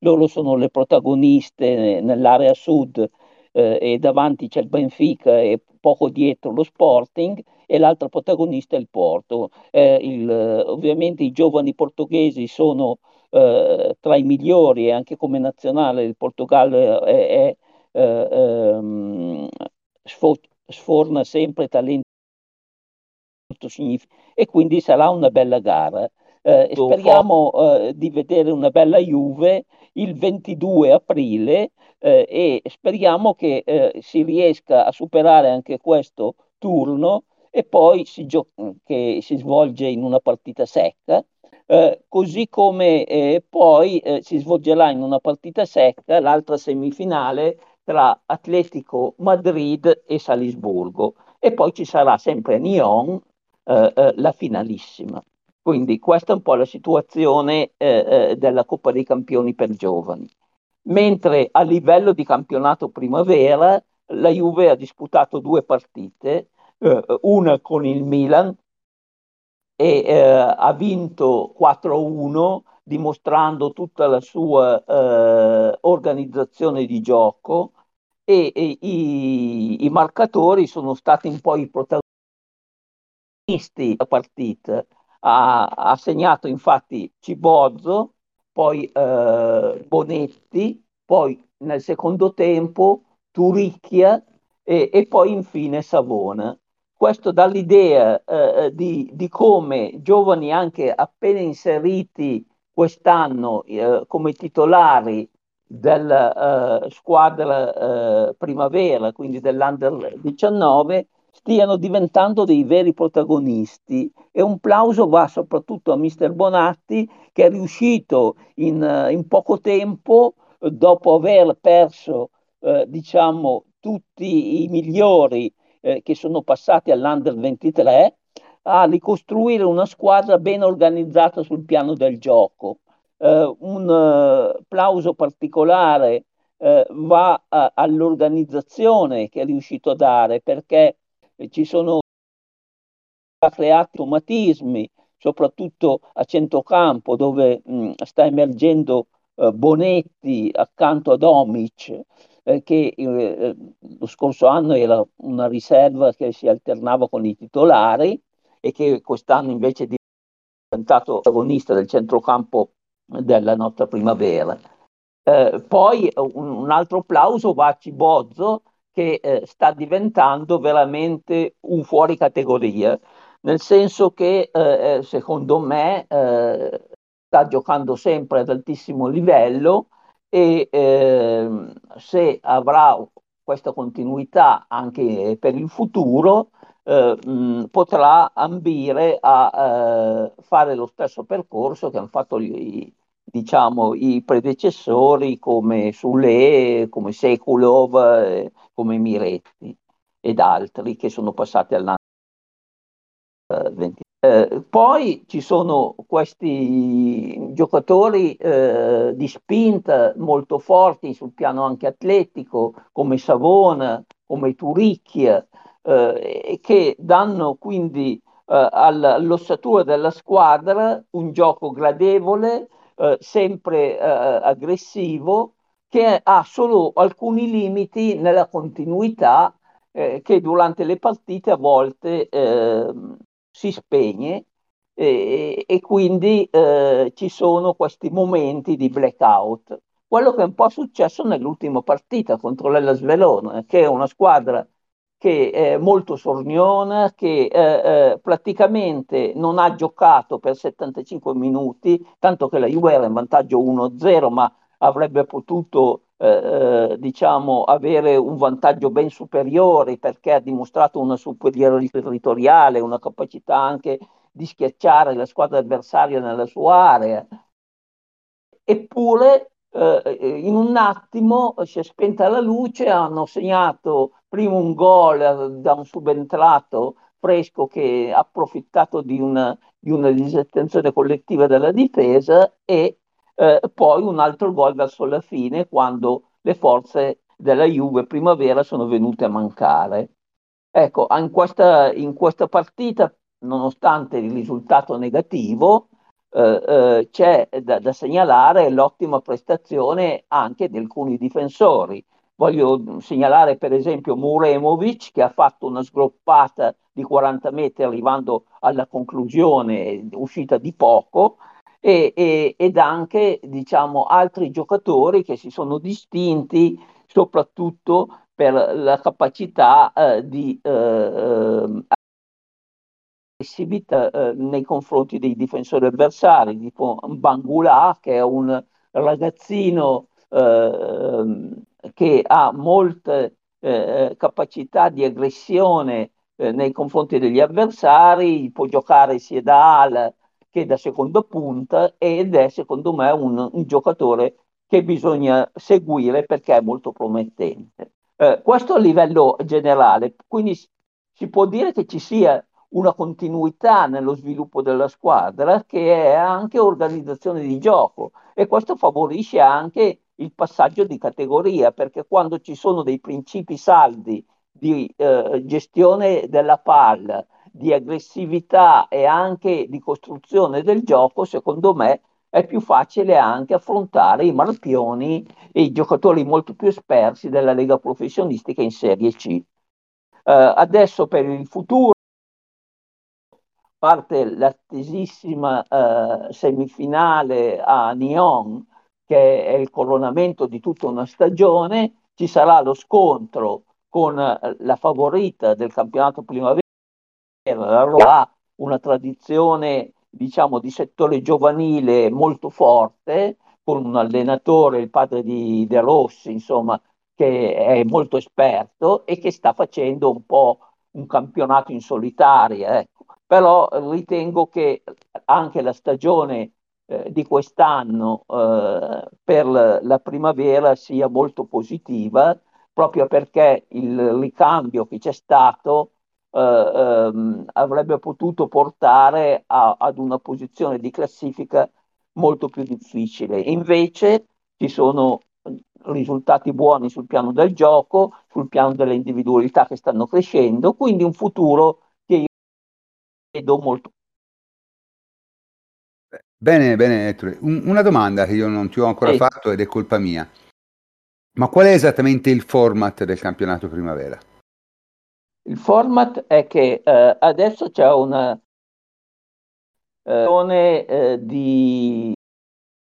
loro sono le protagoniste nell'area sud, eh, e davanti c'è il Benfica e poco dietro lo Sporting, e l'altra protagonista è il Porto. Eh, il, ovviamente i giovani portoghesi sono eh, tra i migliori, e anche come nazionale il Portogallo è, è, eh, ehm, sforna sempre talenti questo significa, e quindi sarà una bella gara. Eh, speriamo eh, di vedere una bella Juve il ventidue aprile eh, e speriamo che eh, si riesca a superare anche questo turno e poi si gio- che si svolge in una partita secca, eh, così come eh, poi eh, si svolgerà in una partita secca l'altra semifinale tra Atletico Madrid e Salisburgo, e poi ci sarà sempre a Nyon eh, eh, la finalissima. Quindi questa è un po' la situazione eh, della Coppa dei Campioni per giovani. Mentre a livello di campionato primavera la Juve ha disputato due partite, eh, una con il Milan e eh, ha vinto quattro a uno dimostrando tutta la sua eh, organizzazione di gioco, e, e i, i marcatori sono stati un po' i protagonisti della partita. Ha, ha segnato infatti Cibozzo, poi eh, Bonetti, poi nel secondo tempo Turicchia e, e poi infine Savona. Questo dà l'idea eh, di, di come giovani anche appena inseriti quest'anno eh, come titolari della eh, squadra eh, primavera, quindi dell'Under diciannove, stiano diventando dei veri protagonisti, e un plauso va soprattutto a mister Bonatti, che è riuscito in, in poco tempo, dopo aver perso eh, diciamo tutti i migliori eh, che sono passati all'Under ventitré, a ricostruire una squadra ben organizzata sul piano del gioco. Eh, un eh, plauso particolare eh, va a, all'organizzazione che è riuscito a dare, perché ci sono creati automatismi, soprattutto a centrocampo, dove mh, sta emergendo eh, Bonetti accanto a Domic, eh, che eh, lo scorso anno era una riserva che si alternava con i titolari e che quest'anno invece è diventato protagonista del centrocampo della nostra primavera. Eh, poi un, un altro applauso va a Cibozzo, che eh, sta diventando veramente un fuori categoria, nel senso che eh, secondo me eh, sta giocando sempre ad altissimo livello, e eh, se avrà questa continuità anche per il futuro eh, mh, potrà ambire a eh, fare lo stesso percorso che hanno fatto gli, diciamo i predecessori come Soulé, come Sekulov, eh, come Miretti ed altri che sono passati all'anno venti. Eh, poi ci sono questi giocatori eh, di spinta molto forti sul piano anche atletico, come Savona, come Turicchia, eh, che danno quindi eh, all'ossatura della squadra un gioco gradevole, eh, sempre eh, aggressivo, che ha solo alcuni limiti nella continuità eh, che durante le partite a volte eh, si spegne, e, e quindi eh, ci sono questi momenti di blackout. Quello che è un po' successo nell'ultima partita contro l'Hellas Verona, che è una squadra che è molto sorniona, che eh, praticamente non ha giocato per settantacinque minuti, tanto che la Juve era in vantaggio uno a zero, ma avrebbe potuto eh, diciamo avere un vantaggio ben superiore, perché ha dimostrato una superiorità territoriale, una capacità anche di schiacciare la squadra avversaria nella sua area. Eppure eh, in un attimo si è spenta la luce, hanno segnato prima un gol da un subentrato fresco che ha approfittato di una, di una disattenzione collettiva della difesa, e Eh, poi un altro gol verso la fine, quando le forze della Juve primavera sono venute a mancare. Ecco, in questa, in questa partita, nonostante il risultato negativo, eh, eh, c'è da, da segnalare l'ottima prestazione anche di alcuni difensori. Voglio segnalare per esempio Muremovic, che ha fatto una sgroppata di quaranta metri arrivando alla conclusione, uscita di poco, E, e, ed anche diciamo altri giocatori che si sono distinti soprattutto per la capacità eh, di eh, aggressività eh, nei confronti dei difensori avversari, tipo Bangula, che è un ragazzino eh, che ha molte eh, capacità di aggressione eh, nei confronti degli avversari, può giocare sia da ala che da seconda punta, ed è secondo me un, un giocatore che bisogna seguire perché è molto promettente. Eh, questo a livello generale, quindi si può dire che ci sia una continuità nello sviluppo della squadra, che è anche organizzazione di gioco, e questo favorisce anche il passaggio di categoria, perché quando ci sono dei principi saldi di eh, gestione della palla, di aggressività e anche di costruzione del gioco, secondo me è più facile anche affrontare i marpioni e i giocatori molto più esperti della Lega Professionistica in Serie C. Eh, adesso per il futuro parte l'attesissima eh, semifinale a Nyon, che è il coronamento di tutta una stagione. Ci sarà lo scontro con la favorita del campionato primavera, la Roma, ha una tradizione diciamo di settore giovanile molto forte, con un allenatore, il padre di De Rossi, insomma, che è molto esperto e che sta facendo un po' un campionato in solitaria, ecco. Però ritengo che anche la stagione di quest'anno eh, per la primavera sia molto positiva, proprio perché il ricambio che c'è stato eh, ehm, avrebbe potuto portare a, ad una posizione di classifica molto più difficile. Invece ci sono risultati buoni sul piano del gioco, sul piano delle individualità che stanno crescendo, quindi un futuro che io vedo molto. Bene, bene Ettore. Un, una domanda che io non ti ho ancora sì. fatto ed è colpa mia. Ma qual è esattamente il format del campionato primavera? Il format è che eh, adesso c'è una eh, eh, di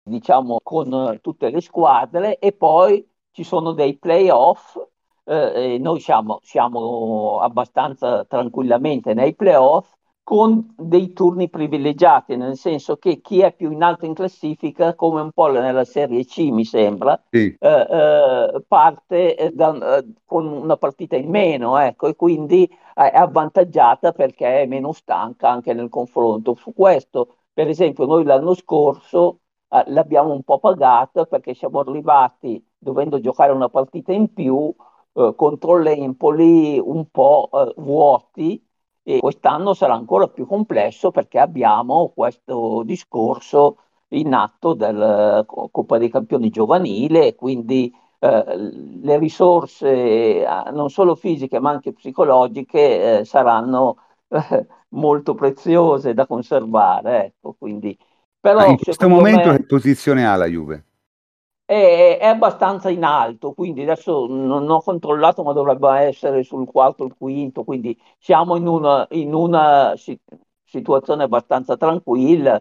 diciamo con tutte le squadre, e poi ci sono dei playoff. Eh, e noi siamo, siamo abbastanza tranquillamente nei playoff, con dei turni privilegiati, nel senso che chi è più in alto in classifica, come un po' nella Serie C mi sembra, sì. eh, eh, parte eh, da, eh, con una partita in meno, ecco, e quindi eh, è avvantaggiata perché è meno stanca anche nel confronto. Su questo, per esempio, noi l'anno scorso eh, l'abbiamo un po' pagata, perché siamo arrivati dovendo giocare una partita in più eh, contro l'Empoli un po' eh, vuoti. E quest'anno sarà ancora più complesso perché abbiamo questo discorso in atto della Coppa dei Campioni giovanile, quindi eh, le risorse non solo fisiche ma anche psicologiche eh, saranno eh, molto preziose da conservare, ecco, quindi. Però, in questo momento me, che posizione ha la Juve? È, è abbastanza in alto, quindi adesso non ho controllato, ma dovrebbe essere sul quarto o il quinto, quindi siamo in una, in una situazione abbastanza tranquilla.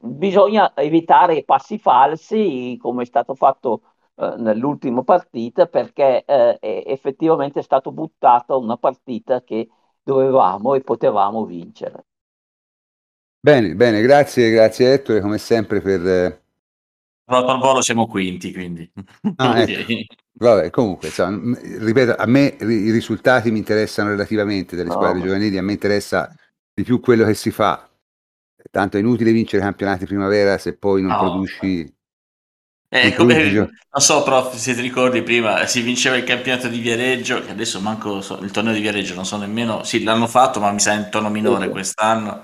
Bisogna evitare i passi falsi, come è stato fatto eh, nell'ultima partita, perché eh, è effettivamente è stato buttata una partita che dovevamo e potevamo vincere. Bene, bene, grazie, grazie Ettore, come sempre per... Eh... Al volo siamo quinti, quindi ah, ecco. Vabbè, comunque so, ripeto, a me i risultati mi interessano relativamente delle squadre no. giovanili, a me interessa di più quello che si fa, tanto è inutile vincere campionati primavera se poi non no. produci eh, come, non so prof, se ti ricordi prima si vinceva il campionato di Viareggio, che adesso manco so, il torneo di Viareggio non so nemmeno, sì l'hanno fatto ma mi sa in tono minore sì. quest'anno.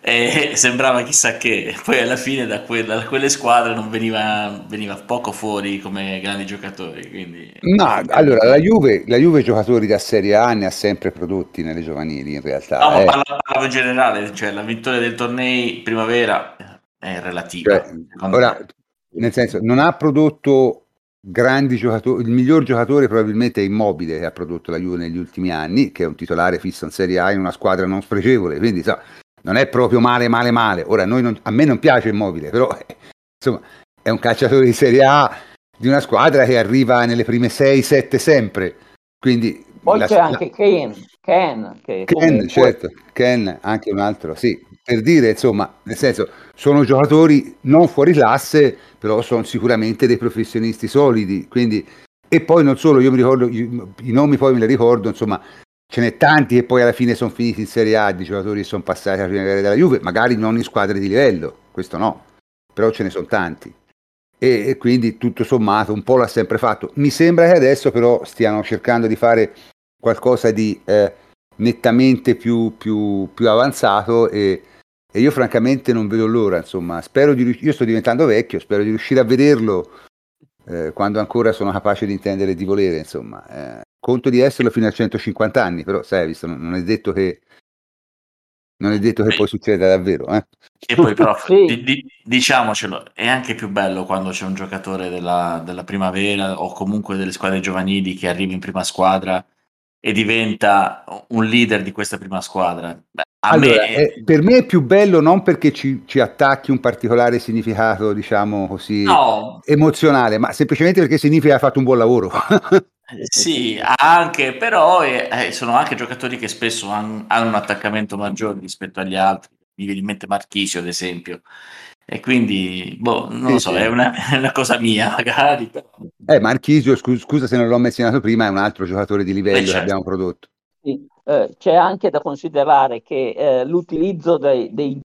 E sembrava chissà che, poi alla fine da, que- da quelle squadre non veniva, veniva poco fuori come grandi giocatori, quindi... No, allora la Juve, la Juve giocatori da Serie A ne ha sempre prodotti nelle giovanili in realtà. No, eh. ma parlavo in generale, cioè la vittoria del torneo primavera è relativa. Cioè, ora, nel senso, non ha prodotto grandi giocatori, il miglior giocatore probabilmente è Immobile, che ha prodotto la Juve negli ultimi anni, che è un titolare fisso in Serie A in una squadra non spregevole, quindi so, non è proprio male male male. Ora noi non, a me non piace Immobile, però eh, insomma è un calciatore di Serie A di una squadra che arriva nelle prime sei sette sempre, quindi Poi la, c'è anche Ken, Ken, che Ken, comunque... certo, Ken, anche un altro, sì, per dire, insomma, nel senso, sono giocatori non fuori classe, però sono sicuramente dei professionisti solidi, quindi, e poi non solo, io mi ricordo, io, i nomi poi me li ricordo, insomma, ce n'è tanti che poi alla fine sono finiti in Serie A, di giocatori che sono passati alla primavera della Juve, magari non in squadre di livello, questo no, però ce ne sono tanti. E, e quindi tutto sommato un po' l'ha sempre fatto. Mi sembra che adesso però stiano cercando di fare qualcosa di eh, nettamente più, più, più avanzato e, e io francamente non vedo l'ora, insomma, spero di, io sto diventando vecchio, spero di riuscire a vederlo eh, quando ancora sono capace di intendere e di volere, insomma, eh, conto di esserlo fino a centocinquanta anni, però sai, visto, non è detto che non è detto che poi succeda davvero, eh? E poi però sì. di, di, diciamocelo, è anche più bello quando c'è un giocatore della, della primavera o comunque delle squadre giovanili che arriva in prima squadra e diventa un leader di questa prima squadra. A allora, me... Eh, per me è più bello non perché ci, ci attacchi un particolare significato, diciamo così, no. emozionale, ma semplicemente perché significa che ha fatto un buon lavoro. Sì, anche, però eh, sono anche giocatori che spesso han, hanno un attaccamento maggiore rispetto agli altri. Mi viene in mente Marchisio, ad esempio, e quindi boh, non lo so, sì, sì. È, una, è una cosa mia magari. Eh, Marchisio, scu- scusa se non l'ho menzionato prima, è un altro giocatore di livello, beh, certo, che abbiamo prodotto. Sì. Eh, c'è anche da considerare che eh, l'utilizzo dei, dei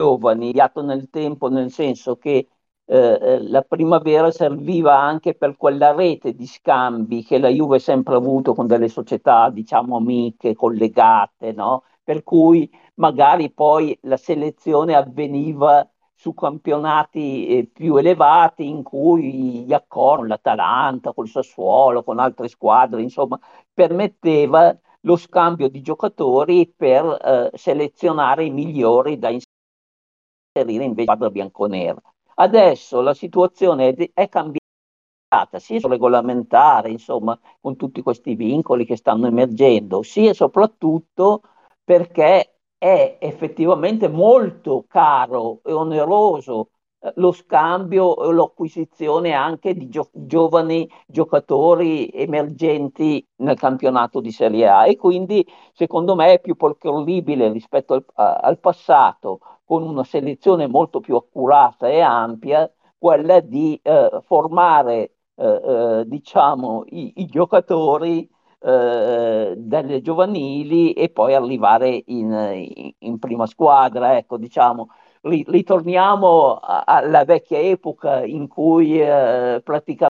giovani è cambiato nel tempo, nel senso che Eh, la primavera serviva anche per quella rete di scambi che la Juve ha sempre avuto con delle società, diciamo, amiche, collegate, no? Per cui magari poi la selezione avveniva su campionati eh, più elevati in cui gli accordi con l'Atalanta, col Sassuolo, con altre squadre, insomma, permetteva lo scambio di giocatori per eh, selezionare i migliori da inserire invece squadra bianconera. Adesso la situazione è cambiata, sia sul regolamentare, insomma, con tutti questi vincoli che stanno emergendo, sia soprattutto perché è effettivamente molto caro e oneroso lo scambio e l'acquisizione anche di gio- giovani giocatori emergenti nel campionato di Serie A, e quindi secondo me è più percorribile rispetto al, a, al passato, con una selezione molto più accurata e ampia, quella di eh, formare eh, eh, diciamo i, i giocatori eh, dalle giovanili e poi arrivare in, in, in prima squadra, ecco, diciamo. Ritorniamo alla vecchia epoca in cui eh, praticamente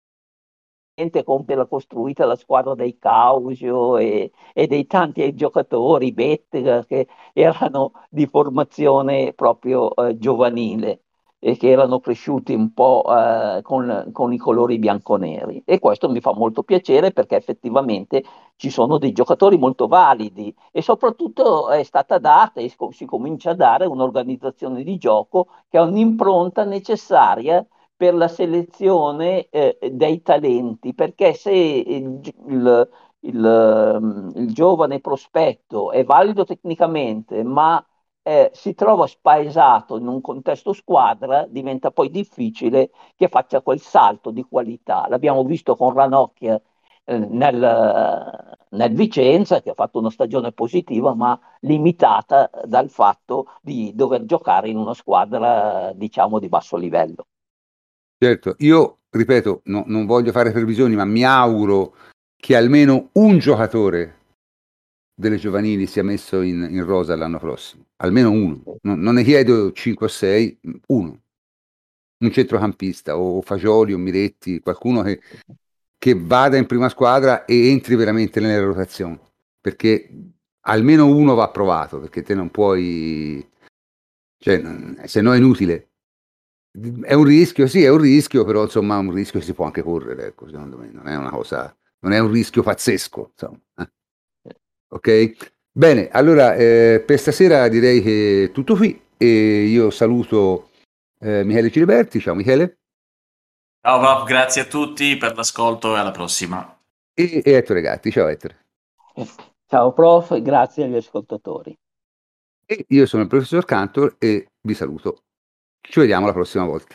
era costruita la squadra dei Causio e, e dei tanti giocatori, Bettega, che erano di formazione proprio eh, giovanile e che erano cresciuti un po' eh, con, con i colori bianconeri, e questo mi fa molto piacere perché effettivamente ci sono dei giocatori molto validi e soprattutto è stata data e si comincia a dare un'organizzazione di gioco che ha un'impronta necessaria per la selezione eh, dei talenti, perché se il, il, il, il giovane prospetto è valido tecnicamente ma Eh, si trova spaesato in un contesto squadra, diventa poi difficile che faccia quel salto di qualità. L'abbiamo visto con Ranocchia eh, nel, nel Vicenza, che ha fatto una stagione positiva ma limitata dal fatto di dover giocare in una squadra, diciamo, di basso livello. Certo, io ripeto, no, non voglio fare previsioni, ma mi auguro che almeno un giocatore delle giovanili sia messo in, in rosa l'anno prossimo, almeno uno, non, non ne chiedo cinque o sei, uno, un centrocampista o Fagioli o Miretti, qualcuno che, che vada in prima squadra e entri veramente nelle rotazioni, perché almeno uno va provato, perché te non puoi, cioè, se no è inutile, è un rischio, sì, è un rischio, però insomma è un rischio che si può anche correre, ecco, secondo me non è una cosa, non è un rischio pazzesco, insomma. Ok, bene, allora eh, per stasera direi che è tutto qui e io saluto eh, Michele Ciriberti. Ciao Michele. Ciao Bob, grazie a tutti per l'ascolto e alla prossima. E, e Ettore Gatti, ciao Ettore. Ciao prof, grazie agli ascoltatori. E io sono il professor Cantor e vi saluto. Ci vediamo la prossima volta.